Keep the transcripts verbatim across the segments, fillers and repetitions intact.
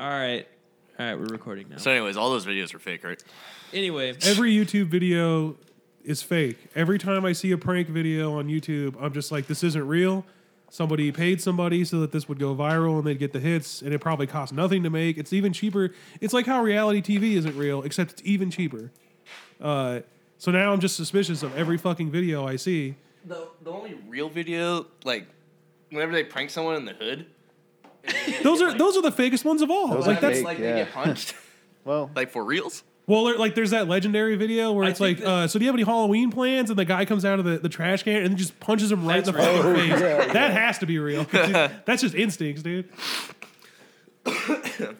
All right. All right, we're recording now. So anyways, all those videos are fake, right? Anyway. Every YouTube video is fake. Every time I see a prank video on YouTube, I'm just like, this isn't real. Somebody paid somebody so that this would go viral and they'd get the hits, and it probably cost nothing to make. It's even cheaper. It's like how reality T V isn't real, except it's even cheaper. Uh, so now I'm just suspicious of every fucking video I see. The the only real video, like, whenever they prank someone in the hood. those are like, those are the fakest ones of all. Those like that's fake, like yeah. They get punched. Well, like for reals. Well, like there's that legendary video where it's like, that, uh, so do you have any Halloween plans? And the guy comes out of the, the trash can and just punches him right in the fucking oh, face. Yeah, that yeah. has to be real. That's just instincts, dude. But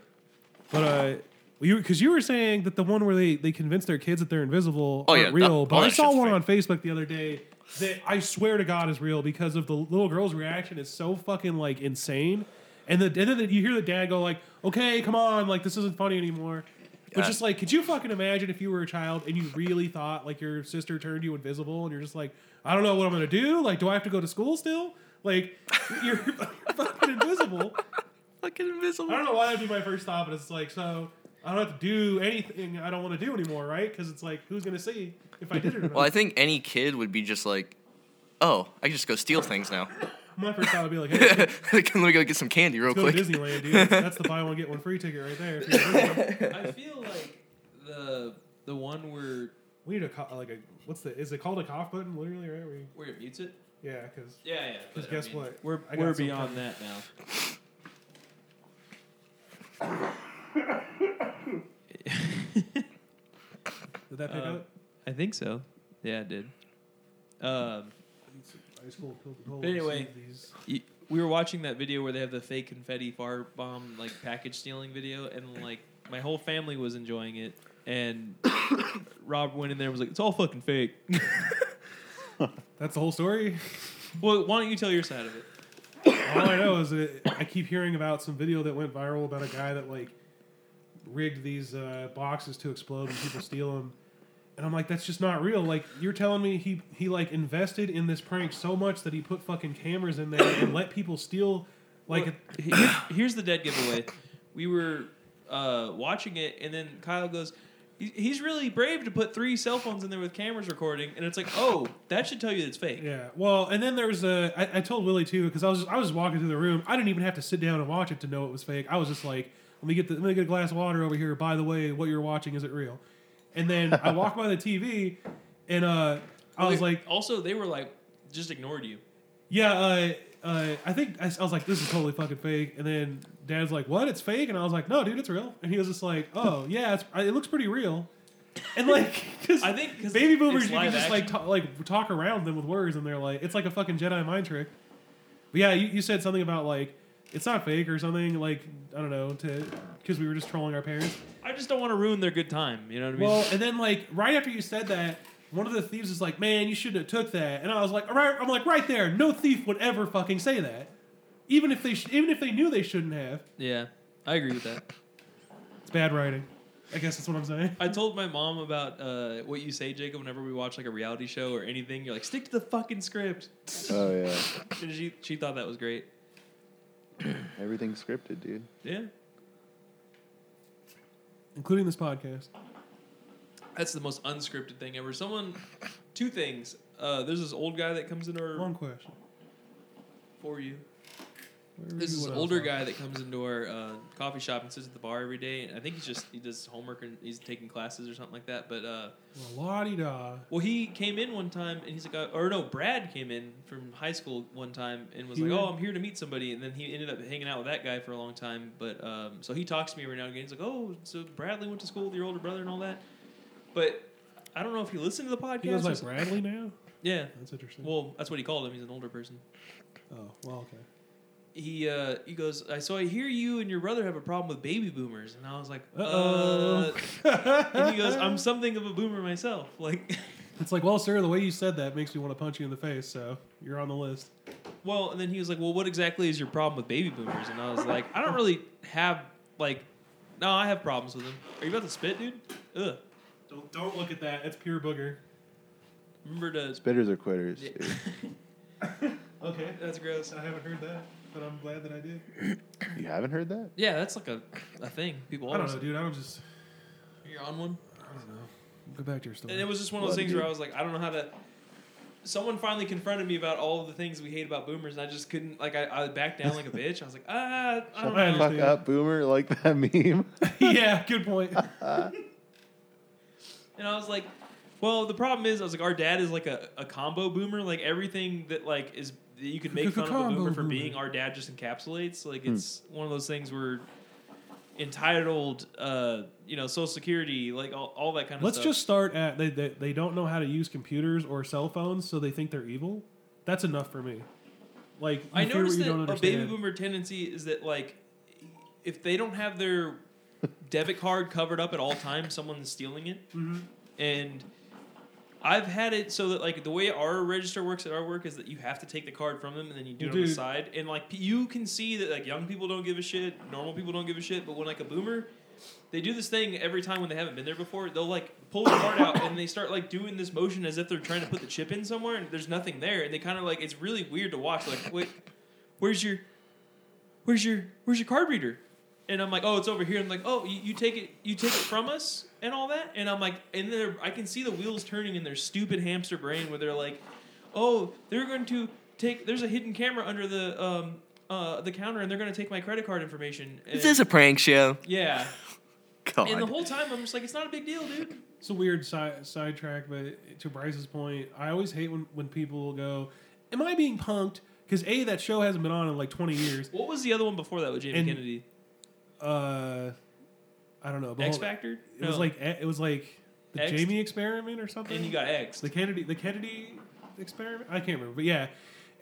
uh, you because you were saying that the one where they, they convince their kids that they're invisible oh, aren't yeah, real. That, but I saw one fake. on Facebook the other day that I swear to God is real because of the little girl's reaction is so fucking like insane. And, the, and then you hear the dad go like, okay, come on, like this isn't funny anymore. Which is like, could you fucking imagine if you were a child and you really thought like your sister turned you invisible and you're just like, I don't know what I'm going to do. Like, do I have to go to school still? Like, you're fucking invisible. Fucking invisible. I don't know why that'd be my first thought, but it's like, so I don't have to do anything I don't want to do anymore, right? Because it's like, who's going to see if I did it or not? Well, I think any kid would be just like, oh, I can just go steal things now. My first thought would be like, hey, let me go get some candy real quick. Let's go to Disneyland, dude. That's the buy one, get one free ticket right there. I feel like the the one where... We need a... Co- like a what's the... Is it called a cough button, literally, right? Where, you, where it mutes it? Yeah, because... Yeah, yeah. Because guess I mean, what? We're, we're beyond that now. Did that pick uh, up? I think so. Yeah, it did. Um... School, but anyway, you, we were watching that video where they have the fake confetti fire bomb like package stealing video, and like my whole family was enjoying it. And Rob went in there and was like, "It's all fucking fake." That's the whole story. Well, why don't you tell your side of it? All I know is that I keep hearing about some video that went viral about a guy that like rigged these uh, boxes to explode and people steal them. And I'm like, that's just not real. Like, you're telling me he, he like, invested in this prank so much that he put fucking cameras in there and let people steal, like... Well, a- here's, here's the dead giveaway. We were uh, watching it, and then Kyle goes, he's really brave to put three cell phones in there with cameras recording, and it's like, oh, that should tell you it's fake. Yeah, well, and then there's a... I, I told Willie, too, because I was just, I was walking through the room. I didn't even have to sit down and watch it to know it was fake. I was just like, let me get the, let me get a glass of water over here. By the way, what you're watching, is it real? And then I walked by the T V, and uh, I was like... Also, they were like, just ignored you. Yeah, uh, uh, I think... I, I was like, this is totally fucking fake. And then Dad's like, what? It's fake? And I was like, no, dude, it's real. And he was just like, oh, yeah, it's, it looks pretty real. And like... I think... Cause baby boomers, you can just like, t- like talk around them with words, and they're like... It's like a fucking Jedi mind trick. But yeah, you, you said something about like... It's not fake or something, like, I don't know, to because we were just trolling our parents. I just don't want to ruin their good time, you know what I mean? Well, and then, like, right after you said that, one of the thieves is like, man, you shouldn't have took that. And I was like, all right, I'm like, right there, no thief would ever fucking say that. Even if they sh- even if they knew they shouldn't have. Yeah, I agree with that. It's bad writing. I guess that's what I'm saying. I told my mom about uh, what you say, Jacob, whenever we watch, like, a reality show or anything. You're like, stick to the fucking script. Oh, yeah. And she, she thought that was great. Everything's scripted, dude. Yeah. Including this podcast. That's the most unscripted thing ever. Someone, two things. Uh, there's this old guy that comes into our... One question. For you. There's this older guy that comes into our uh, coffee shop and sits at the bar every day. And I think he's just, he does homework and he's taking classes or something like that. But, uh... Well, la-di-da. Well, he came in one time and he's like, uh, or no, Brad came in from high school one time and was he like, went? oh, I'm here to meet somebody. And then he ended up hanging out with that guy for a long time. But, um, so he talks to me every now and again. He's like, oh, so Bradley went to school with your older brother and all that. But I don't know if he listened to the podcast. He goes like Bradley now? Yeah. That's interesting. Well, that's what he called him. He's an older person. Oh, well, okay. He uh, he goes, I so I hear you and your brother have a problem with baby boomers. And I was like, uh-oh. uh And he goes, I'm something of a boomer myself. Like, it's like, well, sir, the way you said that makes me want to punch you in the face, so you're on the list. Well, and then he was like, well, what exactly is your problem with baby boomers? And I was like, I don't really have, like, no, I have problems with them. Are you about to spit, dude? Ugh. Don't, don't look at that. That's pure booger. Remember to... Spitters are quitters. Yeah. Okay, that's gross. I haven't heard that. but I'm glad that I did. You haven't heard that? Yeah, that's like a, a thing. People always. I don't know, dude. I don't just. You're on one? I don't know. Go back to your story. And it was just one of those Bloody things dude. where I was like, I don't know how to. Someone finally confronted me about all of the things we hate about boomers, and I just couldn't, like, I, I backed down like a bitch. I was like, ah, I don't know. Fuck up, boomer, like that meme. Yeah, good point. And I was like, well, the problem is, I was like, our dad is like a, a combo boomer. Like, everything that, like, is, that you could make fun of a boomer for being, our dad just encapsulates. Like, it's hmm. one of those things where entitled, uh, you know, Social Security, like all, all that kind of Let's stuff. Let's just start at they, they they don't know how to use computers or cell phones, so they think they're evil. That's enough for me. Like, I noticed that a baby boomer tendency is that, like, if they don't have their debit card covered up at all times, someone's stealing it. Mm-hmm. And I've had it so that, like, the way our register works at our work is that you have to take the card from them and then you do Dude. it on the side. And, like, you can see that, like, young people don't give a shit, normal people don't give a shit, but when, like, a boomer, they do this thing every time when they haven't been there before. They'll, like, pull the card out and they start, like, doing this motion as if they're trying to put the chip in somewhere and there's nothing there. And they kind of, like, it's really weird to watch. Like, wait, where's your, where's your, where's your card reader? And I'm like, oh, it's over here. And I'm like, oh, you, you take it, you take it from us and all that. And I'm like, and they're, I can see the wheels turning in their stupid hamster brain where they're like, oh, they're going to take. There's a hidden camera under the um uh the counter, and they're going to take my credit card information. And, is this a prank show? Yeah. God. And the whole time I'm just like, it's not a big deal, dude. It's a weird side sidetrack, but to Bryce's point, I always hate when when people go, "Am I being punked?" Because A, that show hasn't been on in like twenty years. What was the other one before that with Jamie and, Kennedy? Uh, I don't know. X Factor. It no. was like it was like the X'd? Jamie experiment or something. And you got X'd. The Kennedy, the Kennedy experiment. I can't remember, but yeah.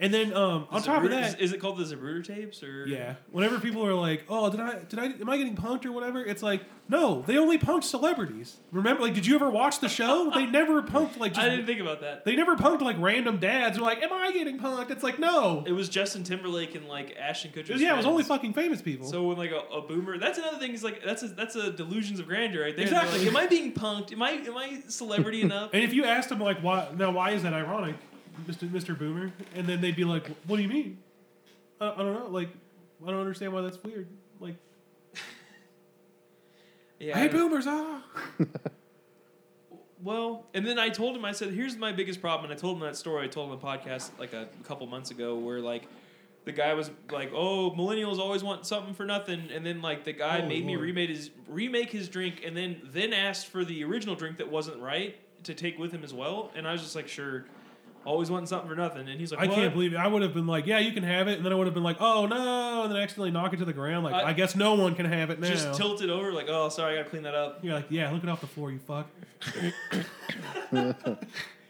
And then um, the on Zabruder, top of that, is, is it called the Zabruder tapes or? Yeah. Whenever people are like, "Oh, did I? Did I? Am I getting punked or whatever?" It's like, no, they only punked celebrities. Remember, like, did you ever watch the show? They never punked like. Just, I didn't think about that. They never punked like random dads who are like, "Am I getting punked?" It's like, no. It was Justin Timberlake and like Ashton Kutcher. Yeah, friends. It was only fucking famous people. So when like a, a boomer, that's another thing. Is like that's a, that's a delusions of grandeur right there. Exactly. Like, am I being punked? Am I am I celebrity enough? And if you asked them like, why now? Why is that ironic? Mister Mister Boomer, and then they'd be like, "What do you mean? I, I don't know. Like, I don't understand why that's weird. Like, yeah, hey, I boomers, ah." Well, and then I told him, I said, "Here's my biggest problem." And I told him that story. I told him on a podcast like a couple months ago, where like the guy was like, "Oh, millennials always want something for nothing," and then like the guy oh, made Lord. me remake his remake his drink, and then then asked for the original drink that wasn't right to take with him as well. And I was just like, "Sure." Always wanting something for nothing. And he's like, I what? can't believe it. I would have been like, yeah, you can have it. And then I would have been like, oh, no. And then I accidentally knock it to the ground. Like, I, I guess no one can have it now. Just tilt it over. Like, oh, sorry, I got to clean that up. You're like, yeah, look it off the floor, you fuck.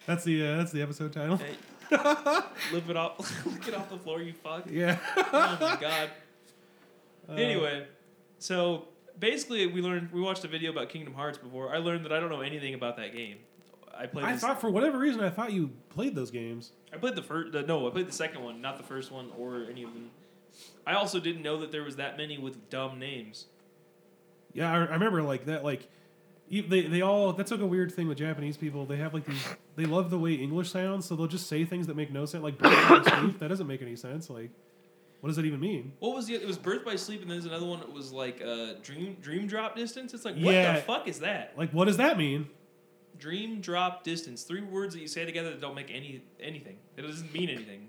That's the uh, that's the episode title. Hey, live it off, look it off the floor, you fuck. Yeah. Oh, my God. Uh, anyway, so basically we learned, we watched a video about Kingdom Hearts before. I learned that I don't know anything about that game. I played. I thought for whatever reason I thought you played those games. I played the first. No, I played the second one, not the first one or any of them. I also didn't know that there was that many with dumb names. Yeah, I, I remember like that. Like they they all. That's like a weird thing with Japanese people. They have like these. They love the way English sounds, so they'll just say things that make no sense. Like birth by sleep. That doesn't make any sense. Like, what does that even mean? What was the? It was birth by sleep, and there's another one that was like uh, dream dream drop distance. It's like what yeah. the fuck is that? Like, what does that mean? Dream drop distance. Three words that you say together that don't make any anything. That doesn't mean anything.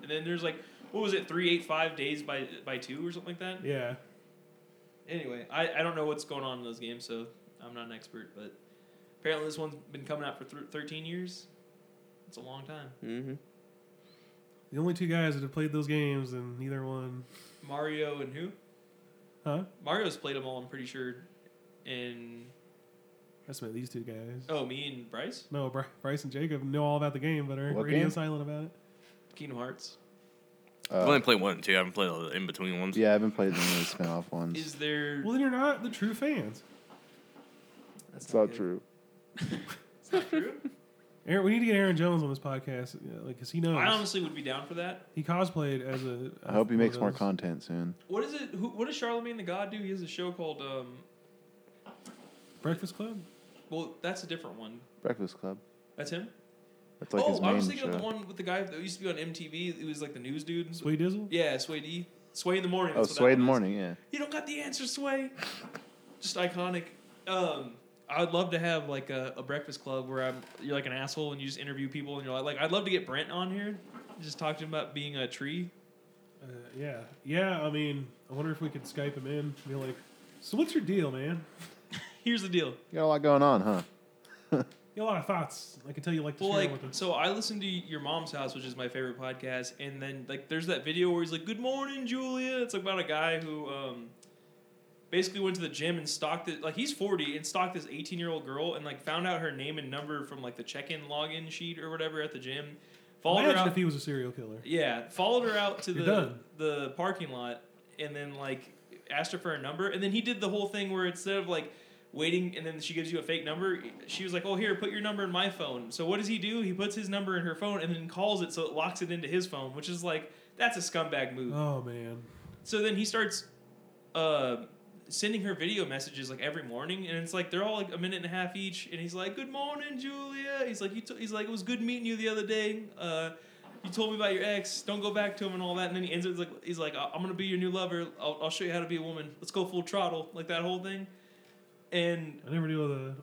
And then there's like, what was it, three eight five days by by two or something like that? Yeah. Anyway, I, I don't know what's going on in those games, so I'm not an expert. But apparently this one's been coming out for th- thirteen years. It's a long time. Mm-hmm. The only two guys that have played those games, and neither one. Mario and who? Huh? Mario's played them all. I'm pretty sure. And. I just meant these two guys. Oh, me and Bryce? No, Br- Bryce and Jacob know all about the game, but are radio silent about it. Kingdom Hearts. Uh, I've only played one and two. I haven't played all the in-between ones. Yeah, I haven't played the spinoff ones. Is there... Well, then you're not the true fans. That's not, not true. It's not true? Aaron, we need to get Aaron Jones on this podcast, you know, like, because he knows. I honestly would be down for that. He cosplayed as a... As I hope he makes more content soon. What is it? Who, what does Charlemagne the God do? He has a show called... Um, Breakfast Club? Well, that's a different one. Breakfast Club. That's him? That's like oh, his main I was thinking show. Of the one with the guy that used to be on M T V. It was like the news dude. Sway Dizzle? Yeah, Sway D. Sway in the Morning. Oh, Sway in the Morning, yeah. You don't got the answer, Sway. Just iconic. Um, I would love to have like a, a breakfast club where I'm you're like an asshole and you just interview people and you're like, like I'd love to get Brent on here. Just talk to him about being a tree. Uh, yeah. Yeah, I mean, I wonder if we could Skype him in. Be like, so what's your deal, man? Here's the deal. You got a lot going on, huh? You got a lot of thoughts. I can tell you like to well, share like, with them. So I listened to Your Mom's House, which is my favorite podcast, and then like there's that video where he's like, good morning, Julia. It's about a guy who um, basically went to the gym and stalked it. Like he's forty and stalked this eighteen-year-old girl and like found out her name and number from like the check-in login sheet or whatever at the gym. Followed Imagine her out, if he was a serial killer. Yeah, followed her out to the, the parking lot and then like asked her for her number. And then he did the whole thing where instead of like waiting and then she gives you a fake number, she was like, oh, here, put your number in my phone. So what does he do? He puts his number in her phone and then calls it so it locks it into his phone, which is like, that's a scumbag move. Oh, man. So then he starts uh, sending her video messages like every morning and it's like they're all like a minute and a half each and he's like, good morning, Julia. He's like, you t-, he's like, it was good meeting you the other day. Uh, you told me about your ex. Don't go back to him and all that. And then he ends up like, he's like, I'm going to be your new lover. I'll, I'll show you how to be a woman. Let's go full throttle. Like that whole thing. And I never knew the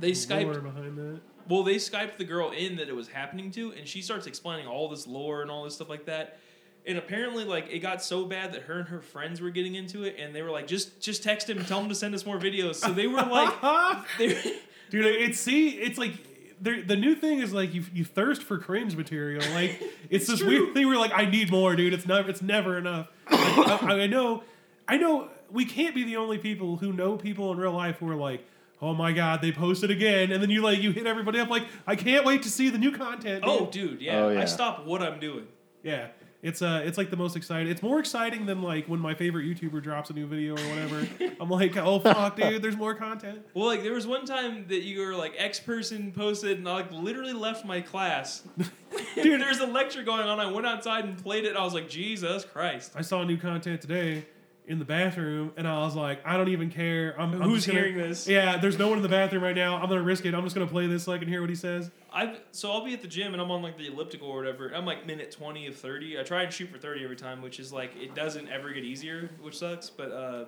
they Skyped behind that. Well, they Skyped the girl in that it was happening to, and she starts explaining all this lore and all this stuff like that. And apparently, like, it got so bad that her and her friends were getting into it, and they were like, just just text him and tell him to send us more videos. So they were like... they, Dude, it's, see, it's like... The new thing is, like, you you thirst for cringe material. Like, it's, it's this true. Weird thing where, like, I need more, dude. It's never, it's never enough. I, I know... I know... We can't be the only people who know people in real life who are like, oh my God, they posted again. And then you like you hit everybody up like, I can't wait to see the new content. Oh, dude, yeah. Oh, yeah. I stop what I'm doing. Yeah. It's uh, it's like the most exciting. It's more exciting than like when my favorite YouTuber drops a new video or whatever. I'm like, oh fuck, dude, there's more content. Well, like there was one time that you were like X person posted, and I like literally left my class. Dude, there's a lecture going on. I went outside and played it. And I was like, Jesus Christ. I saw new content today. In the bathroom, and I was like, I don't even care. I'm, I'm Who's gonna, hearing this? Yeah, there's no one in the bathroom right now. I'm gonna risk it. I'm just gonna play this so I can hear what he says. I so I'll be at the gym and I'm on like the elliptical or whatever. I'm like minute twenty of thirty. I try and shoot for thirty every time, which is like it doesn't ever get easier, which sucks. But uh,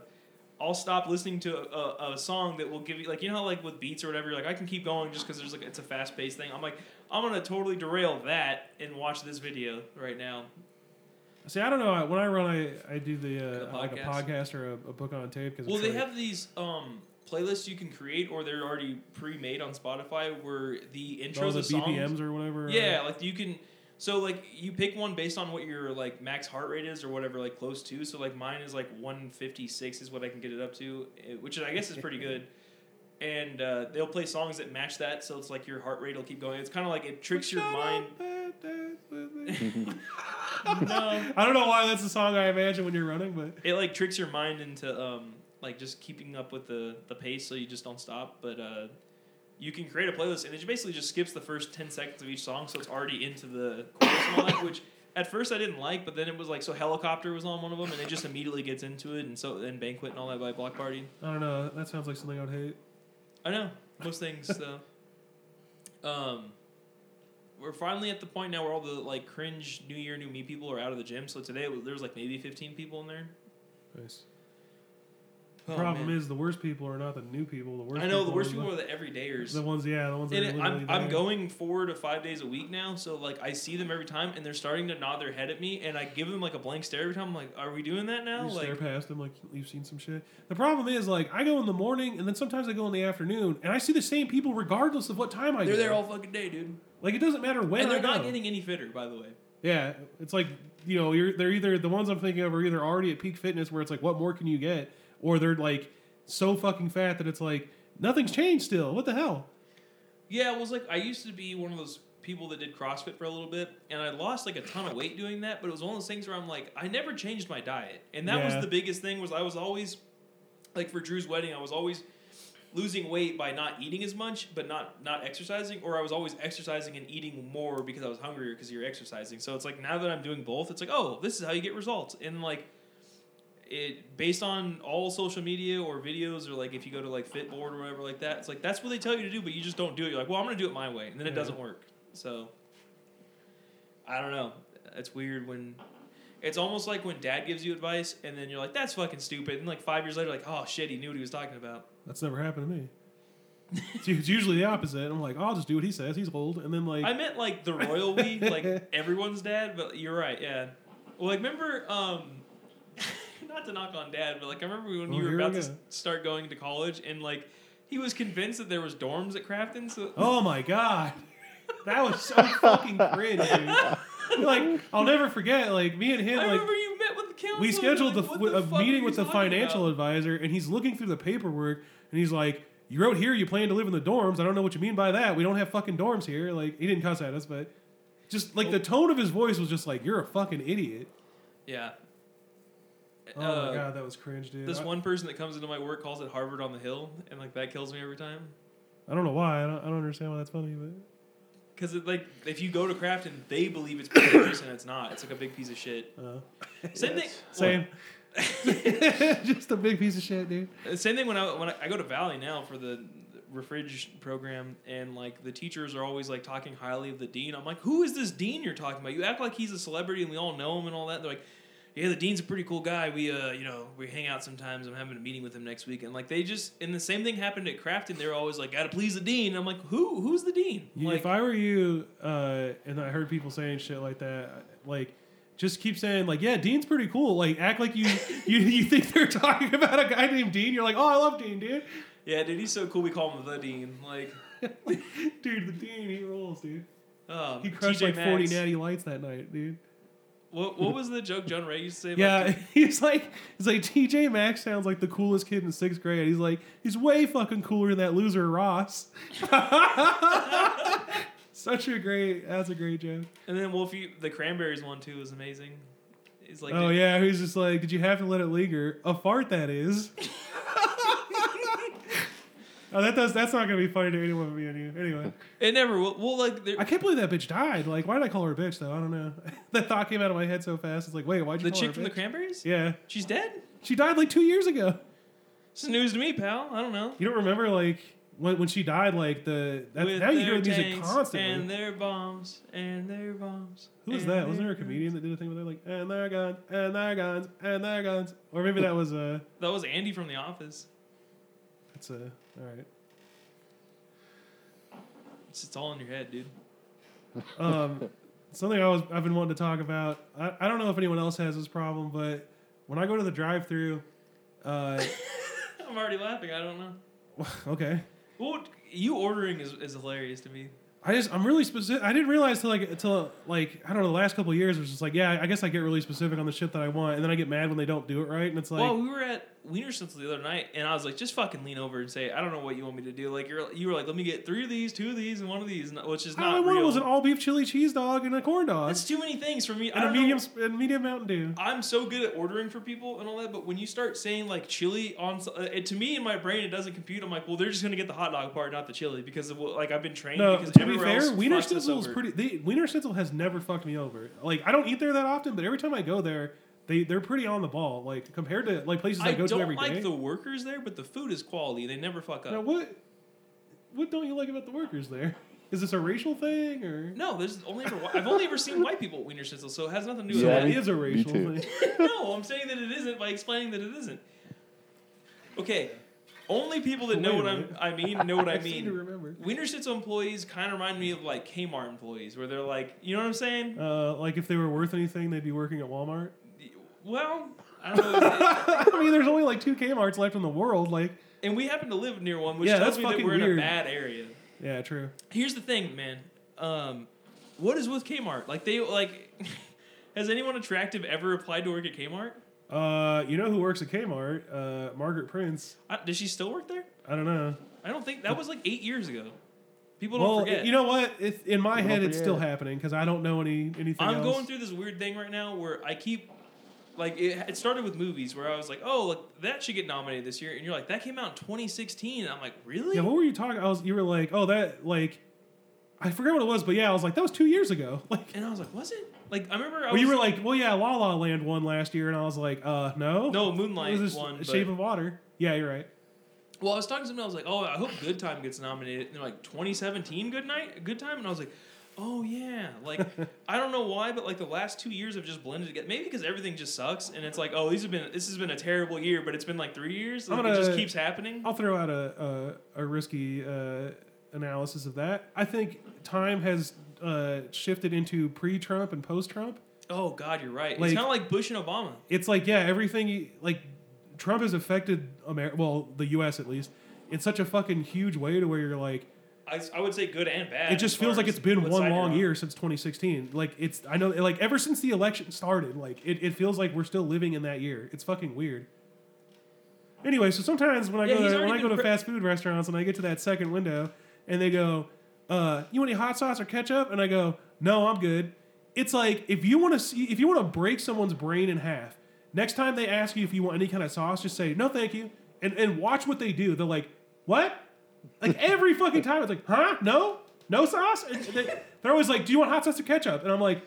I'll stop listening to a, a, a song that will give you like you know how like with beats or whatever. You're like I can keep going just because there's like it's a fast paced thing. I'm like I'm gonna totally derail that and watch this video right now. See, I don't know. When I run, I, I do the uh, like a podcast, like a podcast or a, a book on tape. Cause well, they like... have these um, playlists you can create, or they're already pre-made on Spotify, where the intros, the, the B P Ms songs, or whatever. Yeah, or... like you can. So like you pick one based on what your like max heart rate is, or whatever, like close to. So like mine is like one fifty-six is what I can get it up to, which I guess is pretty good. And uh, they'll play songs that match that, so it's like your heart rate will keep going. It's kind of like it tricks your mind. No. I don't know why that's the song I imagine when you're running, but it like tricks your mind into um like just keeping up with the, the pace, so you just don't stop. But uh, you can create a playlist, and it basically just skips the first ten seconds of each song, so it's already into the chorus and all that. Which at first I didn't like, but then it was like so Helicopter was on one of them, and it just immediately gets into it, and so and Banquet and all that by Block Party. I don't know. That sounds like something I would hate. I know most things though. Um. We're finally at the point now where all the like cringe New Year, New Me people are out of the gym. So today there was like maybe fifteen people in there. Nice. The oh, problem man. is the worst people are not the new people. The worst. I know people the worst are people the, are the everydayers. The ones, yeah, the ones. That it, are I'm, I'm going four to five days a week now, so like I see them every time, and they're starting to nod their head at me, and I give them like a blank stare every time. I'm like, are we doing that now? You like, stare past them like you've seen some shit. The problem is like I go in the morning, and then sometimes I go in the afternoon, and I see the same people regardless of what time I do. They're there all fucking day, dude. Like, it doesn't matter when I go. And they're not getting any fitter, by the way. Yeah. It's like, you know, you're they're either... The ones I'm thinking of are either already at peak fitness where it's like, what more can you get? Or they're, like, so fucking fat that it's like, nothing's changed still. What the hell? Yeah, well, it was like... I used to be one of those people that did CrossFit for a little bit. And I lost, like, a ton of weight doing that. But it was one of those things where I'm like, I never changed my diet. And that yeah. was the biggest thing was I was always... Like, for Drew's wedding, I was always... losing weight by not eating as much, but not, not exercising, or I was always exercising and eating more because I was hungrier because you're exercising. So it's like now that I'm doing both, it's like, oh, this is how you get results. And like, it based on all social media or videos or like if you go to like Fitboard or whatever like that, it's like that's what they tell you to do, but you just don't do it. You're like, well, I'm gonna do it my way, and then yeah. it doesn't work. So I don't know. It's weird when it's almost like when dad gives you advice and then you're like, that's fucking stupid. And like five years later, like, oh shit, he knew what he was talking about. That's never happened to me. It's usually the opposite. I'm like, oh, I'll just do what he says. He's old. And then like, I meant like the royal we, like everyone's dad, but you're right. Yeah. Well, like remember, um, not to knock on dad, but like, I remember when well, you were about we to start going to college and like, he was convinced that there was dorms at Crafton. So oh my God. That was so fucking cringe, dude. Like, I'll never forget, like, me and him, I like... I remember you met with the counselor. We scheduled like, the, the a meeting with the financial about? advisor, and he's looking through the paperwork, and he's like, you wrote here you plan to live in the dorms. I don't know what you mean by that. We don't have fucking dorms here. Like, he didn't cuss at us, but just, like, the tone of his voice was just like, you're a fucking idiot. Yeah. Oh, uh, my God, that was cringe, dude. This I, one person that comes into my work calls it Harvard on the Hill, and, like, that kills me every time. I don't know why. I don't, I don't understand why that's funny, but... Because, like, if you go to Crafton, they believe it's prestigious and it's not. It's, like, a big piece of shit. Uh, same yes. thing. Well, same. Just a big piece of shit, dude. Same thing when I when I, I go to Valley now for the refrig program, and, like, the teachers are always, like, talking highly of the dean. I'm like, who is this dean you're talking about? You act like he's a celebrity and we all know him and all that. They're like, yeah, the dean's a pretty cool guy. We, uh, you know, we hang out sometimes. I'm having a meeting with him next week. And, like, they just... And the same thing happened at Crafton. They were always like, gotta please the dean. And I'm like, who? Who's the dean? You, like, if I were you, uh, and I heard people saying shit like that, like, just keep saying, like, yeah, Dean's pretty cool. Like, act like you, you, you think they're talking about a guy named Dean. You're like, oh, I love Dean, dude. Yeah, dude, he's so cool. We call him the dean. Like... Dude, the dean, he rolls, dude. Um, he crushed, T J like, Maxx. forty natty lights that night, dude. What what was the joke John Ray used to say about Yeah, T- he's like, he's like, T J Maxx sounds like the coolest kid in sixth grade. He's like, he's way fucking cooler than that loser Ross. Such a great, that's a great joke. And then Wolfie, the Cranberries one too was amazing. He's like, oh yeah, he's just like, did you have to let it linger? A fart that is. Oh, that does. That's not gonna be funny to anyone but me and you. Anyway, it never will. Well, like there, I can't believe that bitch died. Like, why did I call her a bitch though? I don't know. That thought came out of my head so fast. It's like, wait, why'd you? The call chick her a from bitch? The Cranberries? Yeah, she's dead. She died like two years ago. This is news to me, pal. I don't know. You don't remember like when when she died? Like the that, now you hear the music constantly. And their bombs and their bombs. Who was that? Wasn't there a comedian guns. that did a thing with her? Like and their guns and their guns and their guns. Or maybe that was uh that was Andy from The Office. That's a. Uh, All right. It's, it's all in your head, dude. Um, something I was, I've been wanting to talk about. I, I don't know if anyone else has this problem, but when I go to the drive-thru, uh, I'm already laughing. I don't know. Okay. Well, you ordering is, is hilarious to me. I just I'm really specific. I didn't realize till like till like I don't know the last couple of years it was just like yeah I guess I get really specific on the shit that I want and then I get mad when they don't do it right and it's like. Well, we were at Wienerschnitzel the other night and I was like just fucking lean over and say I don't know what you want me to do like you're you were like let me get three of these two of these and one of these which is not. All I wanted was an all beef chili cheese dog and a corn dog. That's too many things for me. And I don't a medium know. And medium Mountain Dew. I'm so good at ordering for people and all that, but when you start saying like chili on uh, it, to me in my brain it doesn't compute. I'm like well they're just gonna get the hot dog part not the chili because of, like I've been trained no, because. To be fair, Wiener Schnitzel is pretty. They, Wiener Schnitzel has never fucked me over. Like I don't eat there that often, but every time I go there, they they're pretty on the ball. Like compared to like places I, I go to every like day. I don't like the workers there, but the food is quality. They never fuck up. Now what? What don't you like about the workers there? Is this a racial thing or no? There's only ever I've only ever seen white people at Wiener Schnitzel, so it has nothing to do yeah, with that. It is a racial thing. No, I'm saying that it isn't by explaining that it isn't. Okay. Only people that know what I'm, I mean know what I, I mean. Wiener Schnitzel employees kind of remind me of like Kmart employees, where they're like, you know what I'm saying? Uh, like if they were worth anything, they'd be working at Walmart. Well, I don't know. I mean, there's only like two Kmarts left in the world, like, and we happen to live near one, which yeah, tells me that we're weird. in a bad area. Yeah, true. Here's the thing, man. Um, what is with Kmart? Like they like, has anyone attractive ever applied to work at Kmart? Uh, you know who works at Kmart? Uh, Margaret Prince. Uh, does she still work there? I don't know. I don't think that was like eight years ago. People don't well, forget. Well, you know what? It's, in my People head, it's still happening because I don't know any anything. I'm else. going through this weird thing right now where I keep like it, it started with movies where I was like, oh, look, that should get nominated this year, and you're like, that came out in twenty sixteen. And I'm like, really? Yeah. What were you talking? I was. You were like, oh, that like. I forgot what it was, but yeah, I was like, that was two years ago. Like, and I was like, was it? Like, I remember I well, was... Well, you were like, like, well, yeah, La La Land won last year, and I was like, uh, no? No, Moonlight won. But... Shape of Water. Yeah, you're right. Well, I was talking to someone, I was like, oh, I hope Good Time gets nominated. And they're like, twenty seventeen Good Night? Good Time? And I was like, oh yeah, like I don't know why, but like the last two years have just blended together. Maybe because everything just sucks, and it's like, oh, these have been this has been a terrible year, but it's been like three years. Like, gonna, it just keeps happening. I'll throw out a a, a risky uh, analysis of that. I think time has uh, shifted into pre-Trump and post-Trump. Oh God, you're right. Like, it's kind of like Bush and Obama. It's like yeah, everything you, like Trump has affected America, well, the U S at least, in such a fucking huge way to where you're like. I, I would say good and bad. It just feels like it's been one long year since twenty sixteen. Like it's, I know, like ever since the election started, like it, it feels like we're still living in that year. It's fucking weird. Anyway, so sometimes when I yeah, go to, when I go to pre- fast food restaurants and I get to that second window and they go, uh, "You want any hot sauce or ketchup?" and I go, "No, I'm good." It's like if you want to see, if you want to break someone's brain in half, next time they ask you if you want any kind of sauce, just say, "No, thank you," and and watch what they do. They're like, "What?" Like every fucking time, it's like, huh? No? No sauce? And they, they're always like, do you want hot sauce or ketchup? And I'm like,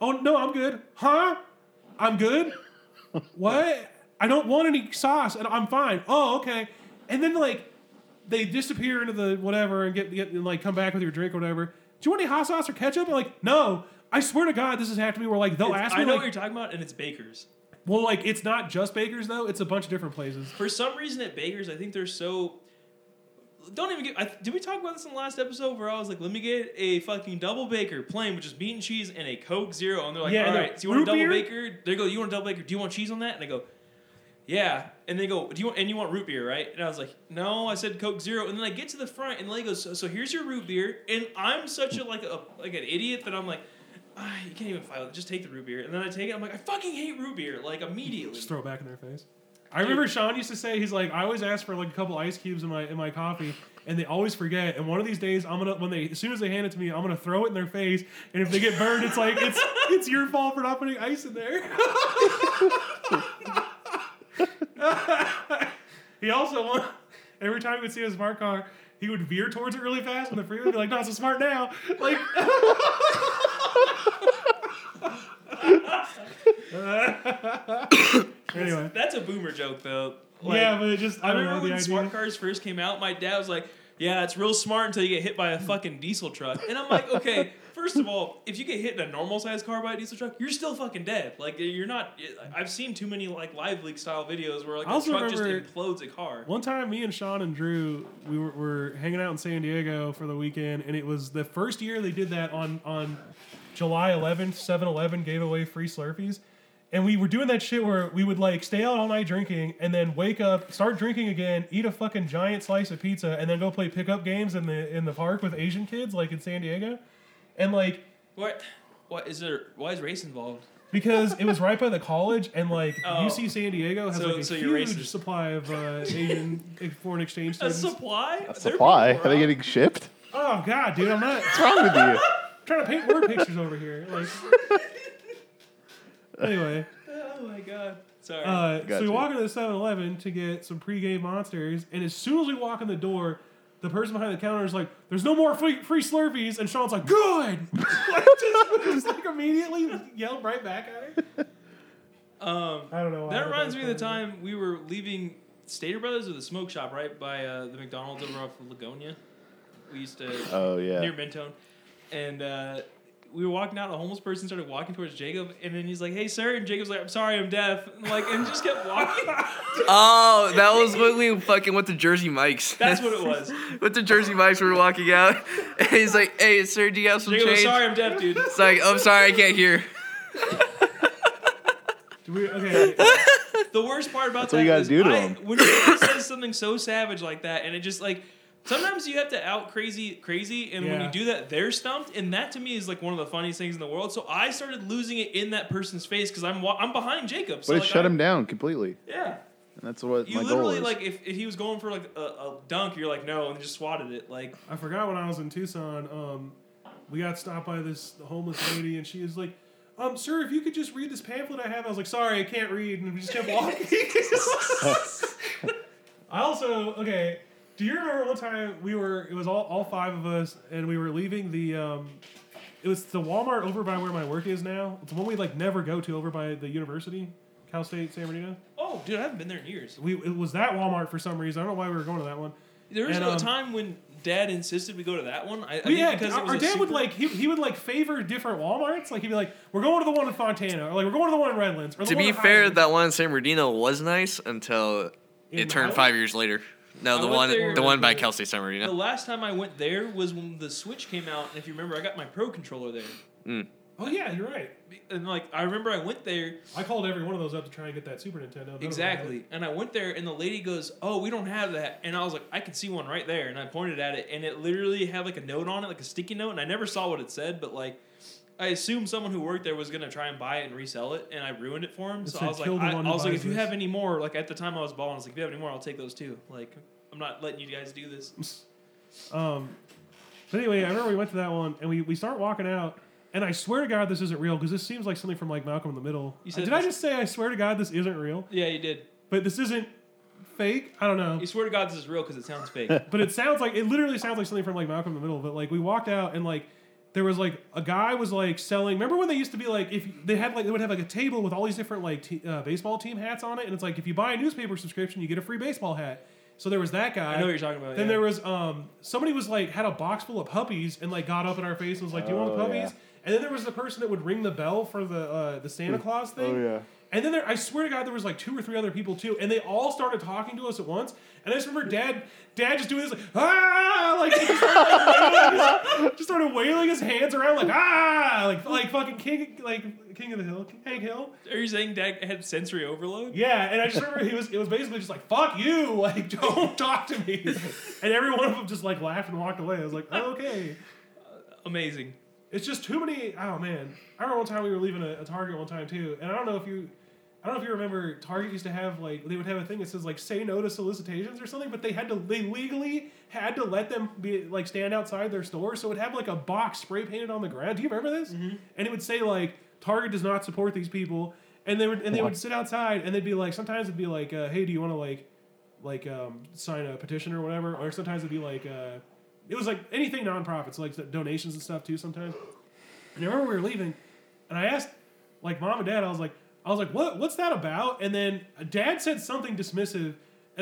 oh, no, I'm good. Huh? I'm good? What? I don't want any sauce and I'm fine. Oh, okay. And then, like, they disappear into the whatever and get, get and like, come back with your drink or whatever. Do you want any hot sauce or ketchup? I'm like, no. I swear to God, this has happened to me where, like, they'll it's, ask me. I know like, what you're talking about, and it's Baker's. Well, like, it's not just Baker's, though. It's a bunch of different places. For some reason, at Baker's, I think they're so. Don't even get. I, did we talk about this in the last episode where I was like, let me get a fucking double baker plain with just meat and cheese and a Coke Zero? And they're like, yeah, all right, so you want a double beer? Baker? They go, you want a double baker? Do you want cheese on that? And I go, yeah. And they go, do you want, and you want root beer, right? And I was like, no, I said Coke Zero. And then I get to the front and they go, so, so here's your root beer. And I'm such a, like, a, like an idiot that I'm like, ah, you can't even fight with it. Just take the root beer. And then I take it. I'm like, I fucking hate root beer. Like immediately. Just throw it back in their face. I remember Sean used to say, he's like, I always ask for like a couple ice cubes in my in my coffee, and they always forget. And one of these days, I'm gonna when they as soon as they hand it to me, I'm gonna throw it in their face. And if they get burned, it's like it's it's your fault for not putting ice in there. He also won every time he would see a smart car, he would veer towards it really fast on the freeway. Be like, not so smart now. Like. Anyway, that's a boomer joke though. Like, yeah, but it just I, I remember when smart cars first came out. My dad was like, "Yeah, it's real smart until you get hit by a fucking diesel truck." And I'm like, "Okay, first of all, if you get hit in a normal sized car by a diesel truck, you're still fucking dead. Like, you're not." I've seen too many like Live Leak style videos where like a truck just implodes a car. One time, me and Sean and Drew we were, were hanging out in San Diego for the weekend, and it was the first year they did that on on July eleventh. seven eleven gave away free Slurpees. And we were doing that shit where we would, like, stay out all night drinking and then wake up, start drinking again, eat a fucking giant slice of pizza, and then go play pickup games in the in the park with Asian kids, like, in San Diego. And, like... What? What is there... Why is race involved? Because it was right by the college, and, like, oh. U C San Diego has, so, like, a so huge supply of uh, Asian foreign exchange students. A supply? A supply? Are they getting shipped? Oh, God, dude, I'm not... What's wrong with you? I'm trying to paint word pictures over here. Like... Anyway. Oh, my God. Sorry. Uh, gotcha. So we walk into the seven eleven to get some pregame monsters, and as soon as we walk in the door, the person behind the counter is like, there's no more free, free Slurpees, and Sean's like, good! Like, just, just like immediately yelled right back at her. Um, I don't know why. That reminds me of the time we were leaving Stater Brothers or the Smoke Shop, right, by uh, the McDonald's over off of Ligonia. We used to... Oh, yeah. Near Mentone. And... Uh, we were walking out, a homeless person started walking towards Jacob, and then he's like, hey, sir, and Jacob's like, I'm sorry, I'm deaf, and, like, and just kept walking. Oh, that was when we fucking went to Jersey Mike's. That's what it was. Went to Jersey Mike's, we were walking out, and he's like, hey, sir, do you have some Jacob, change? Jacob, I'm sorry, I'm deaf, dude. It's like, I'm sorry, I can't hear. Do we, okay. The worst part about That's that what you gotta is do to I, him. When you say something so savage like that, and it just, like, sometimes you have to out crazy, crazy, and yeah. when you do that, they're stumped, and that to me is like one of the funniest things in the world. So I started losing it in that person's face because I'm wa- I'm behind Jacob. So but it like shut I, him down completely. Yeah, and that's what you my literally goal is. Like if, if he was going for like a, a dunk, you're like no, and just swatted it. Like I forgot when I was in Tucson, um, we got stopped by this homeless lady, and she was like, um, sir, if you could just read this pamphlet I have. I was like, sorry, I can't read, and we just kept walking. I also okay. Do you remember one time we were, it was all, all five of us, and we were leaving the, um, it was the Walmart over by where my work is now. It's the one we, like, never go to over by the university, Cal State, San Bernardino. Oh, dude, I haven't been there in years. We It was that Walmart for some reason. I don't know why we were going to that one. There was and, um, a time when Dad insisted we go to that one. I, I yeah, because our, our dad super... would like he he would like favor different Walmarts. Like he'd be like, "We're going to the one in Fontana," or like, "We're going to the one in Redlands." Or, to be fair, Highland. That one in San Bernardino was nice until in it turned five years later. No, I the one there, the one by Kelsey San Bernardino. The last time I went there was when the Switch came out, and if you remember, I got my Pro controller there. Mm. Oh yeah, you're right. And like I remember, I went there. I called every one of those up to try and get that Super Nintendo. None exactly. And I went there, and the lady goes, "Oh, we don't have that." And I was like, "I can see one right there." And I pointed at it, and it literally had like a note on it, like a sticky note. And I never saw what it said, but like I assumed someone who worked there was gonna try and buy it and resell it, and I ruined it for him. It so I was like, I, I was like, "If you have any more," like at the time I was balling, I was like, "If you have any more, I'll take those too." Like I'm not letting you guys do this. Um. But anyway, I remember we went to that one, and we we start walking out. And I swear to God, this isn't real, because this seems like something from like Malcolm in the Middle. You said did I just say I swear to God this isn't real? Yeah, you did. But this isn't fake? I don't know. You swear to God this is real because it sounds fake. But it sounds like, it literally sounds like something from like Malcolm in the Middle. But like we walked out and like there was like a guy was like selling. Remember when they used to be like, if they had like, they would have like a table with all these different like t- uh, baseball team hats on it. And it's like, if you buy a newspaper subscription, you get a free baseball hat. So there was that guy. I know what you're talking about. Then yeah. there was, um, somebody was like, had a box full of puppies and like got up in our face and was like, "Do you oh, want the puppies?" Yeah. And then there was the person that would ring the bell for the uh, the Santa Claus thing. Oh, yeah. And then there, I swear to God, there was like two or three other people too, and they all started talking to us at once. And I just remember Dad, Dad just doing this like ah, like he just, started wailing, just started wailing his hands around like ah, like like fucking king, like King of the Hill, Hank Hill. Are you saying Dad had sensory overload? Yeah, and I just remember he was, it was basically just like fuck you, like don't talk to me. And every one of them just like laughed and walked away. I was like oh, okay, uh, amazing. It's just too many. Oh man, I remember one time we were leaving a, a Target one time too, and I don't know if you. I don't know if you remember, Target used to have, like, they would have a thing that says, like, say no to solicitations or something, but they had to, they legally had to let them, be like, stand outside their store, so it would have, like, a box spray painted on the ground. Do you remember this? Mm-hmm. And it would say, like, Target does not support these people, and they would, and they would sit outside, and they'd be, like, sometimes it'd be, like, uh, hey, do you want to, like, like, um, sign a petition or whatever, or sometimes it'd be, like, uh, it was, like, anything nonprofits, like, donations and stuff, too, sometimes. And I remember we were leaving, and I asked, like, Mom and Dad, I was like, I was like, "What? What's that about?" And then Dad said something dismissive,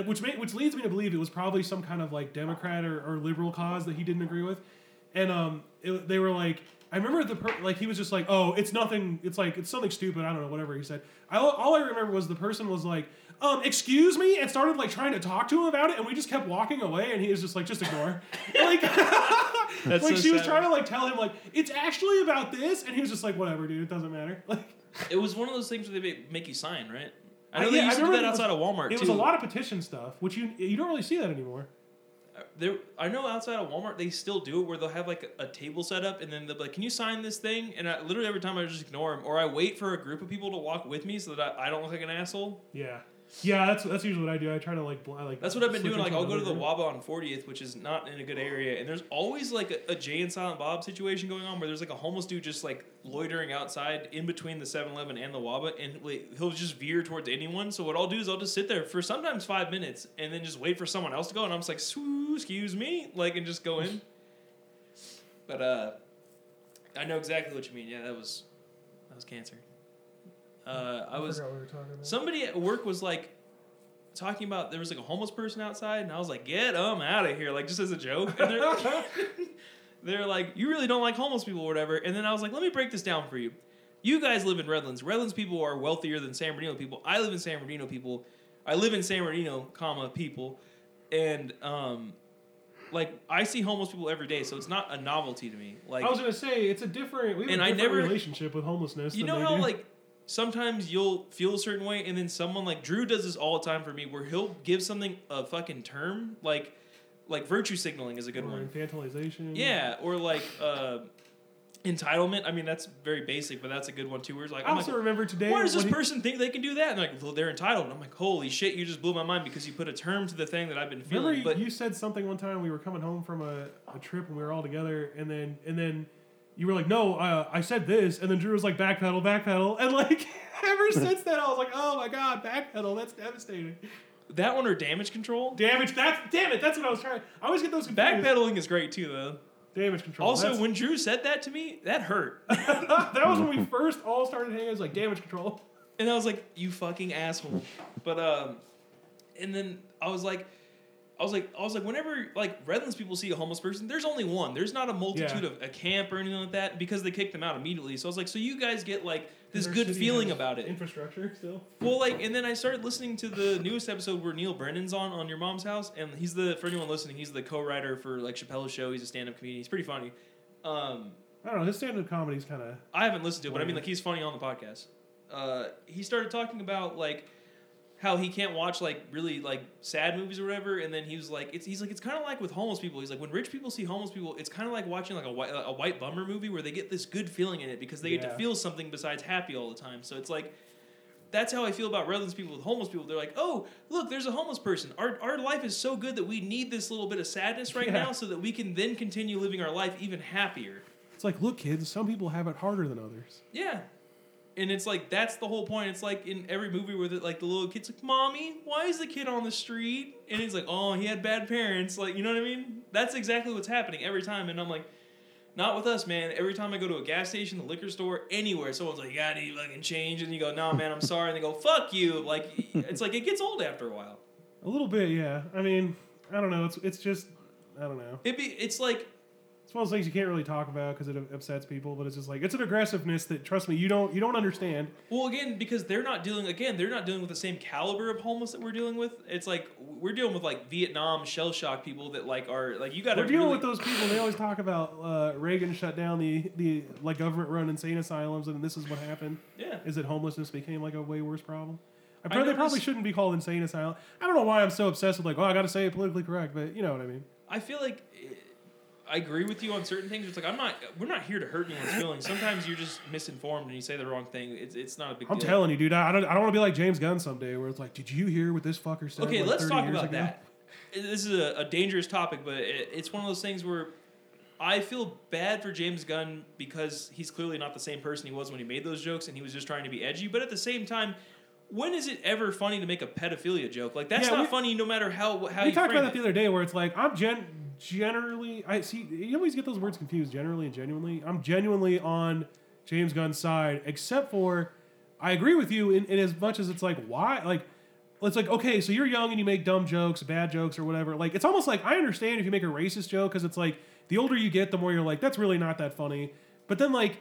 which may, which leads me to believe it was probably some kind of like Democrat or, or liberal cause that he didn't agree with. And um, it, they were like, I remember the per- like he was just like, "Oh, it's nothing. It's like it's something stupid. I don't know." Whatever he said, I, all I remember was the person was like, um, "Excuse me," and started like trying to talk to him about it, and we just kept walking away, and he was just like, "Just ignore." like, like so she sad. was trying to like tell him like it's actually about this, and he was just like, "Whatever, dude. It doesn't matter." Like. It was one of those things where they make you sign, right? I know yeah, they used to do that outside of Walmart, too. It was a lot of petition stuff, which you you don't really see that anymore. There, I know outside of Walmart, they still do it where they'll have, like, a, a table set up, and then they'll be like, "Can you sign this thing?" And I, literally every time I just ignore them, or I wait for a group of people to walk with me so that I, I don't look like an asshole. Yeah. Yeah, that's that's usually what I do. I try to, like... I like that's what I've been doing. Like, I'll go to the Waba on fortieth, which is not in a good area, and there's always, like, a, a Jay and Silent Bob situation going on where there's, like, a homeless dude just, like, loitering outside in between the seven eleven and the Waba, and like, he'll just veer towards anyone. So what I'll do is I'll just sit there for sometimes five minutes and then just wait for someone else to go, and I'm just like, "Excuse me," like, and just go in. But, uh, I know exactly what you mean. Yeah, that was that was cancer. Uh, I, I was we somebody at work was like talking about there was like a homeless person outside, and I was like, "Get them out of here!" Like just as a joke. And they're, they're like, "You really don't like homeless people, or whatever." And then I was like, "Let me break this down for you. You guys live in Redlands. Redlands people are wealthier than San Bernardino people. I live in San Bernardino people. I live in San Bernardino, comma people, and um." Like, I see homeless people every day, so it's not a novelty to me. Like I was gonna say, it's a different. We have and a different I never relationship with homelessness. You know how do. like. Sometimes you'll feel a certain way, and then someone like Drew does this all the time for me, where he'll give something a fucking term, like, like virtue signaling is a good or one. Infantilization. Yeah, or like uh, entitlement. I mean, that's very basic, but that's a good one too. Where it's like, I I'm also like, remember today. Why does this he... person think they can do that? And they're like, "Well, they're entitled." And I'm like, "Holy shit, you just blew my mind because you put a term to the thing that I've been feeling." Remember, but you said something one time. We were coming home from a, a trip, and we were all together, and then and then. You were like, "No, uh, I said this," and then Drew was like, "Backpedal, backpedal," and like ever since then, I was like, "Oh my god, backpedal! That's devastating." That one or damage control? Damage. That's damn it. That's what I was trying. I always get those confused. Backpedaling is great too, though. Damage control. Also, that's... when Drew said that to me, that hurt. That was when we first all started hanging. I was like, "Damage control," and I was like, "You fucking asshole." But um, and then I was like. I was like, I was like, whenever like Redlands people see a homeless person, there's only one. There's not a multitude yeah. of a camp or anything like that because they kicked them out immediately. So I was like, so you guys get like this good feeling about it. Infrastructure still. Well, like, and then I started listening to the newest episode where Neil Brennan's on on Your Mom's House, and he's the for anyone listening, he's the co-writer for like Chappelle's Show. He's a stand-up comedian. He's pretty funny. Um, I don't know. His stand-up comedy's kind of. I haven't listened to it, but I mean, like, he's funny on the podcast. Uh, he started talking about like. How he can't watch like really like sad movies or whatever, and then he was like, it's he's like it's kind of like with homeless people. He's like when rich people see homeless people, it's kind of like watching like a white a white bummer movie where they get this good feeling in it because they yeah. get to feel something besides happy all the time. So it's like that's how I feel about Redlands people with homeless people. They're like, oh look, there's a homeless person. Our our life is so good that we need this little bit of sadness right yeah. now so that we can then continue living our life even happier. It's like look, kids, some people have it harder than others. Yeah. And it's like, that's the whole point. It's like in every movie where the, like the little kid's like, Mommy, why is the kid on the street? And he's like, oh, he had bad parents. Like, you know what I mean? That's exactly what's happening every time. And I'm like, not with us, man. Every time I go to a gas station, the liquor store, anywhere, someone's like, you got any fucking change? And you go, no, man, I'm sorry. And they go, fuck you. Like, it's like, it gets old after a while. A little bit, yeah. I mean, I don't know. It's it's just, I don't know. It be It's like... It's one of those things you can't really talk about because it upsets people, but it's just like it's an aggressiveness that, trust me, you don't you don't understand. Well, again, because they're not dealing again, they're not dealing with the same caliber of homeless that we're dealing with. It's like we're dealing with like Vietnam shell shock people that like are like you got to. We're dealing really... with those people. They always talk about uh, Reagan shut down the the like government run insane asylums, and this is what happened. Yeah, is that homelessness became like a way worse problem. I probably, I noticed... they probably shouldn't be called insane asylum. I don't know why I'm so obsessed with like, oh, I got to say it politically correct, but you know what I mean. I feel like. It... I agree with you on certain things. It's like I'm not. We're not here to hurt anyone's feelings. Sometimes you're just misinformed and you say the wrong thing. It's it's not a big. I'm deal. I'm telling you, dude. I don't. I don't want to be like James Gunn someday, where it's like, did you hear what this fucker said? Okay, like let's talk about ago? That. This is a, a dangerous topic, but it, it's one of those things where I feel bad for James Gunn because he's clearly not the same person he was when he made those jokes, and he was just trying to be edgy. But at the same time. When is it ever funny to make a pedophilia joke? Like, that's yeah, not we, funny no matter how, how you frame it. We talked about that the other day where it's like, I'm gen- generally... I see, you always get those words confused, generally and genuinely. I'm genuinely on James Gunn's side, except for I agree with you in, in as much as it's like, why? Like, it's like, okay, so you're young and you make dumb jokes, bad jokes or whatever. Like, it's almost like I understand if you make a racist joke because it's like, the older you get, the more you're like, that's really not that funny. But then, like,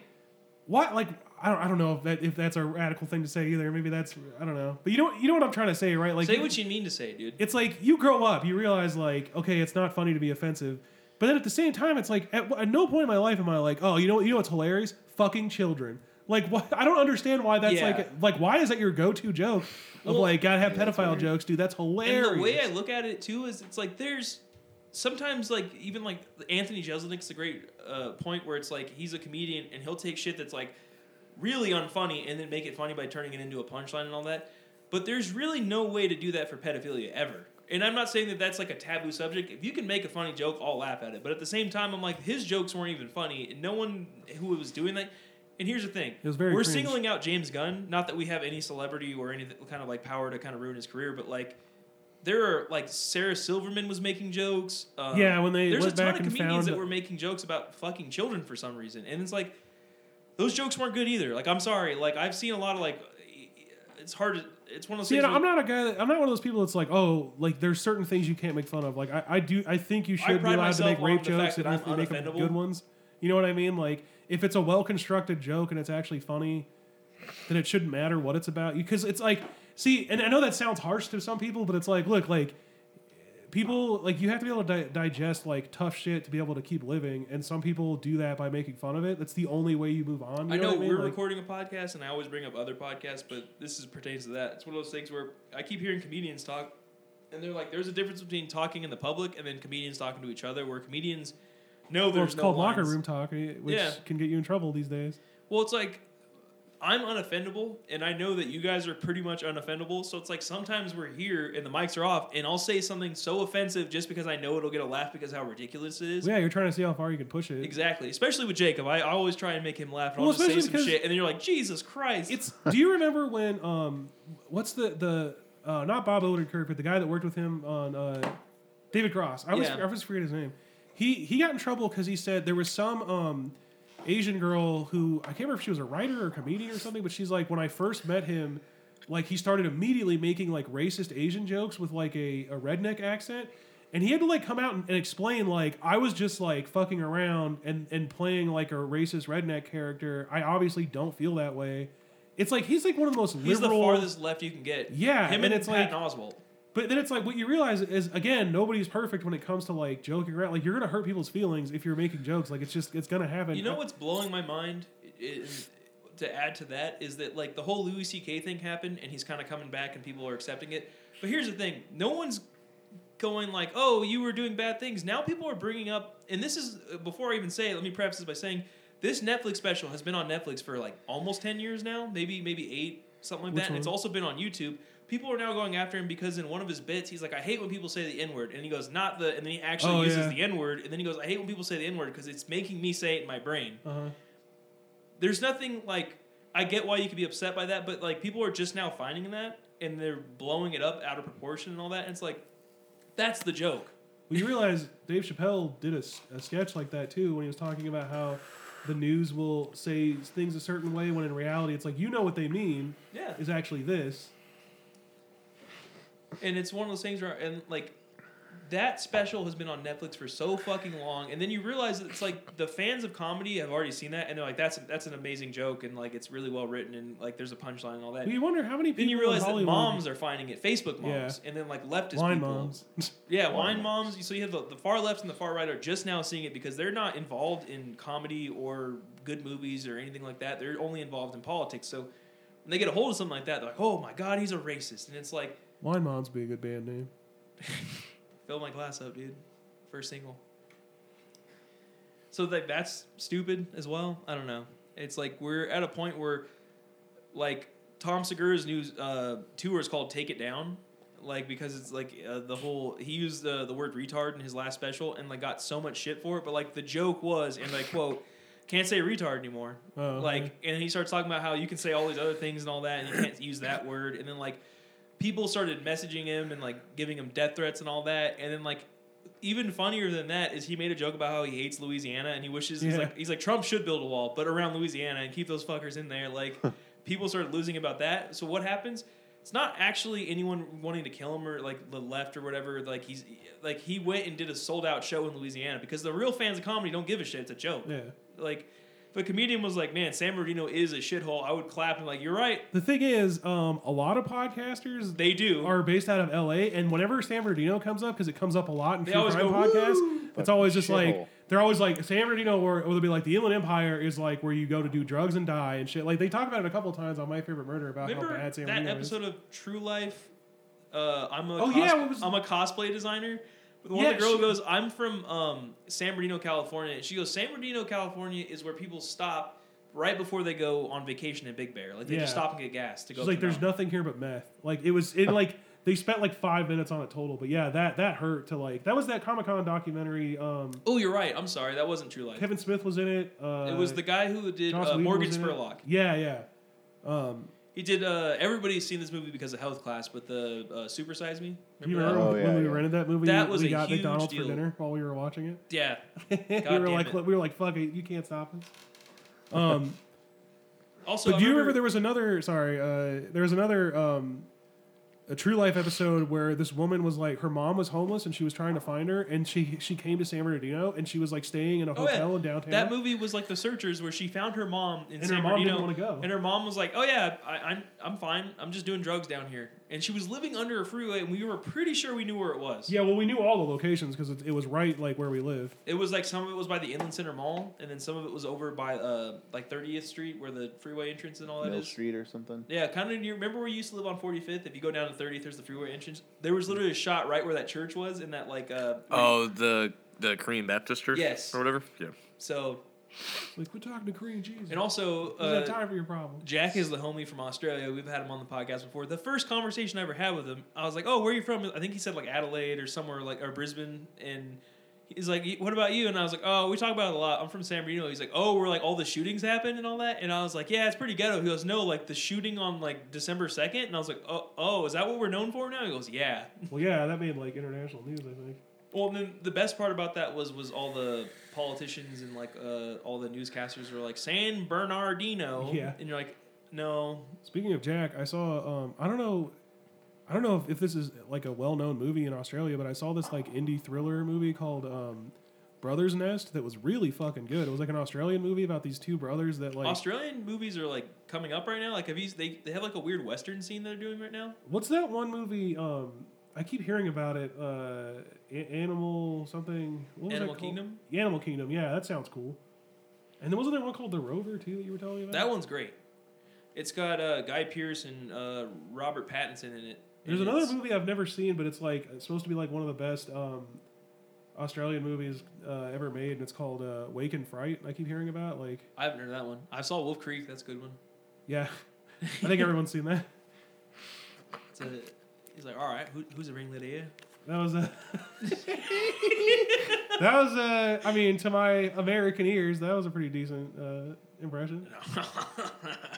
why? Like... I don't. I don't know if that if that's a radical thing to say either. Maybe that's. I don't know. But you know. You know what I'm trying to say, right? Like, say what you mean to say, dude. It's like you grow up. You realize, like, okay, it's not funny to be offensive. But then at the same time, it's like at, at no point in my life am I like, oh, you know, you know what's hilarious? Fucking children. Like, why, I don't understand why that's yeah. like. Like, why is that your go-to joke? Of well, like, gotta have yeah, pedophile jokes, dude. That's hilarious. And the way I look at it too is, it's like there's. Sometimes, like, even like Anthony Jeselnik's a great uh, point where it's like he's a comedian and he'll take shit that's like. Really unfunny, and then make it funny by turning it into a punchline and all that. But there's really no way to do that for pedophilia ever. And I'm not saying that that's like a taboo subject. If you can make a funny joke, I'll laugh at it. But at the same time, I'm like, his jokes weren't even funny. And no one who was doing that. And here's the thing: it was very we're cringe. Singling out James Gunn. Not that we have any celebrity or any kind of like power to kind of ruin his career, but like. There are, like, Sarah Silverman was making jokes. Uh, yeah, when they there's went a ton back of comedians found... that were making jokes about fucking children for some reason, and it's like. Those jokes weren't good either. Like, I'm sorry. Like, I've seen a lot of, like, it's hard to, it's one of those See, things. You know, I'm not a guy that, I'm not one of those people that's like, oh, like, there's certain things you can't make fun of. Like, I, I do, I think you should be allowed to make rape jokes and I think make them good ones. You know what I mean? Like, if it's a well-constructed joke and it's actually funny, then it shouldn't matter what it's about. Because it's like, see, and I know that sounds harsh to some people, but it's like, look, like, people, like, you have to be able to di- digest, like, tough shit to be able to keep living, and some people do that by making fun of it. That's the only way you move on. You I know, know what I mean? We're like, recording a podcast, and I always bring up other podcasts, but this is pertains to that. It's one of those things where I keep hearing comedians talk, and they're like, there's a difference between talking in the public and then comedians talking to each other, where comedians know there's no It's called lines. Locker room talk, which yeah. can get you in trouble these days. Well, it's like... I'm unoffendable, and I know that you guys are pretty much unoffendable, so it's like sometimes we're here, and the mics are off, and I'll say something so offensive just because I know it'll get a laugh because how ridiculous it is. Yeah, you're trying to see how far you can push it. Exactly. Especially with Jacob. I, I always try and make him laugh, and well, I'll just say some shit, and then you're like, Jesus Christ. It's. Do you remember when, um, what's the, the uh, not Bob Odenkirk, but the guy that worked with him on uh, David Cross. I always, yeah. I always forget his name. He, he got in trouble because he said there was some... Um, Asian girl who I can't remember if she was a writer or a comedian or something, but she's like, when I first met him, like he started immediately making like racist Asian jokes with like a, a redneck accent. And he had to, like, come out and, and explain, like, I was just, like, fucking around and, and playing, like, a racist redneck character. I obviously don't feel that way. It's like, he's, like, one of the most liberal... He's the farthest left you can get. Yeah. Him and, and it's Patton like, Oswalt. But then it's, like, what you realize is, again, nobody's perfect when it comes to, like, joking around. Like, you're going to hurt people's feelings if you're making jokes. Like, it's just, it's going to happen. You know what's blowing my mind is... To add to that is that, like, the whole Louis C K thing happened and he's kind of coming back and people are accepting it. But here's the thing. No one's going like, oh, you were doing bad things. Now people are bringing up, and this is, before I even say it, let me preface this by saying this Netflix special has been on Netflix for, like, almost ten years now, maybe maybe eight, something like Which that. One? And it's also been on YouTube. People are now going after him because in one of his bits, he's like, I hate when people say the N-word. And he goes, not the, and then he actually oh, uses yeah. the N-word. And then he goes, I hate when people say the N-word because it's making me say it in my brain. Uh-huh. There's nothing, like, I get why you could be upset by that, but, like, people are just now finding that, and they're blowing it up out of proportion and all that, and it's like, that's the joke. Well, you realize Dave Chappelle did a, a sketch like that, too, when he was talking about how the news will say things a certain way, when in reality it's like, you know what they mean yeah. is actually this. And it's one of those things where, and, like... That special has been on Netflix for so fucking long, and then you realize that it's like the fans of comedy have already seen that, and they're like, "That's that's an amazing joke," and like it's really well written, and like there's a punchline and all that. Well, you wonder how many people. Then you realize that moms are finding it, Facebook moms, yeah. and then like leftist wine people, moms. yeah, wine moms. So you have the, the far left and the far right are just now seeing it because they're not involved in comedy or good movies or anything like that. They're only involved in politics. So when they get a hold of something like that, they're like, "Oh my god, he's a racist," and it's like, "Wine moms be a good band name." Fill my glass up, dude. First single. So that that's stupid as well. I don't know. It's like we're at a point where, like, Tom Segura's new uh, tour is called "Take It Down," like because it's like uh, the whole he used the the word retard in his last special and like got so much shit for it. But like the joke was, and I quote, "Can't say retard anymore." Oh, like, okay. And he starts talking about how you can say all these other things and all that, and you can't use that word, and then like. People started messaging him and, like, giving him death threats and all that. And then, like, even funnier than that is he made a joke about how he hates Louisiana and he wishes... Yeah. He's like, he's like Trump should build a wall, but around Louisiana and keep those fuckers in there. Like, people started losing about that. So what happens... It's not actually anyone wanting to kill him or, like, the left or whatever. Like, he's like he went and did a sold-out show in Louisiana because the real fans of comedy don't give a shit. It's a joke. Yeah. Like... But comedian was like, man, San Bernardino is a shithole. I would clap and like, you're right. The thing is, um, a lot of podcasters they do are based out of L A, and whenever San Bernardino comes up, because it comes up a lot in true crime podcasts, it's always just like they're always like San Bernardino, or, or they'll be like the Inland Empire is like where you go to do drugs and die and shit. Like they talk about it a couple times on My Favorite Murder about Remember how bad San Bernardino is. That episode of True Life, uh, I'm a oh, cos- yeah, what was- I'm a cosplay designer. One yeah, of the girl she, goes, I'm from um, San Bernardino, California. And she goes, San Bernardino, California is where people stop right before they go on vacation at Big Bear. Like, they yeah. just stop and get gas to go. She's like, there's mountain. Nothing here but meth. Like, it was, it like, they spent like five minutes on it total. But yeah, that that hurt to like, that was that Comic-Con documentary. Um, oh, you're right. I'm sorry. That wasn't True Life. Kevin Smith was in it. Uh, it was the guy who did uh, Morgan Spurlock. Yeah, yeah. Um, He did, uh, everybody's seen this movie because of Health Class, but the uh, Super Size Me? Remember you remember that? Oh, yeah, when we yeah. rented that movie? That was we a got huge McDonald's deal. For dinner while we were watching it? Yeah. we, were like, we were like, fuck it, you can't stop us. Um, also, but do you remember there was another, sorry, uh, there was another um, a True Life episode where this woman was like, her mom was homeless and she was trying to find her, and she, she came to San Bernardino and she was like staying in a oh, hotel yeah. in downtown. That movie was like The Searchers where she found her mom in and San her mom Bernardino. Didn't want to go. And her mom was like, oh yeah, I, I'm I'm fine. I'm just doing drugs down here. And she was living under a freeway and we were pretty sure we knew where it was. Yeah, well we knew all the locations because it, it was right like where we lived. It was like some of it was by the Inland Center Mall and then some of it was over by uh like thirtieth Street where the freeway entrance and all that Mill is. Street or something. Yeah, kind of near. Remember where you used to live on forty-fifth? If you go down to thirtieth, there's the freeway entrance. There was literally a shot right where that church was in that like... Uh, oh, the the Korean Baptist church? Yes. Or whatever? Yeah. So... Like, we're talking to Korean Jesus. And also... Uh, that time for your problem? Jack is the homie from Australia. We've had him on the podcast before. The first conversation I ever had with him, I was like, oh, where are you from? I think he said like Adelaide or somewhere like... Or Brisbane. And he's like, what about you? And I was like, oh, we talk about it a lot. I'm from San Bernardino. He's like, oh, where like all the shootings happened and all that? And I was like, yeah, it's pretty ghetto. He goes, no, like the shooting on like December second. And I was like, oh, oh, is that what we're known for now? He goes, yeah. Well, yeah, that made like international news, I think. Well, then the best part about that was was all the politicians and like uh, all the newscasters were like San Bernardino, yeah. And you're like, no. Speaking of Jack, I saw um, I don't know I don't know if, if this is like a well-known movie in Australia, but I saw this like indie thriller movie called um, Brother's Nest that was really fucking good. It was like an Australian movie about these two brothers that like... Australian movies are like coming up right now. Like have you, they, they have like a weird Western scene that they're doing right now. What's that one movie? Um, I keep hearing about it. Uh, Animal something. What was Animal that Kingdom? The Animal Kingdom. Yeah, that sounds cool. And there wasn't there one called The Rover too that you were telling me about? That one's great. It's got uh, Guy Pearce and uh, Robert Pattinson in it. There's another it's... movie I've never seen, but it's like it's supposed to be like one of the best um, Australian movies uh, ever made, and it's called uh, Wake and Fright. I keep hearing about like I haven't heard of that one. I saw Wolf Creek. That's a good one. Yeah, I think everyone's seen that. It's a, he's like, all right, who, who's the ringleader here? That was a. That was a. I mean, to my American ears, that was a pretty decent uh, impression. No.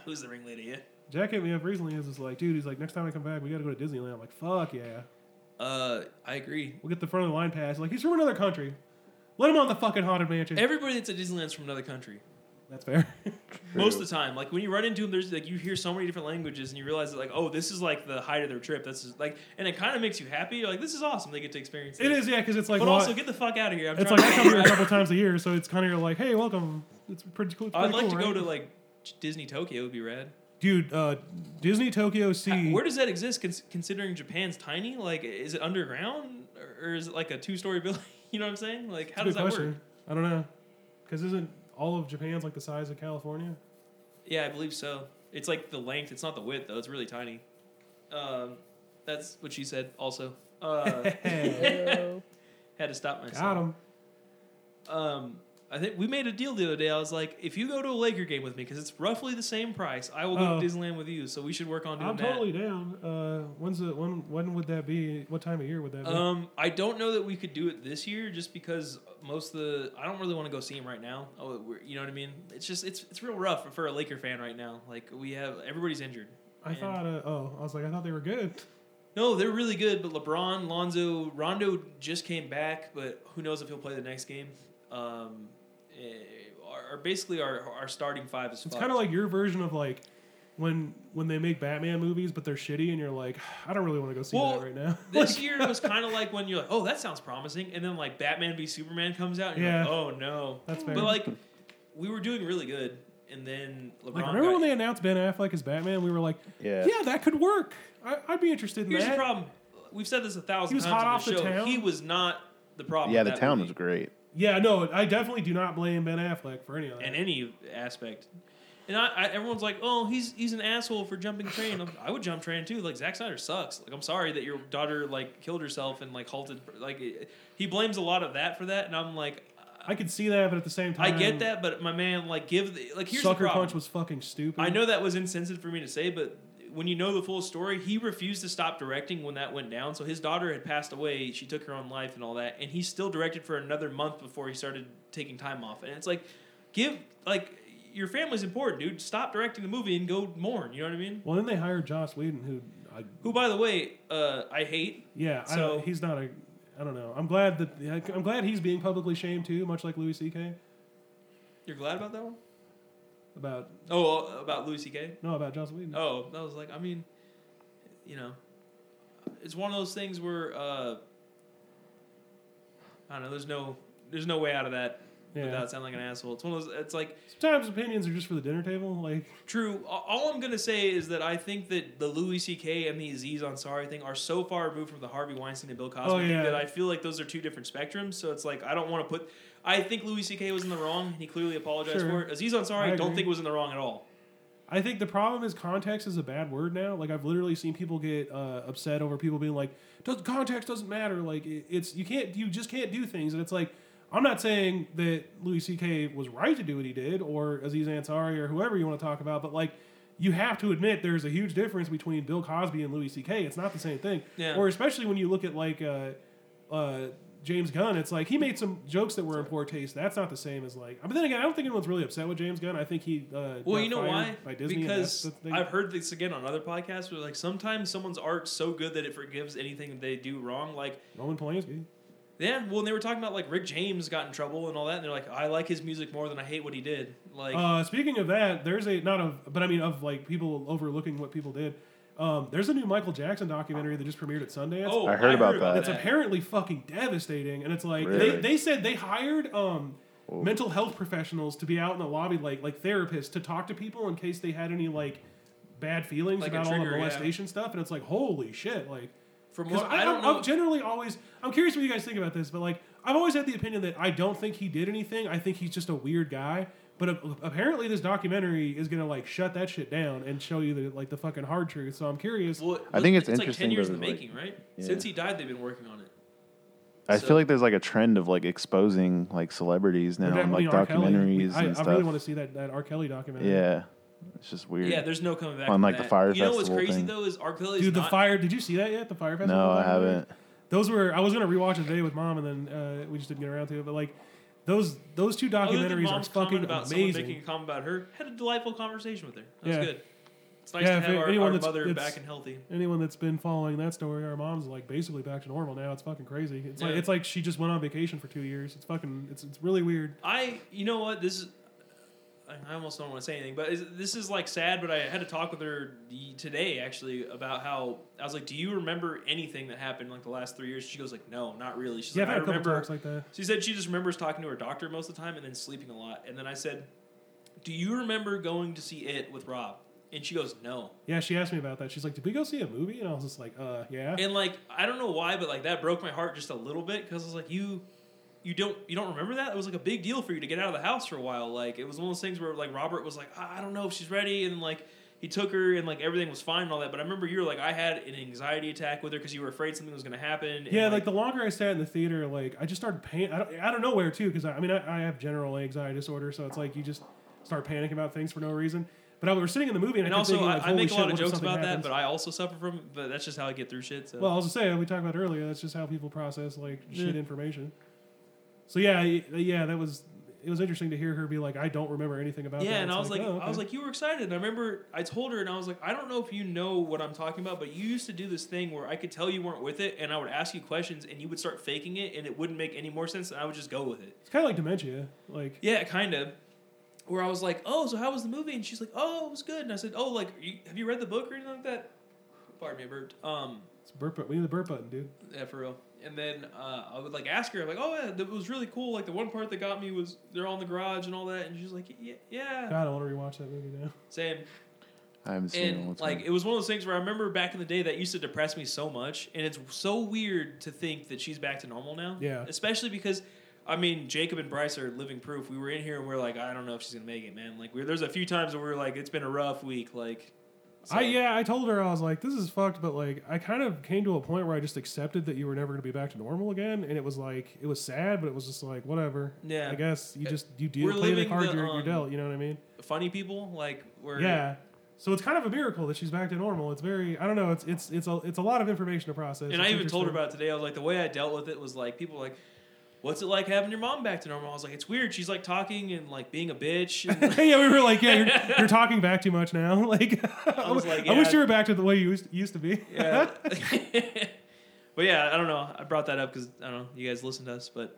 Who's the ringleader here? Jack hit me up recently and was like, dude, he's like, next time I come back, we got to go to Disneyland. I'm like, fuck yeah. Uh, I agree. We'll get the front of the line pass. Like, he's from another country. Let him on the fucking Haunted Mansion. Everybody that's at Disneyland's from another country. That's fair. Most of the time. Like, when you run into them, there's, like, you hear so many different languages and you realize that, like, oh, this is, like, the height of their trip. That's just, like, and it kind of makes you happy. You're like, this is awesome. They get to experience this. It is, yeah, because it's like, but well, also, get the fuck out of here. I'm it's like, I come here a couple times a year, so it's kind of, you're like, hey, welcome. It's pretty cool. It's pretty I'd like cool, to right? go to, like, Disney Tokyo would be rad. Dude, uh, Disney Tokyo Sea. Where does that exist? Cons- considering Japan's tiny, like, is it underground or is it like a two-story building? You know what I'm saying? Like, how does that question. work? I don't know, because isn't all of Japan's like the size of California? Yeah, I believe so. It's like the length. It's not the width though. It's really tiny. Um, that's what she said. Also, uh, had to stop myself. Got him. Um. I think we made a deal the other day. I was like, if you go to a Laker game with me, because it's roughly the same price, I will go uh, to Disneyland with you. So we should work on doing I'm that. I'm totally down. Uh, when's the, when, when would that be? What time of year would that be? Um, I don't know that we could do it this year just because most of the... I don't really want to go see him right now. Oh, we're, you know what I mean? It's just... It's it's real rough for a Laker fan right now. Like, we have... Everybody's injured. I thought... Uh, oh, I was like, I thought they were good. No, they're really good, but LeBron, Lonzo... Rondo just came back, but who knows if he'll play the next game. Um... Are basically our our starting five is. It's kind of like your version of like when when they make Batman movies, but they're shitty, and you're like, I don't really want to go see well, that right now. This like, year it was kind of like when you're like, oh, that sounds promising, and then like Batman v Superman comes out, and yeah. you're like, oh no, that's fair. But like we were doing really good, and then LeBron. Like, remember when they announced Ben Affleck as Batman? We were like, yeah, yeah, that could work. I, I'd be interested in Here's that. Here's the problem. We've said this a thousand times. He was hot off the show. Town. He was not the problem. Yeah, the town movie. was great. Yeah, no, I definitely do not blame Ben Affleck for any of that. In any aspect. And I, I, everyone's like, oh, he's he's an asshole for jumping train. I'm, I would jump train, too. Like, Zack Snyder sucks. Like, I'm sorry that your daughter, like, killed herself and, like, halted. Like, it, he blames a lot of that for that, and I'm like... I could see that, but at the same time... I get that, but my man, like, give the... Like, here's the problem. Sucker Punch was fucking stupid. I know that was insensitive for me to say, but... When you know the full story, he refused to stop directing when that went down. So his daughter had passed away. She took her own life and all that. And he still directed for another month before he started taking time off. And it's like, give, like, your family's important, dude. Stop directing the movie and go mourn. You know what I mean? Well, then they hired Joss Whedon, who... I, who, by the way, uh, I hate. Yeah, so I, he's not a... I don't know. I'm glad that... I'm glad he's being publicly shamed, too, much like Louis C K. You're glad about that one? About oh about Louis C K No, about Joss Whedon. Oh, that was like I mean, you know, it's one of those things where uh, I don't know. There's no there's no way out of that yeah. without sounding like an asshole. It's one of those. It's like sometimes opinions are just for the dinner table. Like true. All I'm gonna say is that I think that the Louis C K and the Aziz Ansari thing are so far removed from the Harvey Weinstein and Bill Cosby oh, yeah. that I feel like those are two different spectrums. So it's like I don't want to put. I think Louis C K was in the wrong, and he clearly apologized sure. for it. Aziz Ansari, I don't think was in the wrong at all. I think the problem is context is a bad word now. Like, I've literally seen people get uh, upset over people being like, context doesn't matter. Like, it, it's you can't, you just can't do things. And it's like, I'm not saying that Louis C K was right to do what he did, or Aziz Ansari, or whoever you want to talk about, but like, you have to admit there's a huge difference between Bill Cosby and Louis C K. It's not the same thing. Yeah. Or especially when you look at like... Uh, uh, James Gunn, it's like he made some jokes that were in poor taste. That's not the same as like. I mean, then again, I don't think anyone's really upset with James Gunn. I think he. Uh, well, you know why? By Disney because I've heard this again on other podcasts where like sometimes someone's art's so good that it forgives anything they do wrong. Like Roman Polanski. Yeah, well, and they were talking about like Rick James got in trouble and all that, and they're like, I like his music more than I hate what he did. Like, uh, speaking of that, there's a not of, but I mean of like people overlooking what people did. Um, there's a new Michael Jackson documentary that just premiered at Sundance. Oh, I heard I about heard, that. It's apparently fucking devastating, and it's like really? they, they said they hired um, mental health professionals to be out in the lobby, like like therapists, to talk to people in case they had any like bad feelings like about trigger, all the molestation yeah. stuff. And it's like, holy shit! Like, from what I, I don't know, I'm generally always I'm curious what you guys think about this, but like I've always had the opinion that I don't think he did anything. I think he's just a weird guy. But apparently this documentary is going to like shut that shit down and show you the like the fucking hard truth. So I'm curious. Well, I think it's, it's interesting. It's like ten years in the like, making, right? Yeah. Since he died, they've been working on it. I so. feel like there's like a trend of like exposing like celebrities now and like R. documentaries I, and I stuff. I really want to see that, that R. Kelly documentary. Yeah. It's just weird. Yeah, there's no coming back. On like that. the Fyre Festival. You know what's crazy thing. though is R. Kelly's Dude, not... the Fyre. Did you see that yet? The Fyre Festival? No, I haven't. Those were, I was going to rewatch it today with mom and then uh, we just didn't get around to it. But like, Those those two documentaries are fucking about amazing. Someone making a comment about her, had a delightful conversation with her. That yeah. was good. It's nice yeah, to have our, our mother back and healthy. Anyone that's been following that story, our mom's like basically back to normal now. It's fucking crazy. It's yeah. like it's like she just went on vacation for two years. It's fucking it's it's really weird. I you know what this is. I almost don't want to say anything, but is, this is like sad. But I had a talk with her today actually about how I was like, "Do you remember anything that happened like the last three years?" She goes like, "No, not really." She's yeah, like, I've had I a couple remember. Talks like that. She said she just remembers talking to her doctor most of the time and then sleeping a lot. And then I said, "Do you remember going to see It with Rob?" And she goes, "No." Yeah, she asked me about that. She's like, "Did we go see a movie?" And I was just like, "Uh, yeah." And like, I don't know why, but like that broke my heart just a little bit because I was like, you. You don't you don't remember that? It was like a big deal for you to get out of the house for a while. Like it was one of those things where like Robert was like, I don't know if she's ready, and like he took her and like everything was fine and all that. But I remember you were like, I had an anxiety attack with her because you were afraid something was going to happen. Yeah, and, like, like the longer I sat in the theater, like I just started pan- I don't, I don't know where too because I, I mean I, I have general anxiety disorder, so it's like you just start panicking about things for no reason. But I was sitting in the movie, and, and I also thinking, like, I make a lot shit, of jokes about happens? that, but I also suffer from it. But that's just how I get through shit. So. Well, I was just saying we talked about earlier. That's just how people process like yeah. shit information. So yeah, yeah, that was it was interesting to hear her be like, I don't remember anything about yeah, that. Yeah, and I was like, like oh, okay. I was like, you were excited. And I remember I told her, and I was like, I don't know if you know what I'm talking about, but you used to do this thing where I could tell you weren't with it, and I would ask you questions, and you would start faking it, and it wouldn't make any more sense, and I would just go with it. It's kind of like dementia, like yeah, kind of. Where I was like, oh, so how was the movie? And she's like, oh, it was good. And I said, oh, like, have you read the book or anything like that? Pardon me, I burped. Um, it's burp. We need the burp button, dude. Yeah, for real. And then uh, I would like ask her, I'm like, oh, yeah, that was really cool. Like the one part that got me was they're all in the garage and all that. And she's like, yeah, yeah. God, I want to rewatch that movie now. Same. I haven't seen and, it. And like, it was one of those things where I remember back in the day that used to depress me so much. And it's so weird to think that she's back to normal now. Yeah. Especially because, I mean, Jacob and Bryce are living proof. We were in here and we we're like, I don't know if she's going to make it, man. Like, we there's a few times where we we're like, it's been a rough week. Like, So. I yeah, I told her I was like, this is fucked, but like I kind of came to a point where I just accepted that you were never going to be back to normal again, and it was like it was sad, but it was just like whatever. Yeah, I guess you just you do play the cards you're, um, you're dealt. You know what I mean? Funny people like we're yeah. So it's kind of a miracle that she's back to normal. It's very I don't know. It's it's it's a it's a lot of information to process. And it's I even told her about it today. I was like, the way I dealt with it was like people were like, what's it like having your mom back to normal? I was like, it's weird. She's like talking and like being a bitch. And, like, yeah, we were like, yeah, you're, you're talking back too much now. Like, I, was like, yeah, I wish you were back to the way you used to be. Yeah. But yeah, I don't know. I brought that up because I don't know. You guys listen to us, but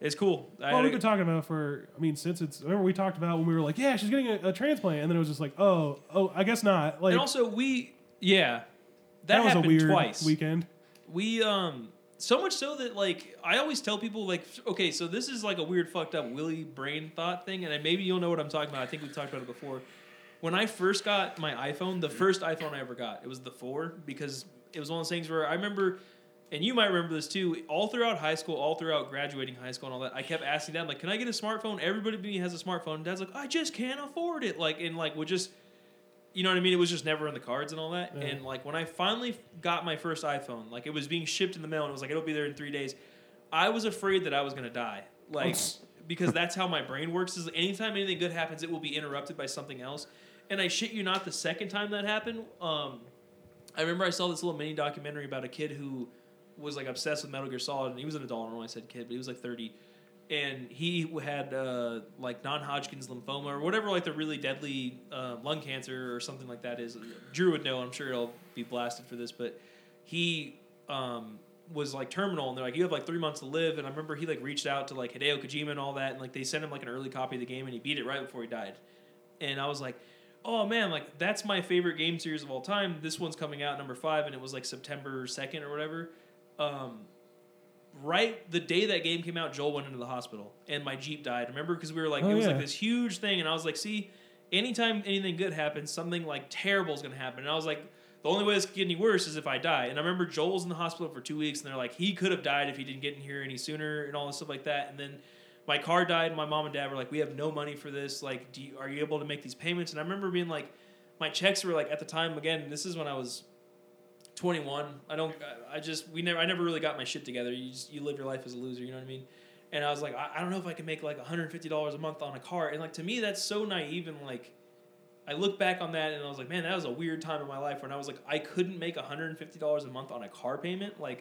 it's cool. I well, we've been talking about for, I mean, since it's, remember we talked about when we were like, yeah, she's getting a, a transplant. And then it was just like, oh, oh, I guess not. Like, and also we, yeah, that, that was happened a weird twice. weekend. We, um, so much so that, like, I always tell people, like, okay, so this is, like, a weird, fucked up Willy brain thought thing, and maybe you'll know what I'm talking about. I think we've talked about it before. When I first got my iPhone, the first iPhone I ever got, it was the four, because it was one of those things where I remember, and you might remember this, too, all throughout high school, all throughout graduating high school and all that, I kept asking Dad, like, can I get a smartphone? Everybody has a smartphone. And Dad's like, I just can't afford it. Like, and, like, would just... You know what I mean? It was just never in the cards and all that. Yeah. And, like, when I finally got my first iPhone, like, it was being shipped in the mail, and it was like, it'll be there in three days. I was afraid that I was going to die. Like, because that's how my brain works. Is anytime anything good happens, it will be interrupted by something else. And I shit you not, the second time that happened, um, I remember I saw this little mini documentary about a kid who was, like, obsessed with Metal Gear Solid. And he was an adult. I don't know why I said kid, but he was, like, thirty. And he had, uh, like, non-Hodgkin's lymphoma or whatever, like, the really deadly uh, lung cancer or something like that is. Drew would know. I'm sure he'll be blasted for this. But he um, was, like, terminal. And they're like, you have, like, three months to live. And I remember he, like, reached out to, like, Hideo Kojima and all that. And, like, they sent him, like, an early copy of the game. And he beat it right before he died. And I was like, oh man, like that's my favorite game series of all time. This one's coming out number five, and it was like September second or whatever. Um, right the day that game came out, Joel went into the hospital, and my Jeep died. Remember? Because we were like, oh, it was yeah. like this huge thing, and I was like, see, anytime anything good happens, something like terrible is going to happen. And I was like, the only way this could get any worse is if I die. And I remember Joel was in the hospital for two weeks, and they're like, he could have died if he didn't get in here any sooner and all this stuff like that. And then my car died, and my mom and dad were like, we have no money for this. Like, do you, are you able to make these payments? And I remember being like, my checks were like, at the time, again, this is when I was twenty-one. I don't, I just, we never, I never really got my shit together. You just, you live your life as a loser, you know what I mean? And I was like, I, I don't know if I can make like one hundred fifty dollars a month on a car. And like, to me, that's so naive, and like, I look back on that and I was like, man, that was a weird time in my life when I was like, I couldn't make one hundred fifty dollars a month on a car payment. Like,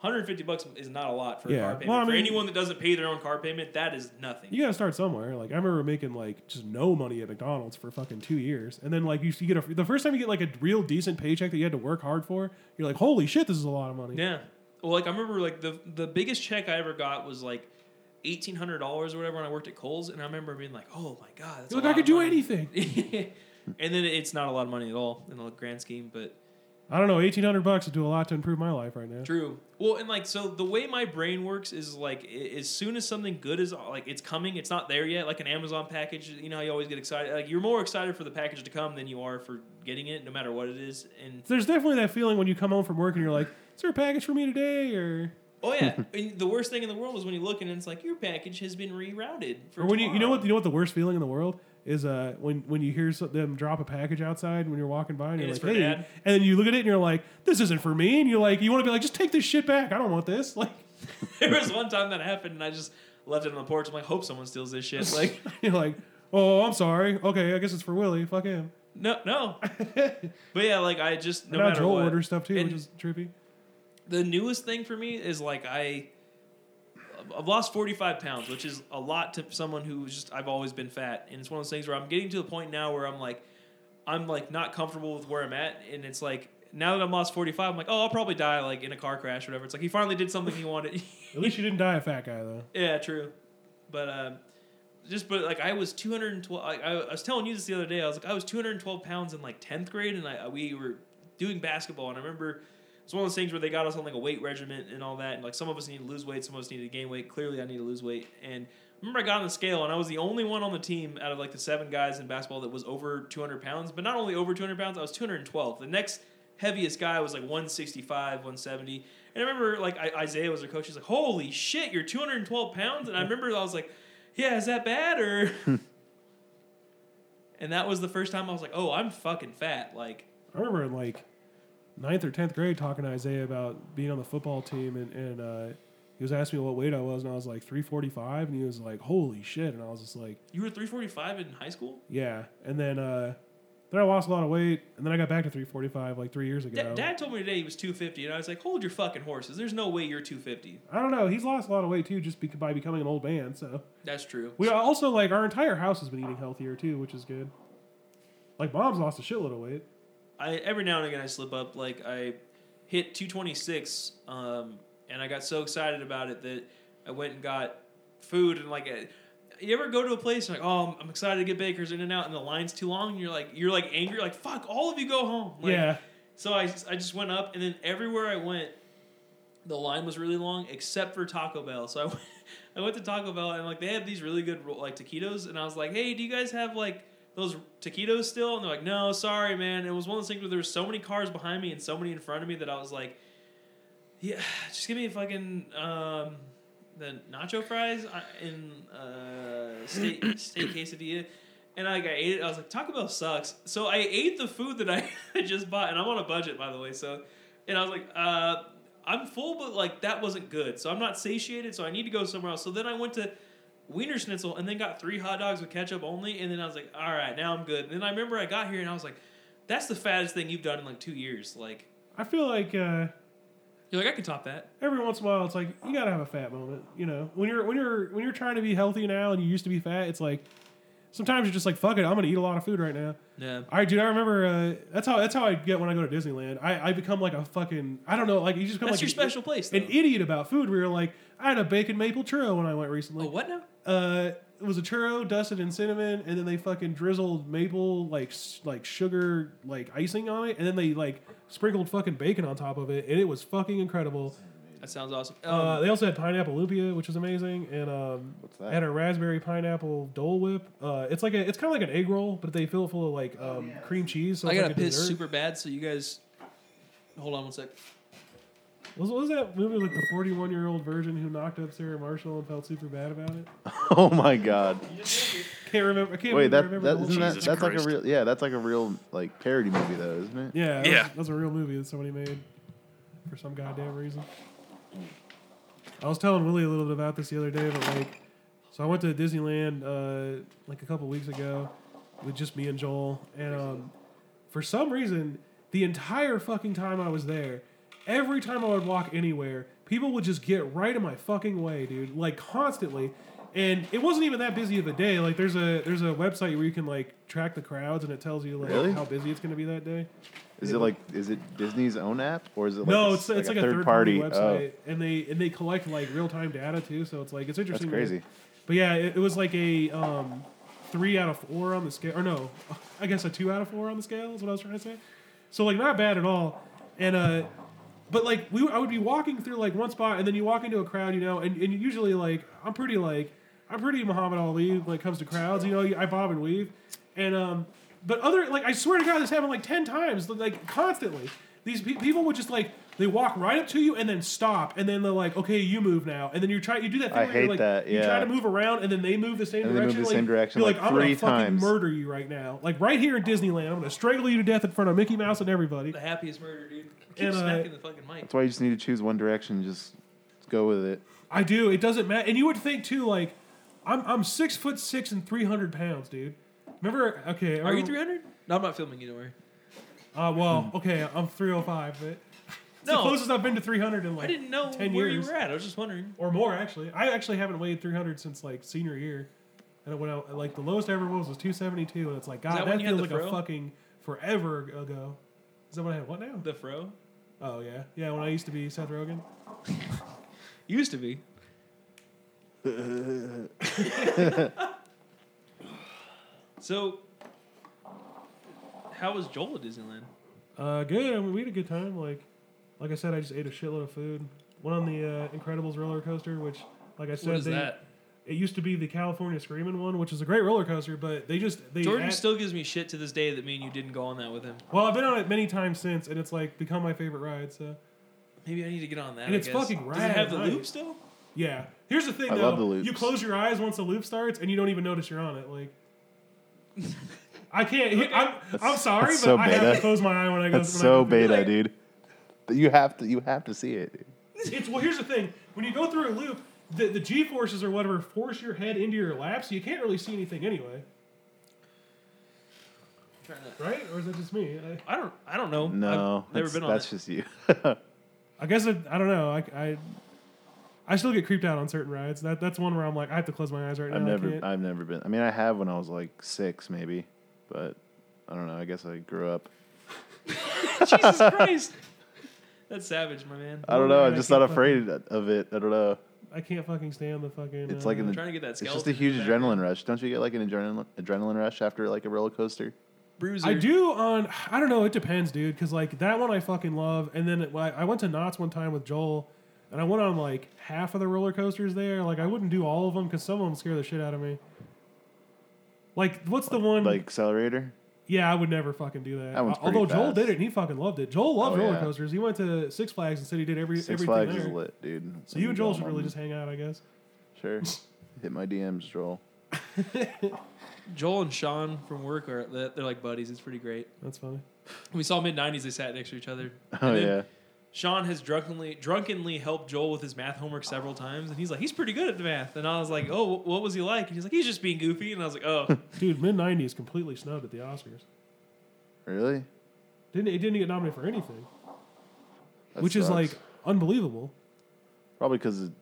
one hundred fifty bucks is not a lot for yeah. a car payment. Well, I mean, for anyone that doesn't pay their own car payment, that is nothing. You gotta start somewhere. Like, I remember making like just no money at McDonald's for fucking two years, and then like you, you get a, the first time you get like a real decent paycheck that you had to work hard for, you're like, holy shit, this is a lot of money. Yeah. Well, like I remember like the the biggest check I ever got was like eighteen hundred dollars or whatever when I worked at Kohl's, and I remember being like, oh my god, that's a lot of money. Like, I could do anything. And then it's not a lot of money at all in the grand scheme, but. I don't know, eighteen hundred bucks would do a lot to improve my life right now. True. Well, and like, so the way my brain works is like, as soon as something good is, like, it's coming, it's not there yet, like an Amazon package, you know how you always get excited? Like, you're more excited for the package to come than you are for getting it, no matter what it is. And there's definitely that feeling when you come home from work and you're like, is there a package for me today? Or... Oh yeah, and the worst thing in the world is when you look and it's like, your package has been rerouted. For or when you, you know what you know what the worst feeling in the world is uh when, when you hear them drop a package outside when you're walking by and you're and like, hey, dad. And then you look at it and you're like, this isn't for me, and you're like, you want to be like, just take this shit back. I don't want this. Like, there was one time that happened and I just left it on the porch. I'm like, hope someone steals this shit. Like, you're like, oh, I'm sorry. Okay, I guess it's for Willie. Fuck him. No, no. But yeah, like I just no and now matter Joel what. Order stuff too, and, which is trippy. The newest thing for me is like I, I've lost forty-five pounds, which is a lot to someone who's just, I've always been fat. And it's one of those things where I'm getting to the point now where I'm like, I'm like not comfortable with where I'm at. And it's like, now that I'm lost forty-five, I'm like, oh, I'll probably die like in a car crash or whatever. It's like, he finally did something he wanted. At least you didn't die a fat guy though. Yeah, true. But, um, just, but like I was two hundred twelve, I, I was telling you this the other day. I was like, I was two hundred twelve pounds in like tenth grade. And I, we were doing basketball, and I remember, it's one of those things where they got us on like a weight regimen and all that. And like some of us need to lose weight, some of us need to gain weight. Clearly I need to lose weight. And I remember I got on the scale and I was the only one on the team out of like the seven guys in basketball that was over two hundred pounds. But not only over two hundred pounds, I was two hundred twelve. The next heaviest guy was like one sixty-five, one seventy. And I remember like I, Isaiah was our coach. He's like, holy shit, you're two hundred twelve pounds. And I remember I was like, yeah, is that bad? Or and that was the first time I was like, oh, I'm fucking fat. Like I remember in like ninth or tenth grade talking to Isaiah about being on the football team, and, and uh, he was asking me what weight I was, and I was like three forty-five, and he was like, holy shit, and I was just like... You were three forty-five in high school? Yeah, and then uh, then I lost a lot of weight, and then I got back to three forty-five like three years ago. D- Dad told me today he was two fifty, and I was like, hold your fucking horses, there's no way you're two fifty. I don't know, he's lost a lot of weight too just be- by becoming an old man, so... That's true. We also, like, our entire house has been eating healthier too, which is good. Like, Mom's lost a shitload of weight. I, every now and again I slip up. Like I hit two twenty-six, um, and I got so excited about it that I went and got food. And like, uh, you ever go to a place and like, oh, I'm excited to get Baker's In-N-Out, and the line's too long, and you're like, you're like angry, like fuck, all of you go home. Like, yeah. So I I just went up, and then everywhere I went, the line was really long, except for Taco Bell. So I went, I went to Taco Bell, and like they have these really good like taquitos, and I was like, hey, do you guys have like those taquitos still? And they're like, no, sorry, man. It was one of those things where there were so many cars behind me and so many in front of me that I was like, yeah, just give me a fucking um, the nacho fries and uh, steak, steak quesadilla. And I, like, I ate it. I was like, Taco Bell sucks. So I ate the food that I just bought, and I'm on a budget, by the way. So, and I was like, uh, I'm full, but like that wasn't good. So I'm not satiated. So I need to go somewhere else. So then I went to Wiener Schnitzel, and then got three hot dogs with ketchup only, and then I was like, all right, now I'm good. And then I remember I got here, and I was like, that's the fattest thing you've done in like two years. Like, I feel like uh, you're like, I can top that. Every once in a while, it's like you gotta have a fat moment, you know. When you're when you're when you're trying to be healthy now, and you used to be fat, it's like sometimes you're just like, fuck it, I'm gonna eat a lot of food right now. Yeah. I dude, I remember uh, that's how that's how I get when I go to Disneyland. I, I become like a fucking I don't know, like you just become that's like your special an, place, though. An idiot about food. Where you're like, I had a bacon maple churro when I went recently. Oh, what now? Uh, it was a churro dusted in cinnamon, and then they fucking drizzled maple like like sugar like icing on it, and then they like sprinkled fucking bacon on top of it, and it was fucking incredible. That sounds awesome. Um, uh, they also had pineapple lumpia, which was amazing, and um, what's that? Had a raspberry pineapple Dole Whip. Uh, it's like a, it's kind of like an egg roll, but they fill it full of like um, oh, yeah. cream cheese. So I gotta like piss dessert. super bad, so you guys hold on one sec. What was that movie with like the forty-one-year-old virgin who knocked up Sarah Marshall and felt super bad about it? Oh my god! Can't remember. I can't Wait, remember. Wait, that, that, that that's Christ. like a real yeah. That's like a real like parody movie though, isn't it? Yeah, yeah. That's a real movie that somebody made for some goddamn reason. I was telling Willie a little bit about this the other day, but like, so I went to Disneyland uh, like a couple weeks ago with just me and Joel, and um, for some reason, the entire fucking time I was there. Every time I would walk anywhere, people would just get right in my fucking way, dude. Like, constantly. And it wasn't even that busy of a day. Like, there's a there's a website where you can, like, track the crowds, and it tells you, like, really? how busy it's going to be that day. Is it, it like, is it Disney's own app? Or is it, like, no, a, it's, like, it's like a third-party third website. Oh. And they and they collect, like, real-time data, too. So it's, like, it's interesting. That's crazy. But, yeah, it, it was, like, a um, three out of four on the scale. Or, no, I guess a two out of four on the scale is what I was trying to say. So, like, not bad at all. And, uh... But, like, we, I would be walking through, like, one spot, and then you walk into a crowd, you know, and, and usually, like, I'm pretty, like, I'm pretty Muhammad Ali when it comes to crowds, you know, I bob and weave. And, um, but other, like, I swear to God, this happened, like, ten times, like, constantly. These pe- people would just, like, they walk right up to you and then stop, and then they're like, okay, you move now. And then you try, you do that thing I where you're like, that, yeah. you try to move around, and then they move the same and direction. They move the like, same direction, you're like, like I'm going to fucking murder you right now. Like, right here in Disneyland, I'm going to strangle you to death in front of Mickey Mouse and everybody. The happiest murder, dude. Keep and, uh, smacking the fucking mic. That's why you just need to choose one direction and just go with it. I do. It doesn't matter. And you would think too, like, I'm I'm six foot six and three hundred pounds, dude. Remember? Okay. Are I'm, you three hundred? No, I'm not filming you. Don't worry. Uh, well, okay, I'm three hundred five, but it's no, the closest I've been to three hundred in like I didn't know ten where years. you were at. I was just wondering. Or more, actually. I actually haven't weighed three hundred since like senior year, and when I like the lowest I ever was was two seventy two, and it's like God, that, that feels like fro? a fucking forever ago. Is that what I have? What now? The fro. Oh, yeah. Yeah, when I used to be Seth Rogen. Used to be. So, how was Joel at Disneyland? Uh, good. I mean, we had a good time. Like like I said, I just ate a shitload of food. Went on the uh, Incredibles roller coaster, which, like I said... What is they, that? It used to be the California Screamin' one, which is a great roller coaster, but they just... They Jordan add, still gives me shit to this day that me and you didn't go on that with him. Well, I've been on it many times since, and it's, like, become my favorite ride, so... Maybe I need to get on that, And I it's guess. fucking rad. Does it have the loop still? Yeah. Here's the thing, I though. I love the loops. You close your eyes once the loop starts, and you don't even notice you're on it, like... I can't... Okay. I'm, I'm sorry, but so I beta. have to close my eye when I go... That's so go beta, like, dude. You have to, you have to see it, dude. It's, well, here's the thing. When you go through a loop... The, the G-forces or whatever force your head into your lap, so you can't really see anything anyway. I'm trying to... Right? Or is that just me? I, I don't. I don't know. No, I've never been on. That's that. just you. I guess I, I don't know. I, I I still get creeped out on certain rides. That that's one where I'm like, I have to close my eyes right now. I've never. I've never been. I mean, I have when I was like six, maybe, but I don't know. I guess I grew up. Jesus Christ! That's savage, my man. I don't know. I'm just not afraid of it. I don't know. I can't fucking stand the fucking... It's like uh, an, trying to get that skeleton. It's just a huge adrenaline rush. Don't you get like an adrenaline adrenaline rush after like a roller coaster? Bruiser. I do on... I don't know. It depends, dude. Because like that one I fucking love. And then it, I went to Knott's one time with Joel. And I went on like half of the roller coasters there. Like I wouldn't do all of them because some of them scare the shit out of me. Like what's like, the one... Like Accelerator? Yeah, I would never fucking do that. that uh, although fast. Joel did it and he fucking loved it. Joel loved oh, roller yeah. coasters. He went to Six Flags and said he did every Six everything Flags there. Is lit, dude. So you and Joel should really them. just hang out, I guess. Sure. Hit my D Ms, Joel. Joel and Sean from work are they're like buddies. It's pretty great. That's funny. When we saw mid nineties, they sat next to each other. Oh yeah. Sean has drunkenly drunkenly helped Joel with his math homework several times, and he's like, he's pretty good at the math. And I was like, oh, what was he like? And he's like, he's just being goofy. And I was like, oh. Dude, mid nineties completely snubbed at the Oscars. Really? Didn't It didn't get nominated for anything. That which sucks. Is, like, unbelievable. Probably because it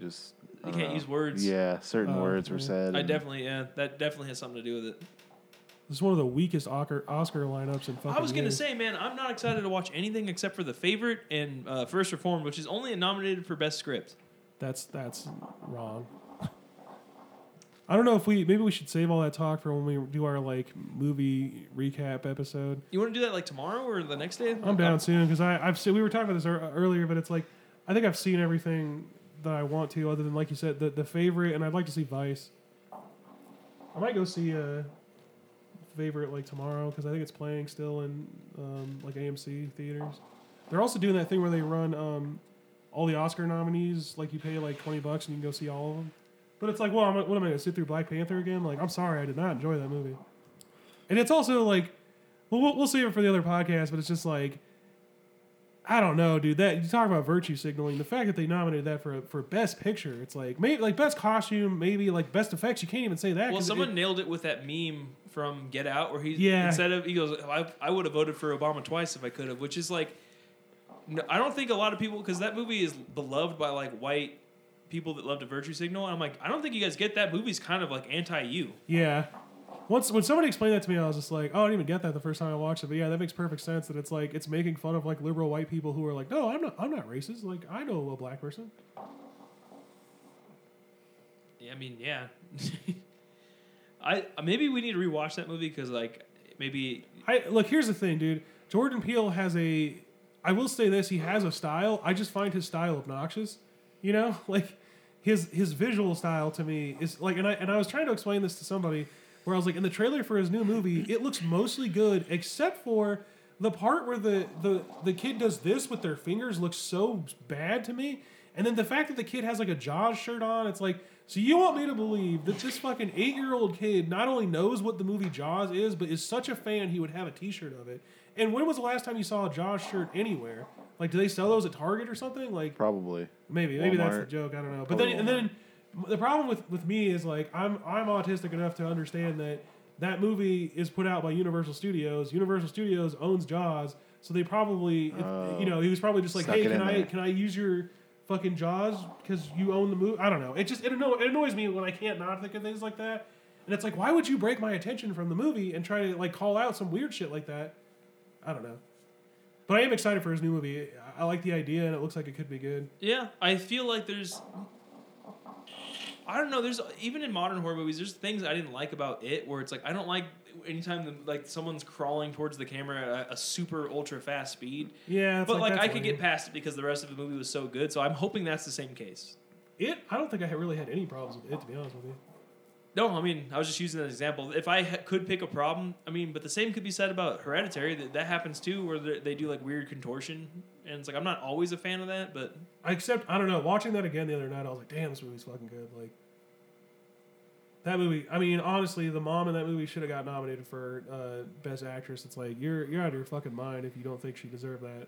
just... You can't know. use words. Yeah, certain uh, words yeah. were said. I definitely, yeah. That definitely has something to do with it. This is one of the weakest Oscar lineups in fucking I was going to say, man, I'm not excited to watch anything except for The Favorite and uh, First Reformed, which is only nominated for Best Script. That's that's wrong. I don't know if we, maybe we should save all that talk for when we do our like movie recap episode. You want to do that like tomorrow or the next day? I'm down soon because I've seen, we were talking about this earlier, but it's like, I think I've seen everything that I want to other than, like you said, the, the Favorite, and I'd like to see Vice. I might go see uh, Favorite like tomorrow because I think it's playing still in um, like A M C theaters. They're also doing that thing where they run um, all the Oscar nominees, like you pay like twenty bucks and you can go see all of them. But it's like, well, I'm, what am I going to sit through Black Panther again? Like, I'm sorry, I did not enjoy that movie. And it's also like, well, we'll, we'll save it for the other podcast, but it's just like, I don't know, dude. That you talk about virtue signaling. The fact that they nominated that for for best picture, it's like maybe like best costume, maybe like best effects. You can't even say that. Well, someone it, nailed it with that meme from Get Out, where he's yeah. instead of he goes, I, I would have voted for Obama twice if I could have, which is like, no, I don't think a lot of people, because that movie is beloved by like white people that love to virtue signal. And I'm like, I don't think you guys get that movie's kind of like anti you. Yeah. Once when somebody explained that to me, I was just like, oh, I didn't even get that the first time I watched it. But yeah, that makes perfect sense that it's like it's making fun of like liberal white people who are like, no, I'm not, I'm not racist. Like I know a black person. Yeah, I mean, yeah. I maybe we need to rewatch that movie because like maybe I look. Here's the thing, dude. Jordan Peele has a. I will say this: he has a style. I just find his style obnoxious. You know, like his his visual style to me is like, and I and I was trying to explain this to somebody. Where I was like, in the trailer for his new movie, it looks mostly good, except for the part where the, the, the kid does this with their fingers looks so bad to me. And then the fact that the kid has like a Jaws shirt on, it's like, so you want me to believe that this fucking eight-year-old kid not only knows what the movie Jaws is, but is such a fan he would have a t-shirt of it. And when was the last time you saw a Jaws shirt anywhere? Like, do they sell those at Target or something? Like, probably. Maybe. Maybe Walmart. That's the joke. I don't know. But probably then, Walmart. and then... The problem with, with me is like I'm I'm autistic enough to understand that that movie is put out by Universal Studios. Universal Studios owns Jaws, so they probably if, oh, you know he was probably just like, hey, can I there. can I use your fucking Jaws because you own the movie? I don't know. It just it annoys, it annoys me when I can't not think of things like that. And it's like, why would you break my attention from the movie and try to like call out some weird shit like that? I don't know. But I am excited for his new movie. I like the idea, and it looks like it could be good. Yeah, I feel like there's. I don't know. There's even in modern horror movies, there's things I didn't like about it. Where it's like I don't like anytime the, like someone's crawling towards the camera at a super ultra fast speed. Yeah, but like, like I could get past it because the rest of the movie was so good. So I'm hoping that's the same case. It. I don't think I really had any problems with it, to be honest with you. No, I mean I was just using an example. If I ha- could pick a problem, I mean, but the same could be said about Hereditary. That that happens too, where they do like weird contortion. And it's like, I'm not always a fan of that, but... Except, I don't know, watching that again the other night, I was like, damn, this movie's fucking good. Like, that movie... I mean, honestly, the mom in that movie should have got nominated for uh, Best Actress. It's like, you're you're out of your fucking mind if you don't think she deserved that.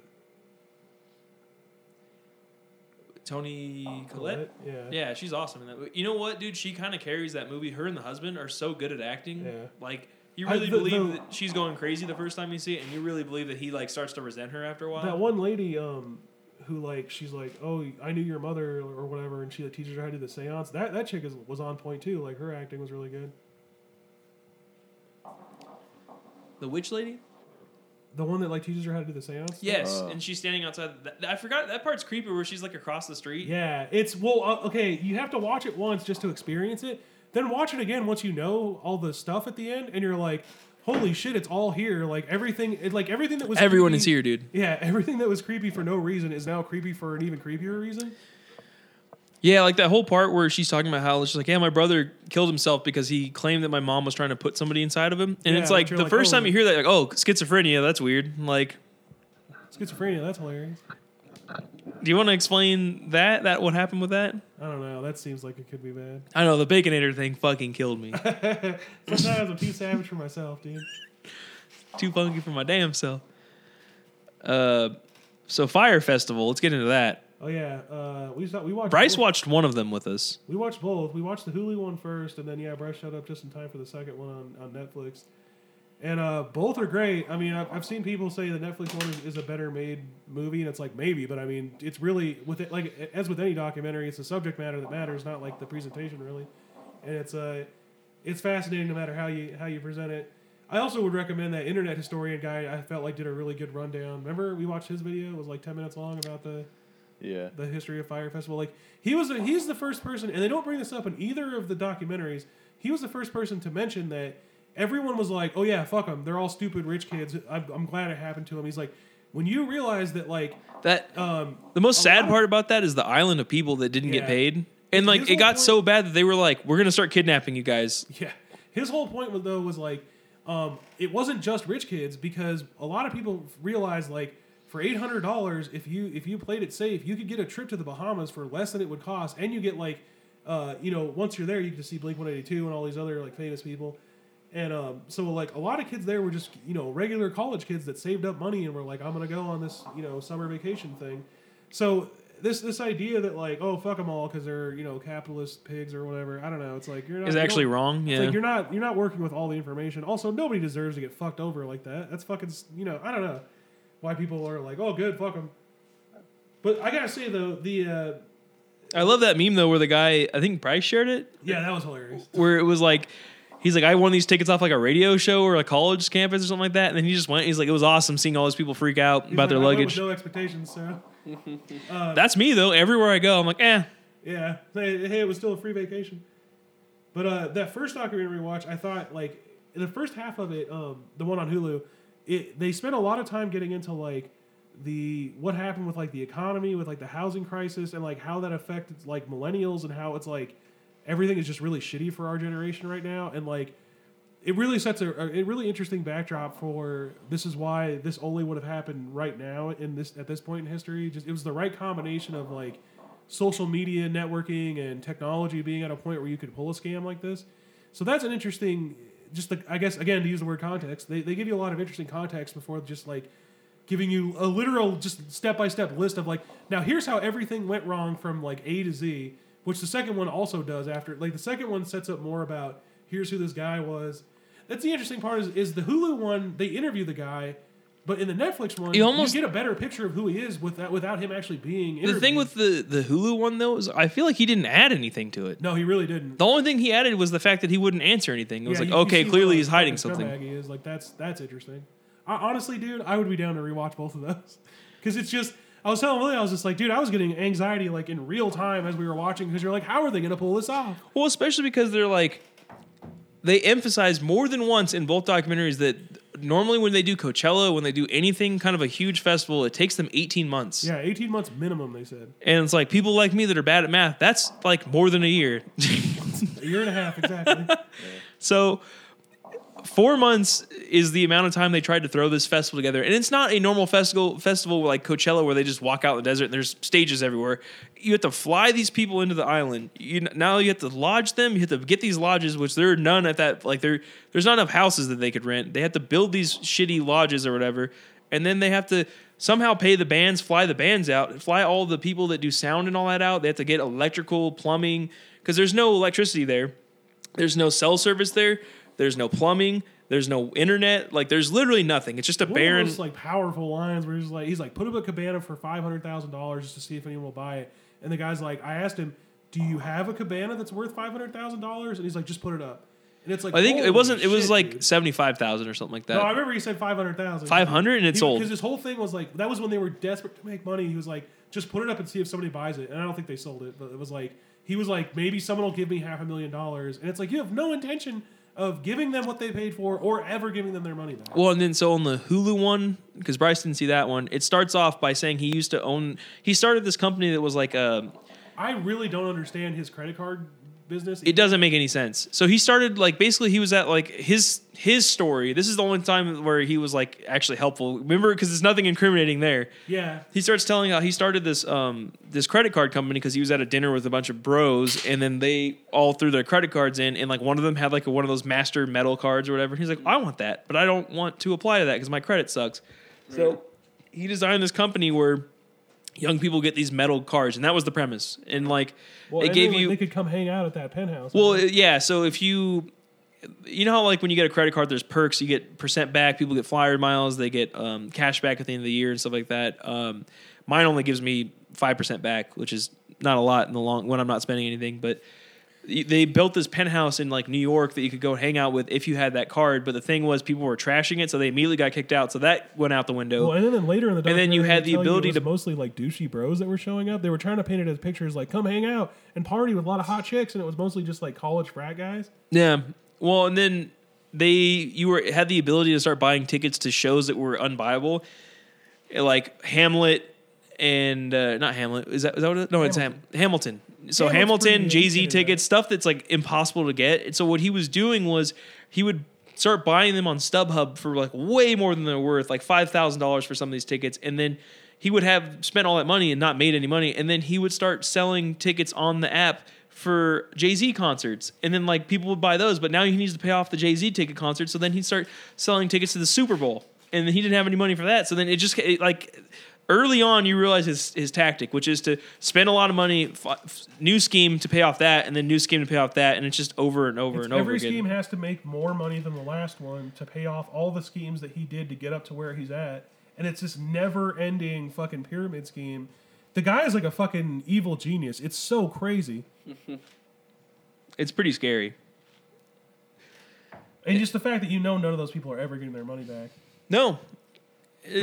Toni oh, Collette? Collette? Yeah. Yeah, she's awesome in that movie. You know what, dude? She kind of carries that movie. Her and the husband are so good at acting. Yeah. Like... You really I, the, believe the, that she's going crazy the first time you see it, and you really believe that he like starts to resent her after a while. That one lady, um, who like she's like, "Oh, I knew your mother" or whatever, and she like, teaches her how to do the seance. That that chick is, was on point too. Like her acting was really good. The witch lady, the one that like teaches her how to do the seance. Yes, uh. and she's standing outside. That, I forgot that part's creepy, where she's like across the street. Yeah, it's well, uh, okay. You have to watch it once just to experience it. Then watch it again once you know all the stuff at the end, and you're like, "Holy shit, it's all here!" Like everything, like everything that was everyone creepy, is here, dude. Yeah, everything that was creepy for no reason is now creepy for an even creepier reason. Yeah, like that whole part where she's talking about how she's like, "Yeah, my brother killed himself because he claimed that my mom was trying to put somebody inside of him," and yeah, it's like the like, first oh, time you hear that, like, "Oh, schizophrenia, that's weird." Like, schizophrenia, that's hilarious. Do you want to explain that? That what happened with that? I don't know. That seems like it could be bad. I know the Baconator thing fucking killed me. Sometimes I'm too savage for myself, dude. Too funky for my damn self. Uh, so Fyre Festival. Let's get into that. Oh yeah, uh, we saw, we watched. Bryce both. watched one of them with us. We watched both. We watched the Hulu one first, and then yeah, Bryce showed up just in time for the second one on, on Netflix. And uh, both are great. I mean, I've, I've seen people say the Netflix one is, is a better made movie, and it's like maybe, but I mean, it's really with it like as with any documentary, it's the subject matter that matters, not like the presentation really. And it's uh, it's fascinating no matter how you how you present it. I also would recommend that Internet Historian guy. I felt like did a really good rundown. Remember we watched his video; it was like ten minutes long about the yeah. the history of Fyre Festival. Like he was, a, he's the first person, and they don't bring this up in either of the documentaries. He was the first person to mention that everyone was like, "Oh yeah, fuck them. They're all stupid rich kids. I'm, I'm glad it happened to them." He's like, when you realize that, like that, um, the most sad part of, about that is the island of people that didn't yeah. get paid, and like his it got point, so bad that they were like, "We're gonna start kidnapping you guys." Yeah, his whole point though was like, um, it wasn't just rich kids, because a lot of people realized like, for eight hundred dollars, if you if you played it safe, you could get a trip to the Bahamas for less than it would cost, and you get like, uh, you know, once you're there, you can see Blink one eighty-two and all these other like famous people. And um, so, like, a lot of kids there were just, you know, regular college kids that saved up money and were like, I'm going to go on this, you know, summer vacation thing. So this this idea that, like, oh, fuck them all because they're, you know, capitalist pigs or whatever, I don't know. It's like, you're not... Is it actually wrong? Yeah. It's like, you're not, you're not working with all the information. Also, nobody deserves to get fucked over like that. That's fucking, you know, I don't know why people are like, oh, good, fuck them. But I got to say, though, the... Uh, I love that meme, though, where the guy, I think Price shared it. Yeah, that was hilarious. Where it was like... He's like, I won these tickets off like a radio show or a college campus or something like that. And then he just went. He's like, it was awesome seeing all those people freak out He's about like, their I luggage. Went with no expectations, so. uh, That's me, though. Everywhere I go, I'm like, eh. Yeah. Hey, it was still a free vacation. But uh, that first documentary watch, I thought, like, in the first half of it, um, the one on Hulu, it, they spent a lot of time getting into, like, the what happened with, like, the economy, with, like, the housing crisis, and, like, how that affected, like, millennials and how it's, like, everything is just really shitty for our generation right now. And like, it really sets a, a really interesting backdrop for this is why this only would have happened right now in this, at this point in history. Just, it was the right combination of like social media networking and technology being at a point where you could pull a scam like this. So that's an interesting, just like, I guess, again, to use the word context, they, they give you a lot of interesting context before just like giving you a literal, just step-by-step list of like, now here's how everything went wrong from like A to Z. Which the second one also does after, like the second one sets up more about here's who this guy was. That's the interesting part is, is the Hulu one, they interview the guy, but in the Netflix one, almost, you get a better picture of who he is without without him actually being interviewed. The thing with the, the Hulu one though is I feel like he didn't add anything to it. No, he really didn't. The only thing he added was the fact that he wouldn't answer anything. It was yeah, like, you, okay, you clearly he's hiding something. He is. Like that's that's interesting. I, honestly, dude, I would be down to rewatch both of those because it's just. I was telling Willie, I was just like, dude, I was getting anxiety like in real time as we were watching because you're like, how are they going to pull this off? Well, especially because they're like, they emphasize more than once in both documentaries that normally when they do Coachella, when they do anything kind of a huge festival, it takes them eighteen months. Yeah, eighteen months minimum, they said. And it's like people like me that are bad at math, that's like more than a year. A year and a half, exactly. Yeah. So... Four months is the amount of time they tried to throw this festival together. And it's not a normal festival festival like Coachella where they just walk out in the desert and there's stages everywhere. You have to fly these people into the island. You, now you have to lodge them. You have to get these lodges, which there are none at that. Like there, There's not enough houses that they could rent. They have to build these shitty lodges or whatever. And then they have to somehow pay the bands, fly the bands out, fly all the people that do sound and all that out. They have to get electrical, plumbing, because there's no electricity there. There's no cell service there. There's no plumbing. There's no internet. Like, there's literally nothing. It's just a One barren... One of those, like, powerful lines where he's like, he's like, put up a cabana for five hundred thousand dollars just to see if anyone will buy it. And the guy's like, I asked him, do you have a cabana that's worth five hundred thousand dollars? And he's like, just put it up. And it's like, I think it wasn't, shit, it was like seventy-five thousand dollars or something like that. No, I remember he said five hundred thousand dollars. five hundred dollars and it's sold. Because his whole thing was like, that was when they were desperate to make money. He was like, just put it up and see if somebody buys it. And I don't think they sold it, but it was like, he was like, maybe someone will give me half a million dollars. And it's like, you have no intention of giving them what they paid for or ever giving them their money back. Well, and then so on the Hulu one, because Bryce didn't see that one, it starts off by saying he used to own... He started this company that was like a... I really don't understand his credit card business. Either. It doesn't make any sense. So he started like... Basically, he was at like his his story. This is the only time where he was like actually helpful. Remember, because there's nothing incriminating there. Yeah. He starts telling how he started this, um, this credit card company because he was at a dinner with a bunch of bros and then they all threw their credit cards in and like one of them had like a, one of those master metal cards or whatever. And he's like, I want that, but I don't want to apply to that because my credit sucks. Right. So he designed this company where... Young people get these metal cards, and that was the premise. And like, well, it gave you—they could come hang out at that penthouse. Well, right? Yeah. So if you, you know how like when you get a credit card, there's perks. You get percent back. People get flyer miles. They get um, cash back at the end of the year and stuff like that. Um, mine only gives me five percent back, which is not a lot in the long when I'm not spending anything, but. they built this penthouse in like New York that you could go hang out with if you had that card. But the thing was, people were trashing it, so they immediately got kicked out. So that went out the window. Well, and then later in the documentary, and then you had the ability to mostly like douchey bros that were showing up. They were trying to paint it as pictures like come hang out and party with a lot of hot chicks, and it was mostly just like college frat guys. Yeah. Well, and then they you were had the ability to start buying tickets to shows that were unbuyable, like Hamlet. And uh, not Hamlet. Is that, is that what it is? No, Hamilton. It's Ham- Hamilton. So Hamilton's Hamilton, Jay-Z tickets, stuff that's like impossible to get. And so what he was doing was he would start buying them on StubHub for like way more than they're worth, like five thousand dollars for some of these tickets. And then he would have spent all that money and not made any money. And then he would start selling tickets on the app for Jay-Z concerts. And then like people would buy those, but now he needs to pay off the Jay-Z ticket concert. So then he'd start selling tickets to the Super Bowl. And then he didn't have any money for that. So then it just it, like... Early on, you realize his his tactic, which is to spend a lot of money, f- new scheme to pay off that, and then new scheme to pay off that, and it's just over and over it's and over every again. Every scheme has to make more money than the last one to pay off all the schemes that he did to get up to where he's at, and it's this never-ending fucking pyramid scheme. The guy is like a fucking evil genius. It's so crazy. It's pretty scary. And it, just the fact that you know none of those people are ever getting their money back. No.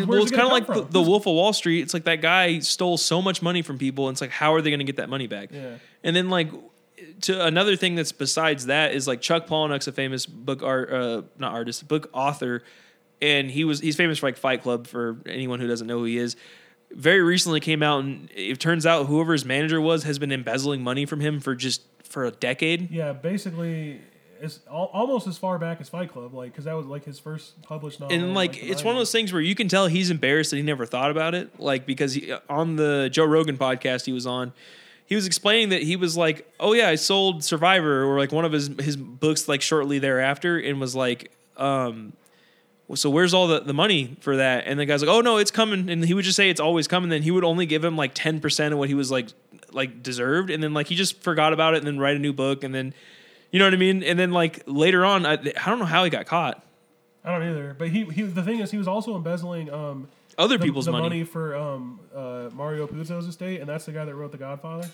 Well, it's kind of like the, the Wolf of Wall Street. It's like that guy stole so much money from people. And it's like, how are they going to get that money back? Yeah. And then like to another thing that's besides that is like Chuck Palahniuk's a famous book art, uh, not artist, book author. And he was, he's famous for like Fight Club for anyone who doesn't know who he is. Very recently came out and it turns out whoever his manager was has been embezzling money from him for just for a decade. Yeah. Basically It's almost as far back as Fight Club, like because that was like his first published novel. And like, like it's one of those things where you can tell he's embarrassed that he never thought about it, like because he, on the Joe Rogan podcast he was on, he was explaining that he was like, oh yeah, I sold Survivor or like one of his his books like shortly thereafter, and was like, um, so where's all the, the money for that? And the guy's like, oh no, it's coming, and he would just say it's always coming. Then he would only give him like ten percent of what he was like like deserved, and then like he just forgot about it, and then write a new book, and then. You know what I mean? And then, like, later on, I, I don't know how he got caught. I don't either. But he, he the thing is, he was also embezzling um, other the, people's the money. money for um, uh, Mario Puzo's estate, and that's the guy that wrote The Godfather.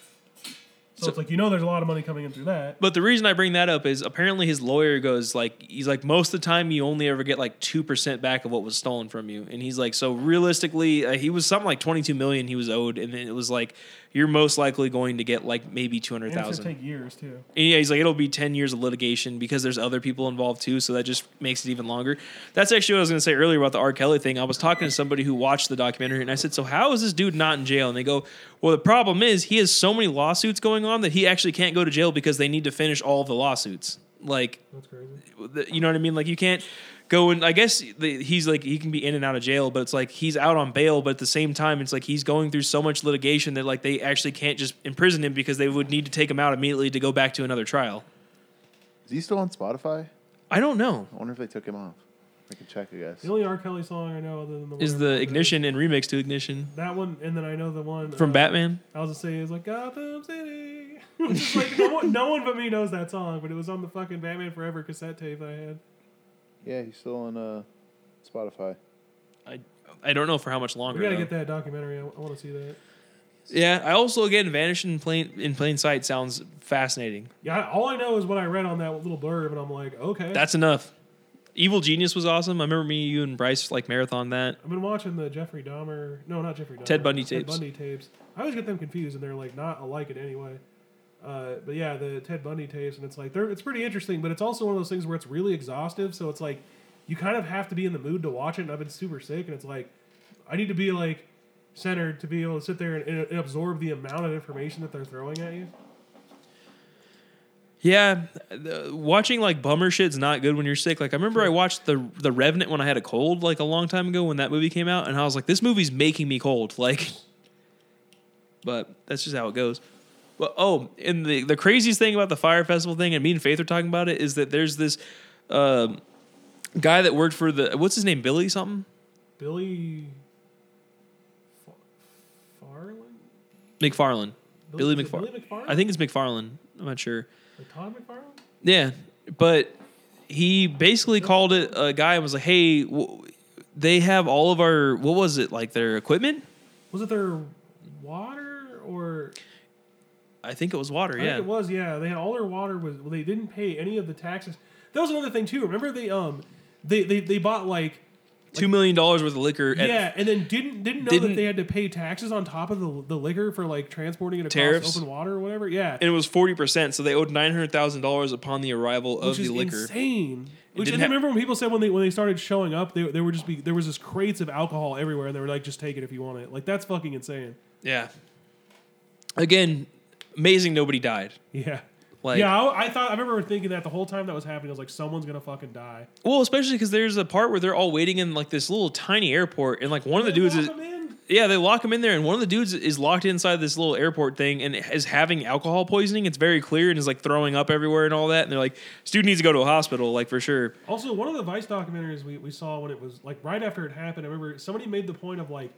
So, so it's like, you know there's a lot of money coming in through that. But the reason I bring that up is apparently his lawyer goes, like, he's like, most of the time you only ever get, like, two percent back of what was stolen from you. And he's like, so realistically, uh, he was something like twenty-two million dollars he was owed, and then it was like, you're most likely going to get, like, maybe two hundred thousand dollars. And it's going to take years, too. And yeah, he's like, it'll be ten years of litigation because there's other people involved, too, so that just makes it even longer. That's actually what I was going to say earlier about the R. Kelly thing. I was talking to somebody who watched the documentary, and I said, so how is this dude not in jail? And they go, well, the problem is he has so many lawsuits going on that he actually can't go to jail because they need to finish all of the lawsuits. Like, that's crazy. You know what I mean? Like, you can't go and I guess the, he's like, he can be in and out of jail, but it's like he's out on bail. But at the same time, it's like he's going through so much litigation that like they actually can't just imprison him because they would need to take him out immediately to go back to another trial. Is he still on Spotify? I don't know. I wonder if they took him off. I can check, I guess. The only R. Kelly song I know other than the one is the Ignition and remix to Ignition. That one, and then I know the one from uh, Batman. I was just saying, it's like Gotham City. Which is like no one, no one but me knows that song, but it was on the fucking Batman Forever cassette tape that I had. Yeah, he's still on uh, Spotify. I I don't know for how much longer. We gotta though. get that documentary. I, I want to see that. Yeah, I also again Vanish in plain in plain sight sounds fascinating. Yeah, all I know is what I read on that little blurb, and I'm like, okay, that's enough. Evil Genius was awesome. I remember me, you, and Bryce like marathon that. I've been watching the Jeffrey Dahmer. No, not Jeffrey Dahmer. Ted Bundy tapes. Ted Bundy tapes. I always get them confused, and they're like not alike in any way. Uh, but yeah, the Ted Bundy tapes, and it's like they're it's pretty interesting, but it's also one of those things where it's really exhaustive. So it's like you kind of have to be in the mood to watch it. And I've been super sick, and it's like I need to be like centered to be able to sit there and, and absorb the amount of information that they're throwing at you. Yeah, the, watching like bummer shit's not good when you're sick. Like I remember I watched the the Revenant when I had a cold like a long time ago when that movie came out, and I was like, this movie's making me cold. Like, but that's just how it goes. But oh, and the the craziest thing about the Fyre Festival thing, and me and Faith are talking about it, is that there's this uh, guy that worked for the what's his name, Billy something, Billy F- Farland, McFarlane, Billy, Billy McFarlane. McFarlane. I think it's McFarlane. I'm not sure. Todd McFarlane? Yeah, but he basically called it a guy and was like, hey, w- they have all of our, what was it, like their equipment? Was it their water or? I think it was water, I yeah. I think it was, yeah. They had all their water. Was well, they didn't pay any of the taxes. That was another thing, too. Remember, they um, they, they, they bought, like... Like, two million dollars worth of liquor. At, yeah, and then didn't didn't know didn't, that they had to pay taxes on top of the the liquor for, like, transporting it across tariffs, open water or whatever. Yeah. And it was forty percent, so they owed nine hundred thousand dollars upon the arrival Which of the liquor. Which is insane. Which, and ha- remember when people said when they when they started showing up, they, they were just be, there was just crates of alcohol everywhere, and they were like, just take it if you want it. Like, that's fucking insane. Yeah. Again, amazing nobody died. Yeah. Like, yeah, I, I thought I remember thinking that the whole time that was happening. I was like, someone's gonna fucking die. Well, especially because there's a part where they're all waiting in like this little tiny airport, and like one they of the dudes is yeah, they lock him in there, and one of the dudes is locked inside this little airport thing and is having alcohol poisoning. It's very clear, and is like throwing up everywhere and all that. And they're like, "Dude needs to go to a hospital, like for sure." Also, one of the Vice documentaries we we saw when it was like right after it happened, I remember somebody made the point of like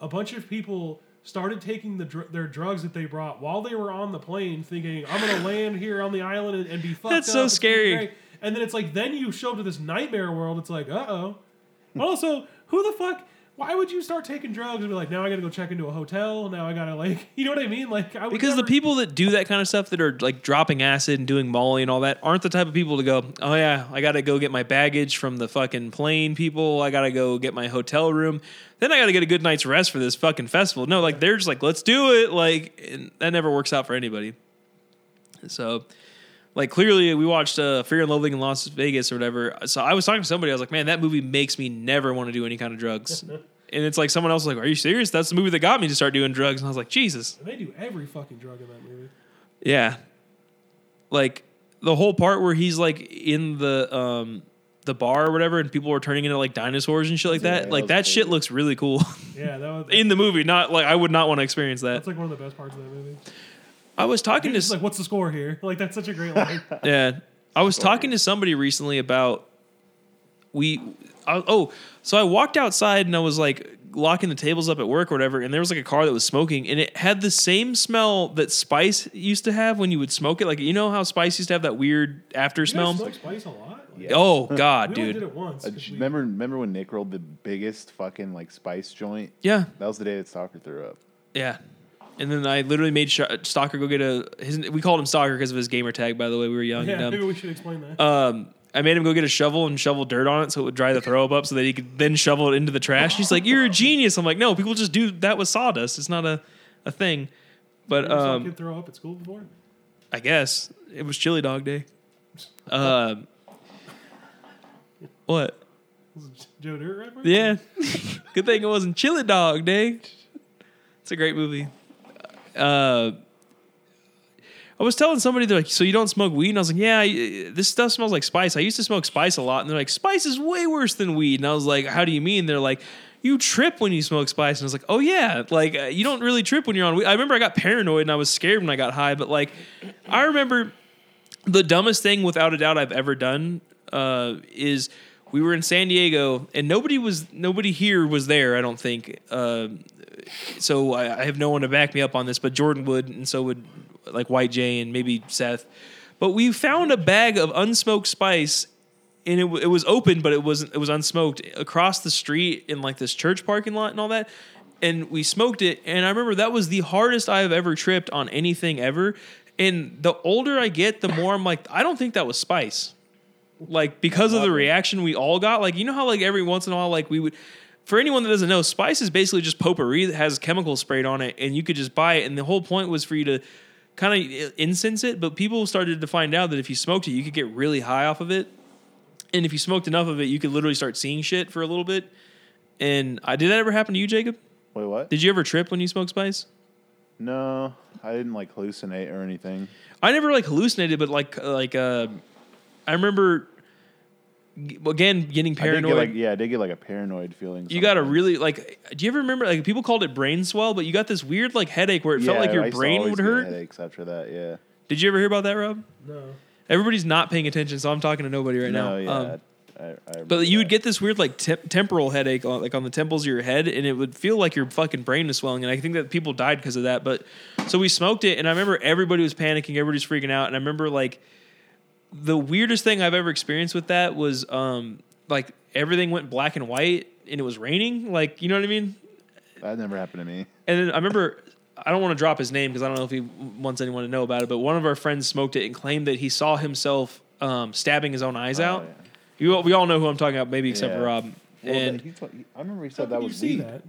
a bunch of people started taking the dr- their drugs that they brought while they were on the plane, thinking, I'm going to land here on the island and, and be fucked That's up. That's so it's scary. And then it's like, then you show up to this nightmare world. It's like, uh-oh. Also, who the fuck... Why would you start taking drugs and be like, now I got to go check into a hotel. Now I got to like, you know what I mean? Like, I would Because never... the people that do that kind of stuff that are like dropping acid and doing Molly and all that aren't the type of people to go, oh yeah, I got to go get my baggage from the fucking plane people. I got to go get my hotel room. Then I got to get a good night's rest for this fucking festival. No, like they're just like, let's do it. Like, and that never works out for anybody. So like clearly we watched uh, Fear and Loathing in Las Vegas or whatever. So I was talking to somebody. I was like, man, that movie makes me never want to do any kind of drugs. And it's like someone else was like, are you serious? That's the movie that got me to start doing drugs. And I was like, Jesus. They do every fucking drug in that movie. Yeah. Like the whole part where he's like in the um, the bar or whatever and people are turning into like dinosaurs and shit like yeah, that. that. Like that, that shit looks really cool. Yeah, that was in the movie. Not like I would not want to experience that. That's like one of the best parts of that movie. I was talking Dude, to like, what's the score here? Like, that's such a great line. Yeah, I was talking to somebody recently about we. I, oh, so I walked outside and I was like locking the tables up at work or whatever, and there was like a car that was smoking, and it had the same smell that Spice used to have when you would smoke it. Like, you know how Spice used to have that weird after you smell? Smoke Spice a lot. Like, yeah. Oh God, we dude! Did it once, uh, we... Remember, remember when Nick rolled the biggest fucking like Spice joint? Yeah, that was the day that Stalker threw up. Yeah. And then I literally made Stalker go get a... His, we called him Stalker because of his gamer tag, by the way. We were young yeah, and dumb. Maybe we should explain that. Um, I made him go get a shovel and shovel dirt on it so it would dry the throw up up so that he could then shovel it into the trash. He's like, you're a genius. I'm like, no, people just do that with sawdust. It's not a, a thing. But um, you kid throw up at school before? I guess. It was chili dog day. Uh, what? Was it Joe Dirt right there? Yeah. Good thing it wasn't chili dog day. It's a great movie. Uh, I was telling somebody, they're like, so you don't smoke weed? And I was like, yeah, I, this stuff smells like Spice. I used to smoke Spice a lot. And they're like, Spice is way worse than weed. And I was like, how do you mean? They're like, you trip when you smoke Spice. And I was like, oh yeah, like uh, you don't really trip when you're on weed. I remember I got paranoid and I was scared when I got high, but like, I remember the dumbest thing without a doubt I've ever done, uh, is we were in San Diego and nobody was, nobody here was there. I don't think, uh, So I, I have no one to back me up on this, but Jordan would, and so would like White Jay and maybe Seth. But we found a bag of unsmoked Spice, and it, it was open, but it wasn't. It was unsmoked across the street in like this church parking lot and all that. And we smoked it, and I remember that was the hardest I have ever tripped on anything ever. And the older I get, the more I'm like, I don't think that was Spice. Like because of the reaction we all got, like you know how like every once in a while, like we would. For anyone that doesn't know, Spice is basically just potpourri that has chemicals sprayed on it, and you could just buy it. And the whole point was for you to kind of incense it. But people started to find out that if you smoked it, you could get really high off of it. And if you smoked enough of it, you could literally start seeing shit for a little bit. And uh, did that ever happen to you, Jacob? Wait, what? Did you ever trip when you smoked Spice? No, I didn't like hallucinate or anything. I never like hallucinated, but like like uh, I remember. Again, getting paranoid. I did get like, yeah, I did get like a paranoid feeling. Sometimes. You got a really like. Do you ever remember? Like people called it brain swell, but you got this weird like headache where it yeah, felt like your I brain would hurt. Headaches after that, yeah. Did you ever hear about that, Rob? No. Everybody's not paying attention, so I'm talking to nobody right no, now. Yeah, um, I, I remember but you that. would get this weird like te- temporal headache, on, like on the temples of your head, and it would feel like your fucking brain was swelling. And I think that people died because of that. But so we smoked it, and I remember everybody was panicking, everybody's freaking out, and I remember like. The weirdest thing I've ever experienced with that was, um, like, everything went black and white, and it was raining. Like, you know what I mean? That never happened to me. And then I remember I don't want to drop his name because I don't know if he wants anyone to know about it, but one of our friends smoked it and claimed that he saw himself um, stabbing his own eyes oh, out. Yeah. You, we all know who I'm talking about, maybe except yeah. for Rob. Well, and he t- I remember he said that was weed. That?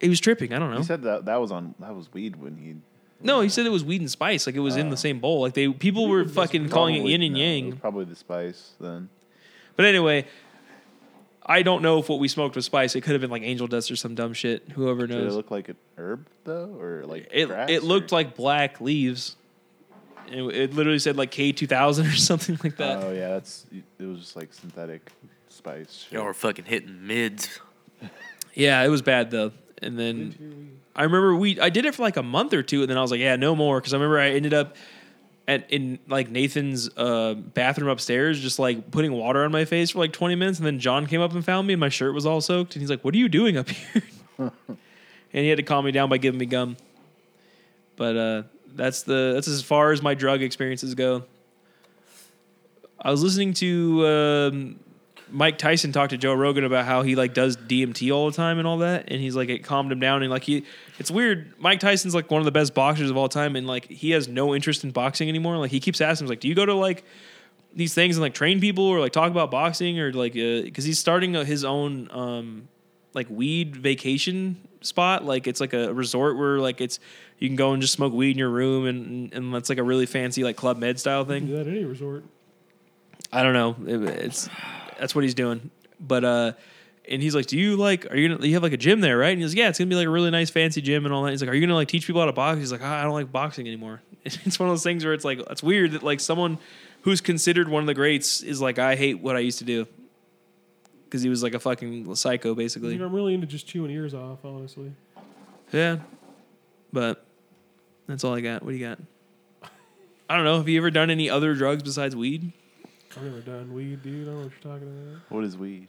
He was tripping. I don't know. He said that that was on that was weed when he. No, he said it was weed and spice. Like it was oh. in the same bowl. Like they people were fucking probably, calling it yin and no, yang. It was probably the spice then. But anyway, I don't know if what we smoked was spice. It could have been like angel dust or some dumb shit. Whoever knows. Did it look like an herb though, or like it? Grass it looked or? Like black leaves. It, it literally said like K two thousand or something like that. Oh yeah, that's it was just like synthetic spice. Shit. Y'all were fucking hitting mids. Yeah, it was bad though. And then I remember we, I did it for like a month or two, and then I was like, yeah, no more. Cause I remember I ended up at, in like Nathan's uh, bathroom upstairs, just like putting water on my face for like twenty minutes. And then John came up and found me, and my shirt was all soaked. And he's like, what are you doing up here? And he had to calm me down by giving me gum. But uh, that's the, that's as far as my drug experiences go. I was listening to, um, Mike Tyson talked to Joe Rogan about how he like does D M T all the time and all that, and he's like it calmed him down, and like he it's weird. Mike Tyson's like one of the best boxers of all time, and like he has no interest in boxing anymore. Like he keeps asking him like, do you go to like these things and like train people or like talk about boxing or like uh, cuz he's starting a, his own um like weed vacation spot. Like it's like a resort where like it's you can go and just smoke weed in your room, and and that's like a really fancy like Club Med style thing. You can do that at any resort. I don't know. It, it's That's what he's doing. But, uh, and he's like, do you like, are you gonna, you have like a gym there, right? And he's like, yeah, it's gonna be like a really nice fancy gym and all that. He's like, are you gonna like teach people how to box? He's like, ah, I don't like boxing anymore. It's one of those things where it's like, it's weird that like someone who's considered one of the greats is like, I hate what I used to do. Cause he was like a fucking psycho basically. You know, I'm really into just chewing ears off, honestly. Yeah. But that's all I got. What do you got? I don't know. Have you ever done any other drugs besides weed? I've never done weed, dude. I don't know what you're talking about. What is weed?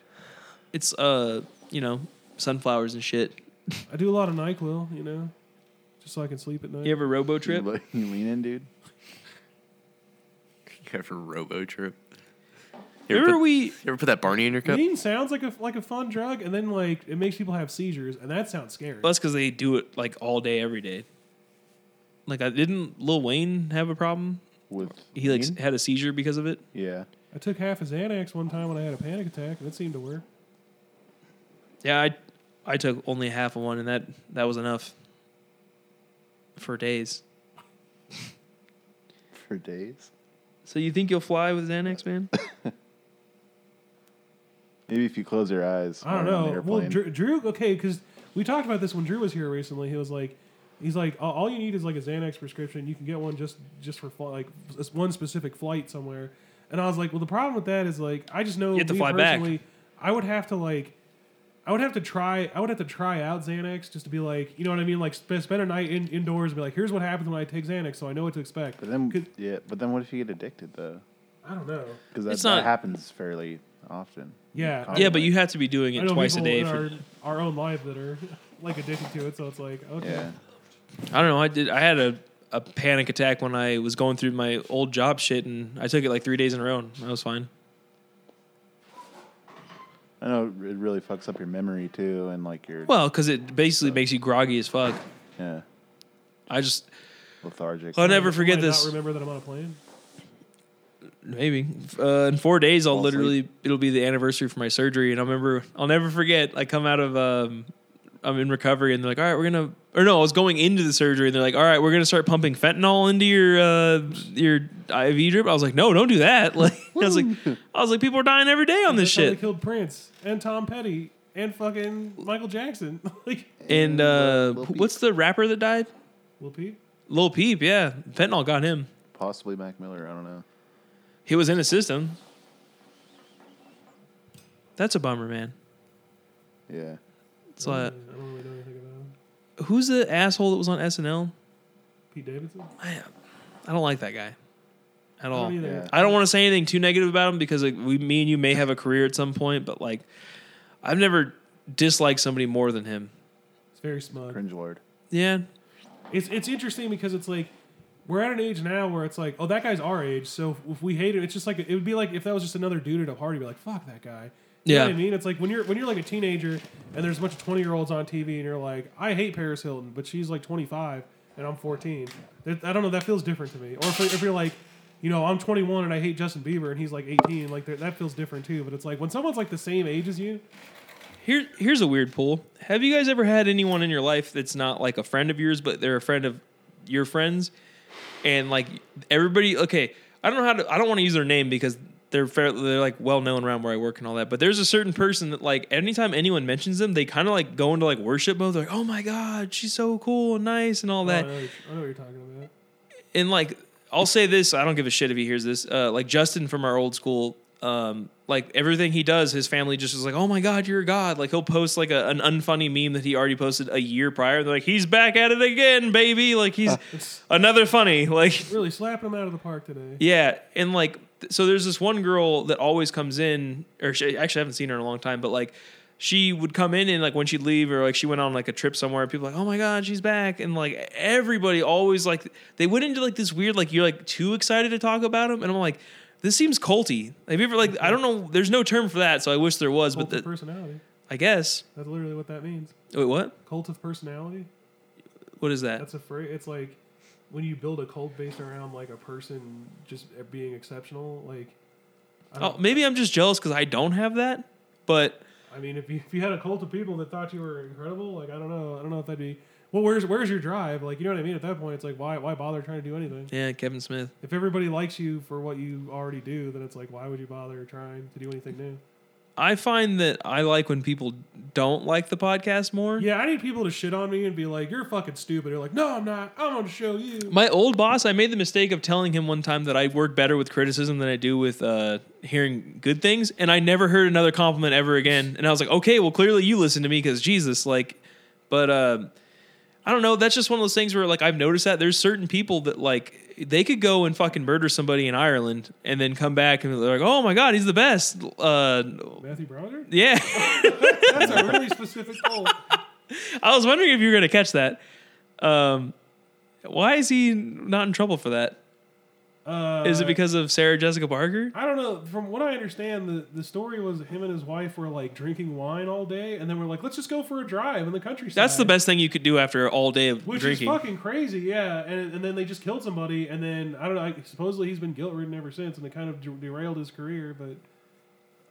It's, uh, you know, sunflowers and shit. I do a lot of NyQuil, you know, just so I can sleep at night. You ever robo-trip? You, you lean in, dude? You ever robo-trip? You ever, remember put, we, you ever put that Barney in your cup? Weed sounds like a, like a fun drug, and then, like, it makes people have seizures, and that sounds scary. Well, that's because they do it, like, all day, every day. Like, I didn't Lil Wayne have a problem? With he like pain? Had a seizure because of it. Yeah, I took half his Xanax one time when I had a panic attack, and it seemed to work. Yeah, I, I took only half of one, and that, that was enough. For days. For days. So you think you'll fly with Xanax, man? Maybe if you close your eyes. I don't know. Well, Drew, Drew okay, because we talked about this when Drew was here recently. He was like. He's like, all you need is like a Xanax prescription. You can get one just, just for fl- like one specific flight somewhere. And I was like, well, the problem with that is like, I just know you have to fly personally, back. I would have to like, I would have to try, I would have to try out Xanax just to be like, you know what I mean? Like spend, spend a night in, indoors and be like, here's what happens when I take Xanax, so I know what to expect. But then, yeah, but then what if you get addicted though? I don't know. Because that, that happens fairly often. Yeah. Commonly. Yeah, but you have to be doing it twice a day. I know people in our, our own life that are like addicted to it, so it's like, okay. Yeah. I don't know. I did. I had a, a panic attack when I was going through my old job shit, and I took it like three days in a row, and I was fine. I know it really fucks up your memory too, and like your well, because it basically stuff. Makes you groggy as fuck. Yeah. I just lethargic. I'll never forget I this. Not remember that I'm on a plane. Maybe uh, in four days I'll I'll literally sleep. It'll be the anniversary for my surgery, and I remember I'll never forget. I come out of um, I'm in recovery, and they're like, all right, we're gonna. Or no, I was going into the surgery, and they're like, all right, we're going to start pumping fentanyl into your uh, your I V drip. I was like, no, don't do that. Like, I was like, I was like, people are dying every day on and this shit. They killed Prince and Tom Petty and fucking Michael Jackson. Like, and uh, Lil Peep. What's the rapper that died? Lil Peep? Lil Peep, yeah. Fentanyl got him. Possibly Mac Miller, I don't know. He was in his system. That's a bummer, man. Yeah. It's I don't, like, I don't really know anything about it. Who's the asshole that was on S N L? Pete Davidson? Man, I don't like that guy at all. Yeah. I don't want to say anything too negative about him because like, we, me and you may have a career at some point, but like, I've never disliked somebody more than him. It's very smug. Cringelord. Yeah. It's it's interesting because it's like, we're at an age now where it's like, oh, that guy's our age, so if we hate him, it's just like, it would be like if that was just another dude at a party, be like, fuck that guy. You yeah. know what I mean? It's like when you're when you're like a teenager and there's a bunch of twenty-year-olds on T V and you're like, I hate Paris Hilton, but she's like twenty-five and I'm fourteen. I don't know. That feels different to me. Or if, if you're like, you know, I'm twenty-one and I hate Justin Bieber and he's like eighteen. Like that feels different too. But it's like when someone's like the same age as you. Here, here's a weird pool. Have you guys ever had anyone in your life that's not like a friend of yours, but they're a friend of your friends? And like everybody, okay, I don't know how to, I don't want to use their name because they're fairly, they're like well known around where I work and all that. But there's a certain person that like anytime anyone mentions them, they kind of like go into like worship mode. They're like, oh my God, she's so cool and nice and all that. Oh, I know, I know what you're talking about. And like, I'll say this, I don't give a shit if he hears this. Uh, like Justin from our old school, um, like everything he does, his family just is like, oh my God, you're a god. Like he'll post like a, an unfunny meme that he already posted a year prior. They're like, he's back at it again, baby. Like he's another funny, like really slapping him out of the park today. Yeah. And like, so there's this one girl that always comes in, or she, actually I haven't seen her in a long time, but like she would come in and like when she'd leave or like she went on like a trip somewhere, people were like, oh my God, she's back. And like everybody always like, they went into like this weird, like you're like too excited to talk about him. And I'm like, this seems culty. Have you ever like I don't know. There's no term for that, so I wish there was. Cult but the, of personality. I guess that's literally what that means. Wait, what? Cult of personality. What is that? That's a phrase. It's like when you build a cult based around like a person just being exceptional. Like, I don't oh, know. Maybe I'm just jealous because I don't have that. But I mean, if you if you had a cult of people that thought you were incredible, like I don't know, I don't know if that'd be. Well, where's where's your drive? Like, you know what I mean? At that point, it's like, why why bother trying to do anything? Yeah, Kevin Smith. If everybody likes you for what you already do, then it's like, why would you bother trying to do anything new? I find that I like when people don't like the podcast more. Yeah, I need people to shit on me and be like, you're fucking stupid. They're like, no, I'm not. I'm going to show you. My old boss, I made the mistake of telling him one time that I work better with criticism than I do with uh, hearing good things, and I never heard another compliment ever again. And I was like, okay, well, clearly you listen to me because Jesus, like, but... Uh, I don't know. That's just one of those things where, like, I've noticed that there's certain people that, like, they could go and fucking murder somebody in Ireland and then come back and they're like, oh my God, he's the best. Uh, Matthew Broderick? Yeah. That's a really specific goal. I was wondering if you were going to catch that. Um, why is he not in trouble for that? Uh, is it because of Sarah Jessica Parker? I don't know. From what I understand, the, the story was him and his wife were like drinking wine all day, and then we're like, let's just go for a drive in the countryside. That's the best thing you could do after all day of Which drinking. Which is fucking crazy, yeah. And and then they just killed somebody, and then I don't know. I, supposedly he's been guilt ridden ever since, and it kind of der- derailed his career. But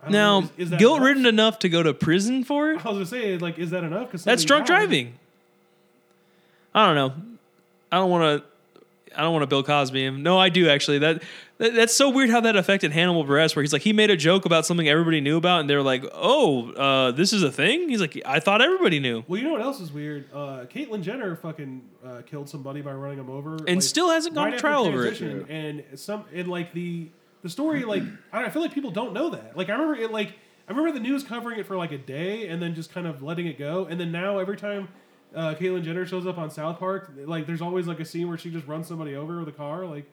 I don't now, know, is, is guilt ridden enough to go to prison for it? I was gonna say, like, is that enough? Cause that's drunk driving. I don't know. I don't want to. I don't want to Bill Cosby him. No, I do actually. That, that that's so weird how that affected Hannibal Buress, where he's like he made a joke about something everybody knew about, and they're like, "Oh, uh, this is a thing." He's like, "I thought everybody knew." Well, you know what else is weird? Uh, Caitlyn Jenner fucking uh, killed somebody by running him over, and like, still hasn't gone right to trial over it. And some and like the the story, like I feel like people don't know that. Like I remember it, like I remember the news covering it for like a day, and then just kind of letting it go, and then now every time. Uh, Caitlyn Jenner shows up on South Park. Like, there's always like a scene where she just runs somebody over with a car. Like,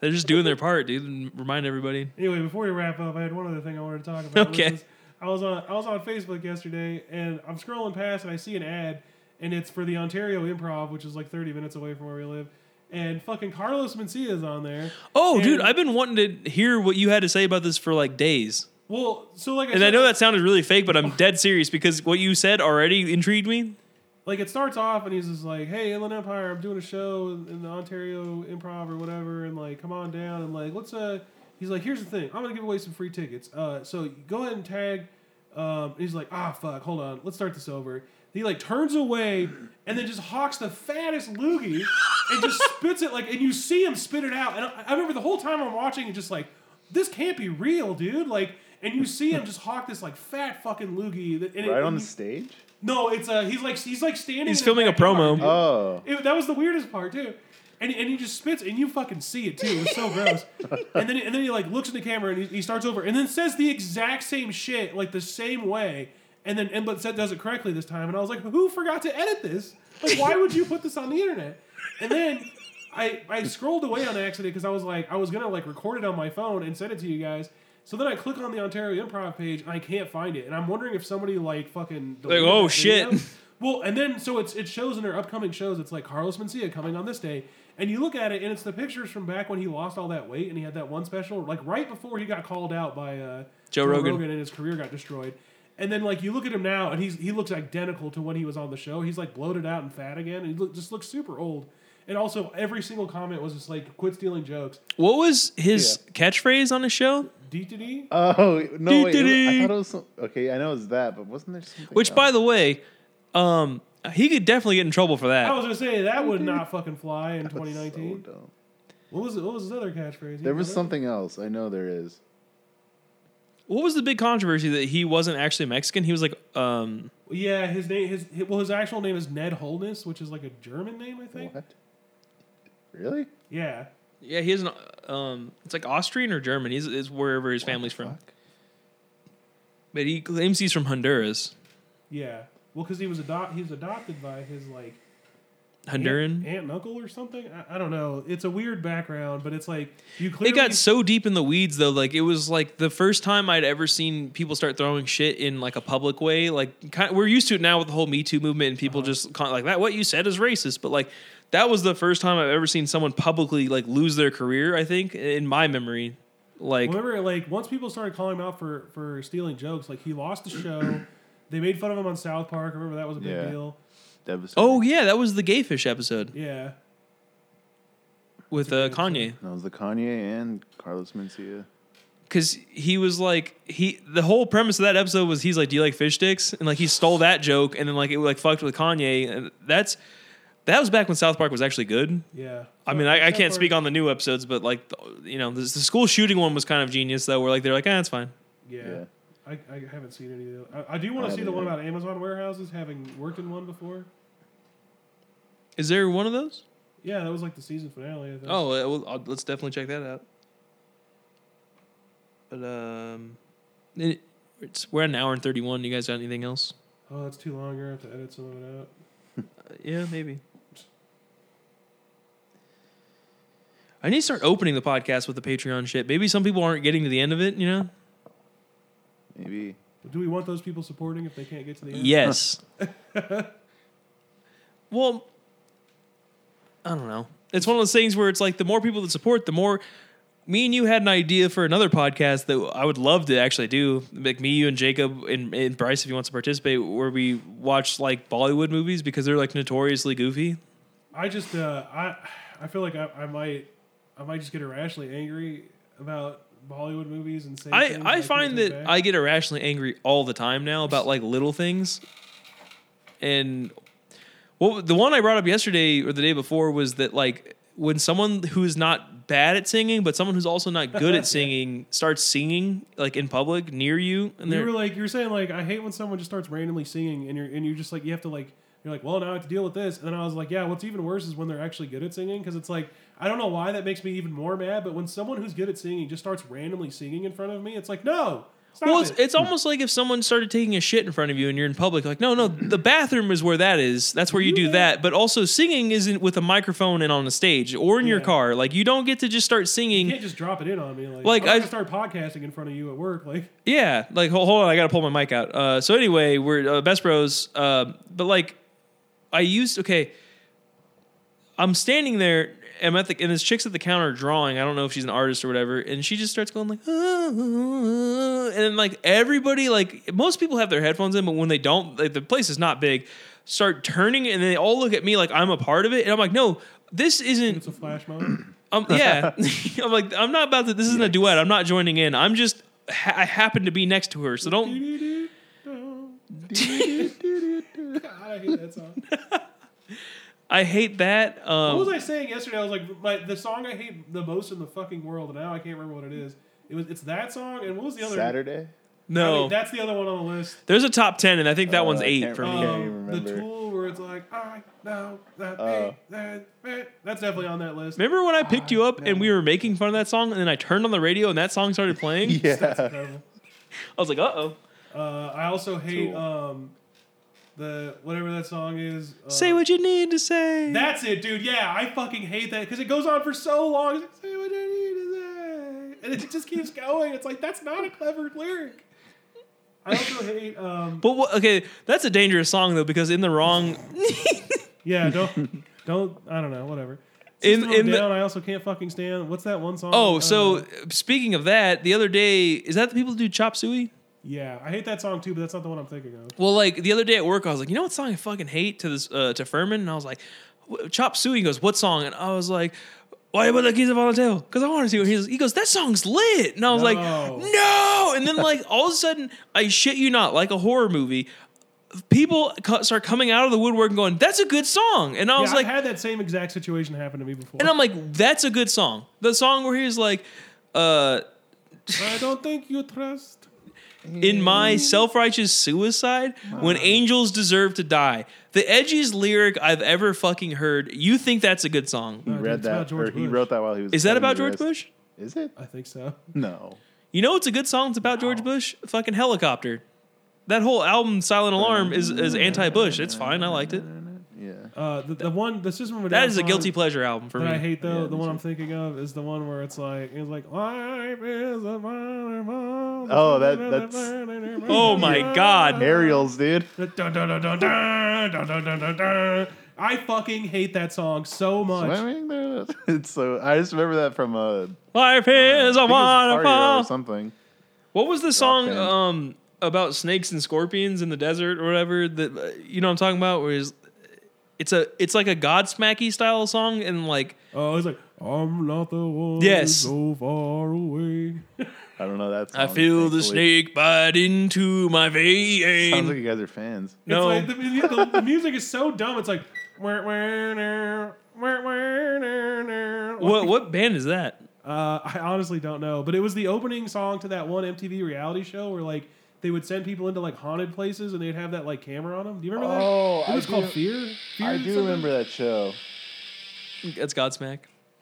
they're just doing their part, dude. And remind everybody. Anyway, before we wrap up, I had one other thing I wanted to talk about. Okay. Was I was on I was on Facebook yesterday, and I'm scrolling past, and I see an ad, and it's for the Ontario Improv, which is like thirty minutes away from where we live. And fucking Carlos Mencia is on there. Oh, and dude, I've been wanting to hear what you had to say about this for like days. Well, so like, I and said, I know that sounded really fake, but I'm dead serious because what you said already intrigued me. Like, it starts off and he's just like, "Hey, Inland Empire, I'm doing a show in the Ontario Improv or whatever, and like, come on down and like, let's uh." He's like, "Here's the thing, I'm gonna give away some free tickets. Uh, so go ahead and tag." Um, and he's like, "Ah, fuck, hold on, let's start this over." And he like turns away and then just hawks the fattest loogie and just spits it like, and you see him spit it out. And I, I remember the whole time I'm watching and just like, this can't be real, dude. Like. And you see him just hawk this like fat fucking loogie. That, and right it, on the he, stage? No, it's uh he's like he's like standing. He's filming a promo. Car, oh, it, that was the weirdest part too. And and he just spits, and you fucking see it too. It was so gross. And then and then he like looks in the camera, and he, he starts over, and then says the exact same shit like the same way, and then and but said does it correctly this time. And I was like, who forgot to edit this? Like, why would you put this on the internet? And then I I scrolled away on accident because I was like I was gonna like record it on my phone and send it to you guys. So then I click on the Ontario Improv page, and I can't find it. And I'm wondering if somebody, like, fucking... Like, oh, shit. well, and then so it's it shows in their upcoming shows. It's like Carlos Mencia coming on this day, and you look at it, and it's the pictures from back when he lost all that weight, and he had that one special, like right before he got called out by uh, Joe, Joe Rogan. Rogan, and his career got destroyed. And then like you look at him now, and he's he looks identical to when he was on the show. He's like bloated out and fat again, and he look, just looks super old. And also, every single comment was just like, "Quit stealing jokes." What was his yeah. catchphrase on the show? D T D. Oh no! D T D. Wait, I thought it was some, okay. I know it was that, but wasn't there something? Which, else? By the way, um, he could definitely get in trouble for that. I was gonna say that would not fucking fly in twenty nineteen. So dumb. What was it? What was his other catchphrase? He there was something it? else. I know there is. What was the big controversy that he wasn't actually Mexican? He was like, um, yeah, his name, his well, his actual name is Ned Holness, which is like a German name, I think. What? Really? Yeah. Yeah, he isn't. Um, it's like Austrian or German. He's it's wherever his what family's from. Fuck? But he claims he's from Honduras. Yeah. Well, because he was adopt he was adopted by his like Honduran aunt, aunt and uncle or something. I, I don't know. It's a weird background, but it's like you. Clearly it got so deep in the weeds though. Like it was like the first time I'd ever seen people start throwing shit in like a public way. Like kind of, we're used to it now with the whole Me Too movement and people uh-huh. just like that. What you said is racist, but like. That was the first time I've ever seen someone publicly like lose their career, I think, in my memory. Like remember, like once people started calling him out for, for stealing jokes, like he lost the show. They made fun of him on South Park. Remember that was a big yeah. deal. Oh yeah, that was the Gay Fish episode. Yeah. With uh, Kanye. Episode. That was the Kanye and Carlos Mencia. Because he was like he the whole premise of that episode was he's like, do you like fish sticks? And like he stole that joke and then like it like fucked with Kanye and that's that was back when South Park was actually good. Yeah. So I mean, I, I can't Park. speak on the new episodes, but like, you know, this, the school shooting one was kind of genius though. Where like, they're like, ah, it's fine. Yeah. yeah. I, I haven't seen any of those. I, I do want to see the one about Amazon warehouses, having worked in one before. Is there one of those? Yeah. That was like the season finale, I think. Oh, well, I'll, let's definitely check that out. But, um, it, it's, we're at an hour and thirty-one. You guys got anything else? Oh, that's too long. You're going to have to edit some of it out. uh, yeah, maybe. I need to start opening the podcast with the Patreon shit. Maybe some people aren't getting to the end of it, you know? Maybe. Do we want those people supporting if they can't get to the end? Yes. Well, I don't know. It's one of those things where it's like the more people that support, the more... Me and you had an idea for another podcast that I would love to actually do. Like me, you, and Jacob, and, and Bryce, if he wants to participate, where we watch like Bollywood movies because they're like notoriously goofy. I just, uh, I, I feel like I, I might, I might just get irrationally angry about Bollywood movies and say. I, I like find that back. I get irrationally angry all the time now about like little things, and well, the one I brought up yesterday or the day before was that like when someone who is not bad at singing, but someone who's also not good at singing yeah. starts singing like in public near you. And you were like, you're saying like, I hate when someone just starts randomly singing, and you're and you just like, you have to like, you're like, well, now I have to deal with this. And then I was like, yeah, what's even worse is when they're actually good at singing, because it's like, I don't know why that makes me even more mad, but when someone who's good at singing just starts randomly singing in front of me, it's like, no. Stop well, it's, it. it's almost like if someone started taking a shit in front of you and you're in public, like, no, no, the bathroom is where that is. That's where you yeah. do that. But also singing isn't with a microphone and on a stage or in yeah. your car. Like, you don't get to just start singing. You can't just drop it in on me. Like, like I, I start podcasting in front of you at work. Like, yeah. Like, hold, hold on. I got to pull my mic out. Uh, so anyway, we're uh, best bros. Uh, but like I used, okay, I'm standing there. I'm at the, and this chick's at the counter drawing. I don't know if she's an artist or whatever. And she just starts going like, oh, and then like everybody, like most people have their headphones in, but when they don't, like the place is not big, start turning and they all look at me like I'm a part of it. And I'm like, no, this isn't. It's a flash moment. Um, yeah. I'm like, I'm not about to, this isn't a duet. I'm not joining in. I'm just, ha- I happen to be next to her. So don't. I hate that song. I hate that. Um, what was I saying yesterday? I was like, my, the song I hate the most in the fucking world, and now I can't remember what it is. It was, it's that song, and what was the other? Saturday? No. I mean, that's the other one on the list. There's a top ten, and I think that uh, one's eight for me. Um, the Tool, where it's like, I know that, uh, that, that. That's definitely on that list. Remember when I picked I you up, know. and we were making fun of that song, and then I turned on the radio, and that song started playing? Yeah. That's incredible. I was like, uh-oh. Uh, I also hate... Tool. Um, The whatever that song is. Uh, say what you need to say. That's it, dude. Yeah, I fucking hate that because it goes on for so long. Like, say what you need to say, and it just keeps going. It's like that's not a clever lyric. I also hate. Um, but what, okay, that's a dangerous song though, because in the wrong. yeah, don't, don't. I don't know. Whatever. System in in down, the, I also can't fucking stand. What's that one song? Oh, so know. Speaking of that, the other day, is that the people who do Chop Suey? Yeah, I hate that song too, but that's not the one I'm thinking of. Well, like the other day at work, I was like, you know what song I fucking hate to this uh, to Furman, and I was like, Chop Suey. He goes, what song? And I was like, why about the keys of Volatile? Because I wanted to. He goes, that song's lit, and I was no. like, no. And then like all of a sudden, I shit you not, like a horror movie. People start coming out of the woodwork and going, that's a good song. And I yeah, was like... I had that same exact situation happen to me before. And I'm like, that's a good song. The song where he's like... Uh, I don't think you trust... In my self-righteous suicide, wow. when angels deserve to die. The edgiest lyric I've ever fucking heard. You think that's a good song. He read that, or he wrote that while he was... Is that about George Bush? Is it? I think so. No. You know it's a good song that's about George Bush? Fucking Helicopter. That whole album, Silent Alarm, is, is anti-Bush. It's fine. I liked it. Yeah. Uh, the, the one, the System of a Down. That is a guilty pleasure album for me. I hate though. Yeah, the one too. I'm thinking of is the one where it's like it's like life is a waterfall. Oh, that that's. Oh my God, Aerials, dude. I fucking hate that song so much. So, I mean, it's so. I just remember that from a. Life is uh, a waterfall or something. What was the song? Um. About snakes and scorpions in the desert or whatever that uh, you know what I'm talking about, where it's, it's a it's like a Godsmacky style song and like oh it's like I'm not the one yes. so far away. I don't know that song. I feel thankfully. The snake bite into my vein. Sounds like you guys are fans. No, it's like the, the, the music is so dumb. It's like what what band is that? Uh, I honestly don't know, but it was the opening song to that one M T V reality show where like. They would send people into like haunted places and they'd have that like camera on them. Do you remember oh, that? Oh, it was I called do, Fear. Fear. I do something? Remember that show. That's Godsmack.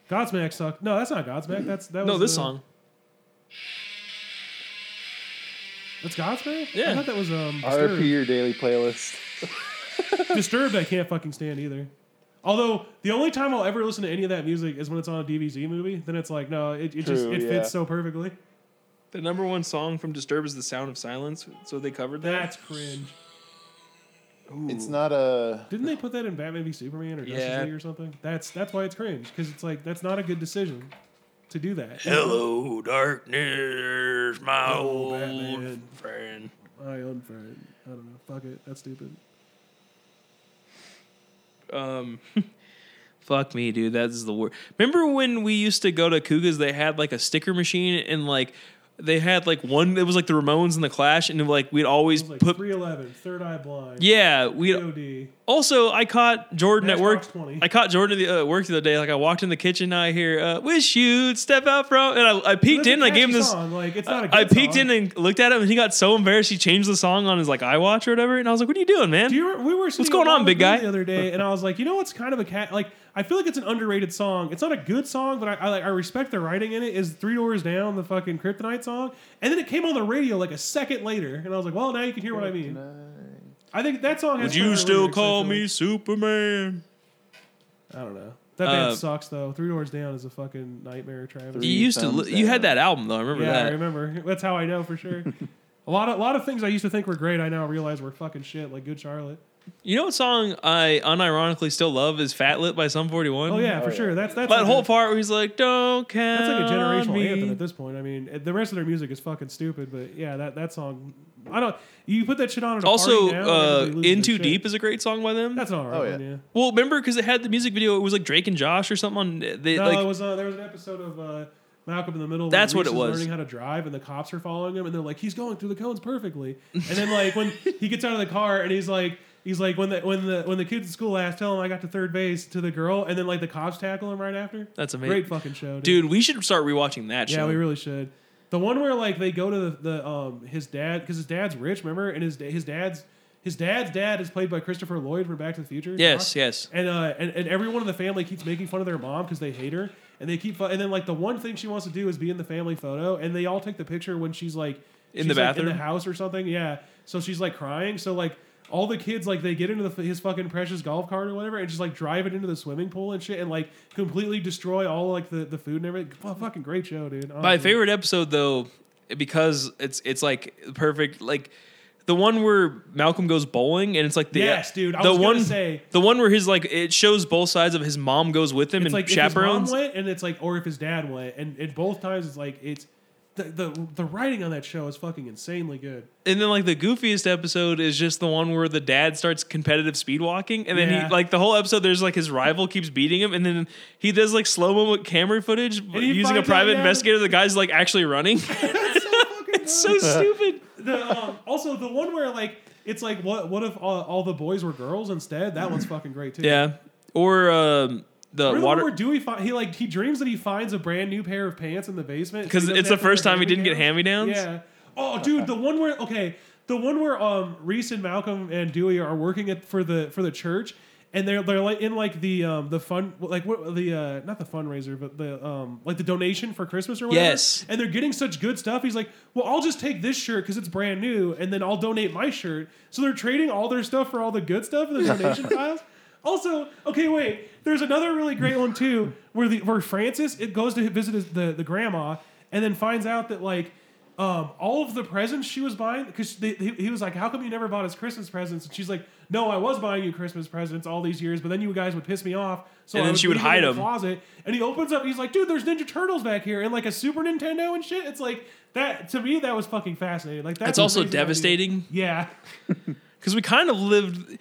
Godsmack sucked. No, that's not Godsmack. That's that. No, was this the... song. That's Godsmack. Yeah, I thought that was um. Disturbed. R P your daily playlist. Disturbed, I can't fucking stand either. Although the only time I'll ever listen to any of that music is when it's on a D V Z movie. Then it's like, no, it, it True, just it yeah. fits so perfectly. The number one song from Disturbed is The Sound of Silence, so they covered that. That's cringe. Ooh. It's not a... Didn't they put that in Batman v Superman or Justice yeah. League or something? That's that's why it's cringe, because it's like, that's not a good decision to do that. Hello, darkness, my Hello, old Batman. friend. My old friend. I don't know. Fuck it. That's stupid. Um... Fuck me, dude. That's the worst. Remember when we used to go to Couga's, they had like a sticker machine and like... They had like one. It was like the Ramones and the Clash, and like we'd always like put three eleven, Third Eye Blind. Yeah, we. Also, I caught Jordan Matchbox at work. twenty. I caught Jordan at the, uh, work the other day. Like I walked in the kitchen, and I hear uh, "Wish You'd Step Out From," and I, I peeked in. And I gave him this. Song. Like it's not a good I peeked song. in and looked at him, and he got so embarrassed. He changed the song on his like iWatch or whatever, and I was like, "What are you doing, man? Do you, we were what's going on, big guy?" The other day, and I was like, "You know what's kind of a cat like." I feel like it's an underrated song. It's not a good song, but I, I like I respect the writing in it. Is Three Doors Down the fucking Kryptonite song? And then it came on the radio like a second later, and I was like, "Well, now you can hear what I mean." I think that song. Has Would you still call me Superman? I don't know. That uh, band sucks though. Three Doors Down is a fucking nightmare. Travis, you used to. Li- you had that album though. I remember yeah, that. Yeah, I remember. That's how I know for sure. a lot of a lot of things I used to think were great, I now realize were fucking shit. Like Good Charlotte. You know what song I unironically still love is Fat Lip by Sum forty-one? Oh, yeah, for sure. That's that's That whole part where he's like, don't count That's like a generational me. anthem at this point. I mean, the rest of their music is fucking stupid, but yeah, that, that song... I don't... You put that shit on at a also, party now... Also, uh, In Too Deep is a great song by them. That's all right, oh, yeah. yeah. Well, remember, because it had the music video, it was like Drake and Josh or something on... They, no, like, it was, uh, there was an episode of... Uh, Malcolm in the Middle. That's what it was. Learning how to drive, and the cops are following him, and they're like, "He's going through the cones perfectly." And then, like, when he gets out of the car, and he's like, "He's like, when the when the when the kids in school ask, tell him I got to third base to the girl," and then like the cops tackle him right after. That's amazing. Great fucking show, dude. dude we should start rewatching that show. Yeah, we really should. The one where like they go to the, the um his dad because his dad's rich, remember, and his his dad's. His dad's dad is played by Christopher Lloyd from Back to the Future. Yes, Doc. yes. And, uh, and and everyone in the family keeps making fun of their mom because they hate her, and they keep fun- and then like the one thing she wants to do is be in the family photo, and they all take the picture when she's like in she's, the bathroom, like, in the house or something. Yeah, so she's like crying. So like all the kids like they get into the, his fucking precious golf cart or whatever, and just like drive it into the swimming pool and shit, and like completely destroy all like the, the food and everything. Oh, fucking great show, dude. Honestly. My favorite episode though. because it's it's like perfect, like the one where Malcolm goes bowling and it's like the yes, dude. I the was one, gonna say the one where his like it shows both sides of his mom goes with him it's and like chaperones. If his mom went and it's like, or if his dad went, and it both times it's like it's. The, the the writing on that show is fucking insanely good. And then like the goofiest episode is just the one where the dad starts competitive speed walking, and then yeah. he like the whole episode there's like his rival keeps beating him, and then he does like slow mo camera footage using a private investigator. The guy's like actually running. That's so fucking it's so stupid. The, um, also the one where like it's like what what if all, all the boys were girls instead? That one's fucking great too. Yeah, or. Um, The really water. Where Dewey find, he like he dreams that he finds a brand new pair of pants in the basement because it's the first time he didn't get hand-me-downs. Yeah. Oh, dude, the one where okay, the one where um Reese and Malcolm and Dewey are working at for the for the church, and they're they're like in like the um the fun like what the uh not the fundraiser but the um like the donation for Christmas or whatever. Yes. And they're getting such good stuff. He's like, well, I'll just take this shirt because it's brand new, and then I'll donate my shirt. So they're trading all their stuff for all the good stuff in the donation piles. Also, okay, wait. There's another really great one too, where the where Francis it goes to visit his, the the grandma, and then finds out that like um, all of the presents she was buying because he, he was like, "How come you never bought us Christmas presents?" And she's like, "No, I was buying you Christmas presents all these years, but then you guys would piss me off." So and then would she would hide them. Closet, and he opens up. He's like, "Dude, there's Ninja Turtles back here and like a Super Nintendo and shit." It's like that to me. That was fucking fascinating. Like that that's also devastating. Yeah, because we kind of lived.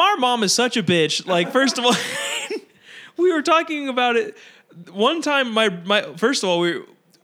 Our mom is such a bitch. Like, first of all, we were talking about it one time. My, my, first of all, we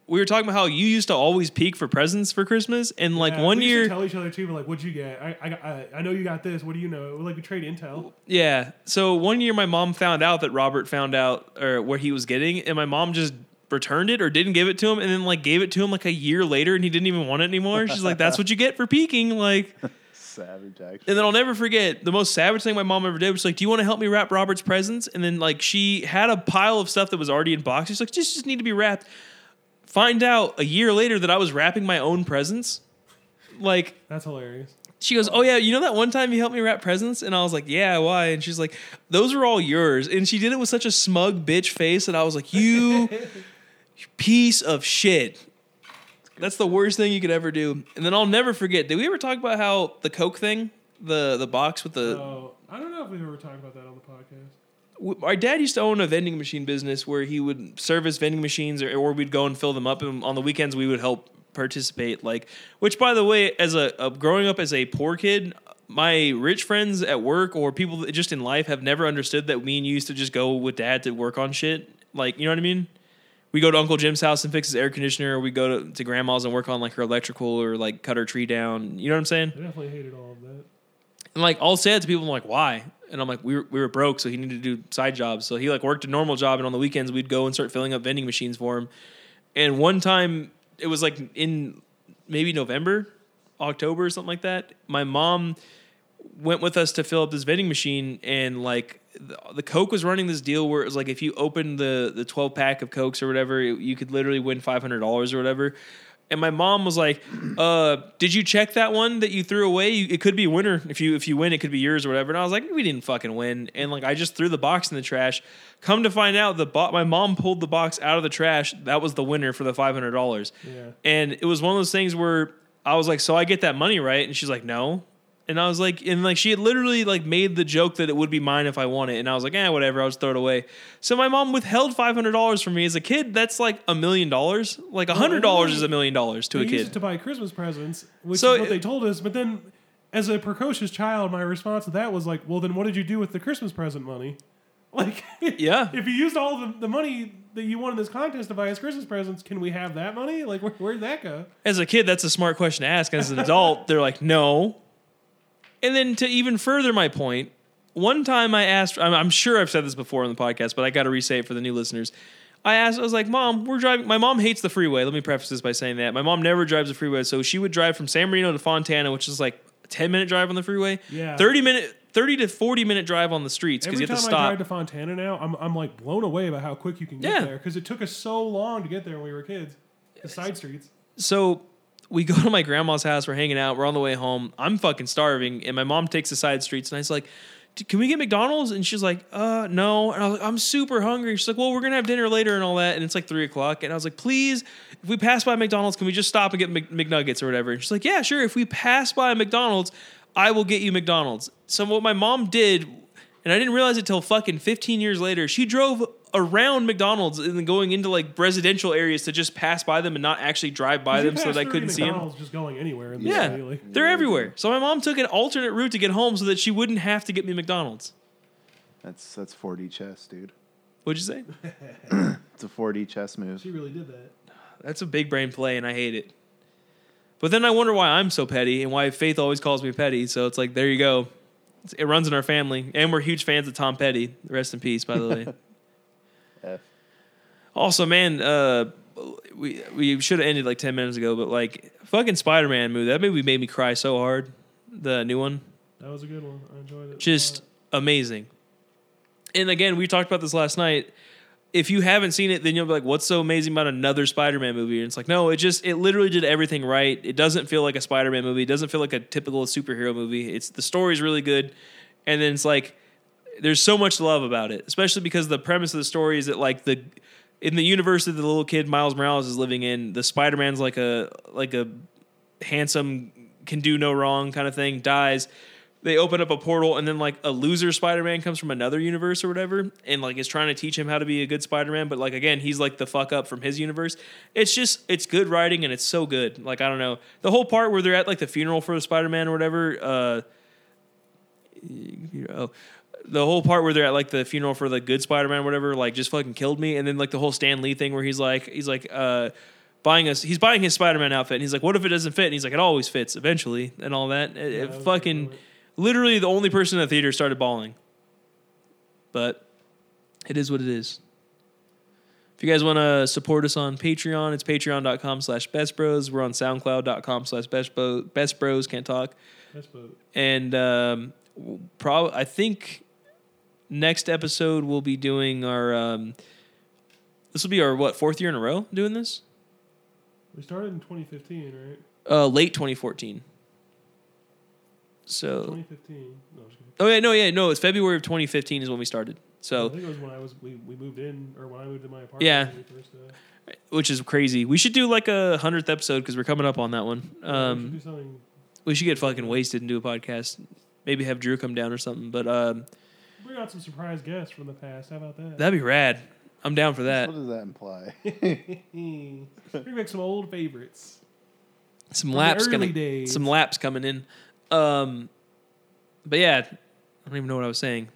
we were talking about how you used to always peek for presents for Christmas, and like yeah, one we year, tell each other too. We're like, what'd you get? I, I, I know you got this. What do you know? We're like, we trade intel. Yeah. So one year, my mom found out that Robert found out or what he was getting, and my mom just returned it or didn't give it to him, and then like gave it to him like a year later, and he didn't even want it anymore. She's like, that's what you get for peeking, like. Savage, actually. And then I'll never forget the most savage thing my mom ever did was like, do you want to help me wrap Robert's presents? And then like she had a pile of stuff that was already in boxes. She's like, just just need to be wrapped. Find out a year later that I was wrapping my own presents. Like that's hilarious. She goes, oh yeah, you know that one time you helped me wrap presents? And I was like, yeah, why? And she's like, those are all yours. And she did it with such a smug bitch face that I was like, you piece of shit. That's the worst thing you could ever do. And then I'll never forget. Did we ever talk about how the Coke thing, the the box with the... Oh, I don't know if we ever talked about that on the podcast. Our dad used to own a vending machine business where he would service vending machines or, or we'd go and fill them up. And on the weekends, we would help participate. Like, which, by the way, as a, a growing up as a poor kid, my rich friends at work or people just in life have never understood that me and you used to just go with dad to work on shit. Like, you know what I mean? We go to Uncle Jim's house and fix his air conditioner, or we go to, to Grandma's and work on, like, her electrical or, like, cut her tree down. You know what I'm saying? I definitely hated all of that. And, like, all said to people, I'm like, why? And I'm like, we were, we were broke, so he needed to do side jobs. So he, like, worked a normal job, and on the weekends we'd go and start filling up vending machines for him. And one time, it was, like, in maybe November, October or something like that, my mom went with us to fill up this vending machine, and, like, the Coke was running this deal where it was like if you opened the the twelve pack of Cokes or whatever, you could literally win five hundred dollars or whatever. And my mom was like, uh, did you check that one that you threw away? You, it could be a winner. If you if you win, it could be yours or whatever. And I was like, we didn't fucking win. And like I just threw the box in the trash. Come to find out, the bo- my mom pulled the box out of the trash. That was the winner for the five hundred dollars. Yeah. And it was one of those things where I was like, so I get that money, right? And she's like, no. And I was like, and like she had literally like made the joke that it would be mine if I won it. And I was like, eh, whatever, I'll just throw it away. So my mom withheld five hundred dollars from me as a kid. That's like a million dollars. Like one hundred dollars is a million dollars to a kid. We used it to buy Christmas presents, which so is what it, they told us. But then as a precocious child, my response to that was like, well, then what did you do with the Christmas present money? Like, yeah, if you used all the, the money that you won in this contest to buy us Christmas presents, can we have that money? Like, where, where'd that go? As a kid, that's a smart question to ask. As an adult, they're like, no. And then to even further my point, one time I asked, I'm, I'm sure I've said this before on the podcast, but I got to re-say it for the new listeners. I asked, I was like, Mom, we're driving. My mom hates the freeway. Let me preface this by saying that. My mom never drives the freeway. So she would drive from San Marino to Fontana, which is like a ten minute drive on the freeway. Yeah. thirty minute, thirty to forty minute drive on the streets. Every you have time to stop. I drive to Fontana now, I'm, I'm like blown away by how quick you can get yeah. there. Because it took us so long to get there when we were kids. The side streets. So... we go to my grandma's house. We're hanging out. We're on the way home. I'm fucking starving. And my mom takes the side streets. And I was like, can we get McDonald's? And she's like, uh, no. And I was like, I'm super hungry. She's like, well, we're going to have dinner later and all that. And it's like three o'clock. And I was like, please, if we pass by McDonald's, can we just stop and get Mc- McNuggets or whatever? And she's like, yeah, sure. If we pass by McDonald's, I will get you McDonald's. So what my mom did, and I didn't realize it till fucking fifteen years later, she drove around McDonald's and then going into like residential areas to just pass by them and not actually drive by them so that I couldn't McDonald's see them. Just going anywhere. In the yeah, city, like. They're everywhere. So my mom took an alternate route to get home so that she wouldn't have to get me McDonald's. That's that's four D chess, dude. What'd you say? It's a four D chess move. She really did that. That's a big brain play, and I hate it. But then I wonder why I'm so petty and why Faith always calls me petty. So it's like, there you go. It's, it runs in our family, and we're huge fans of Tom Petty. Rest in peace, by the way. F. Also, man, uh, we we should have ended like ten minutes ago, but like fucking Spider-Man movie, that movie made me cry so hard. The new one. That was a good one. I enjoyed it. Just amazing. And again, we talked about this last night. If you haven't seen it, then you'll be like, what's so amazing about another Spider-Man movie? And it's like, no, it just, it literally did everything right. It doesn't feel like a Spider-Man movie. It doesn't feel like a typical superhero movie. It's, the story's really good. And then it's like, there's so much love about it, especially because the premise of the story is that like the, in the universe that the little kid Miles Morales is living in, the Spider-Man's like a, like a handsome, can do no wrong kind of thing, dies. They open up a portal, and then, like, a loser Spider-Man comes from another universe or whatever, and, like, is trying to teach him how to be a good Spider-Man, but, like, again, he's, like, the fuck up from his universe. It's just, it's good writing, and it's so good. Like, I don't know. The whole part where they're at, like, the funeral for Spider-Man or whatever, uh, you know, the whole part where they're at, like, the funeral for the good Spider-Man or whatever, like, just fucking killed me. And then, like, the whole Stan Lee thing where he's, like, he's, like, uh... Buying us, he's buying his Spider-Man outfit, and he's like, what if it doesn't fit? And he's like, it always fits, eventually, and all that. It, yeah, it that fucking... Cool. Literally the only person in the theater started bawling. But it is what it is. If you guys want to support us on Patreon, it's patreon.com slash bestbros. We're on soundcloud.com slash bestbros. Can't talk. Bestbros. And um, prob- I think next episode we'll be doing our... Um, this will be our, what, fourth year in a row doing this? We started in twenty fifteen, right? Uh, late twenty fourteen. So twenty fifteen. No, oh yeah, no, yeah, no. It's February of twenty fifteen is when we started. So I think it was when I was we, we moved in, or when I moved to my apartment. Yeah, first, uh, which is crazy. We should do like a hundredth episode because we're coming up on that one. Um, we should do something. We should get fucking wasted and do a podcast. Maybe have Drew come down or something. But um, we got some surprise guests from the past. How about that? That'd be rad. I'm down for that. What does that imply? We make some old favorites. Some laps coming. Some laps coming in. Um, but yeah, I don't even know what I was saying.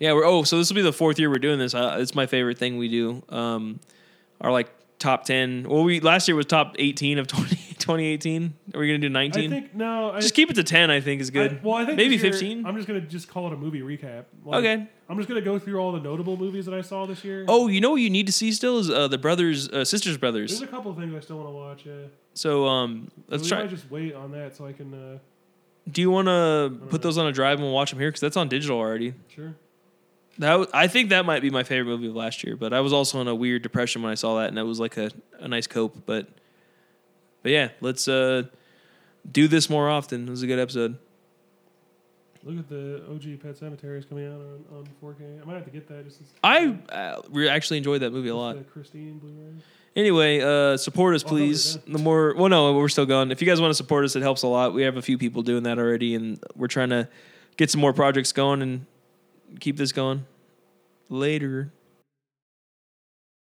Yeah, we're oh, so this will be the fourth year we're doing this. Uh, it's my favorite thing we do. Um, our like top ten. Well, we last year was top eighteen of twenty, twenty eighteen. Are we gonna do nineteen? I think no. I, just keep it to ten. I think is good. I, well, I think maybe fifteen. I'm just gonna just call it a movie recap. Like, okay. I'm just gonna go through all the notable movies that I saw this year. Oh, you know what you need to see still is uh, the brothers, uh, sisters, brothers. There's a couple of things I still want to watch. Yeah. So um, let's try. I just wait on that so I can. Uh, Do you want to put know. those on a drive and we'll watch them here because that's on digital already? Sure. That I think that might be my favorite movie of last year, but I was also in a weird depression when I saw that, and that was like a, a nice cope. But but yeah, let's uh, do this more often. It was a good episode. Look at the O G Pet Sematary is coming out on, on four K. I might have to get that. Just as- I uh, we actually enjoyed that movie a lot. The Christine Blu-ray. Anyway, uh, support us, please. Oh, no, the more, well, no, we're still going. If you guys want to support us, it helps a lot. We have a few people doing that already, and we're trying to get some more projects going and keep this going. Later.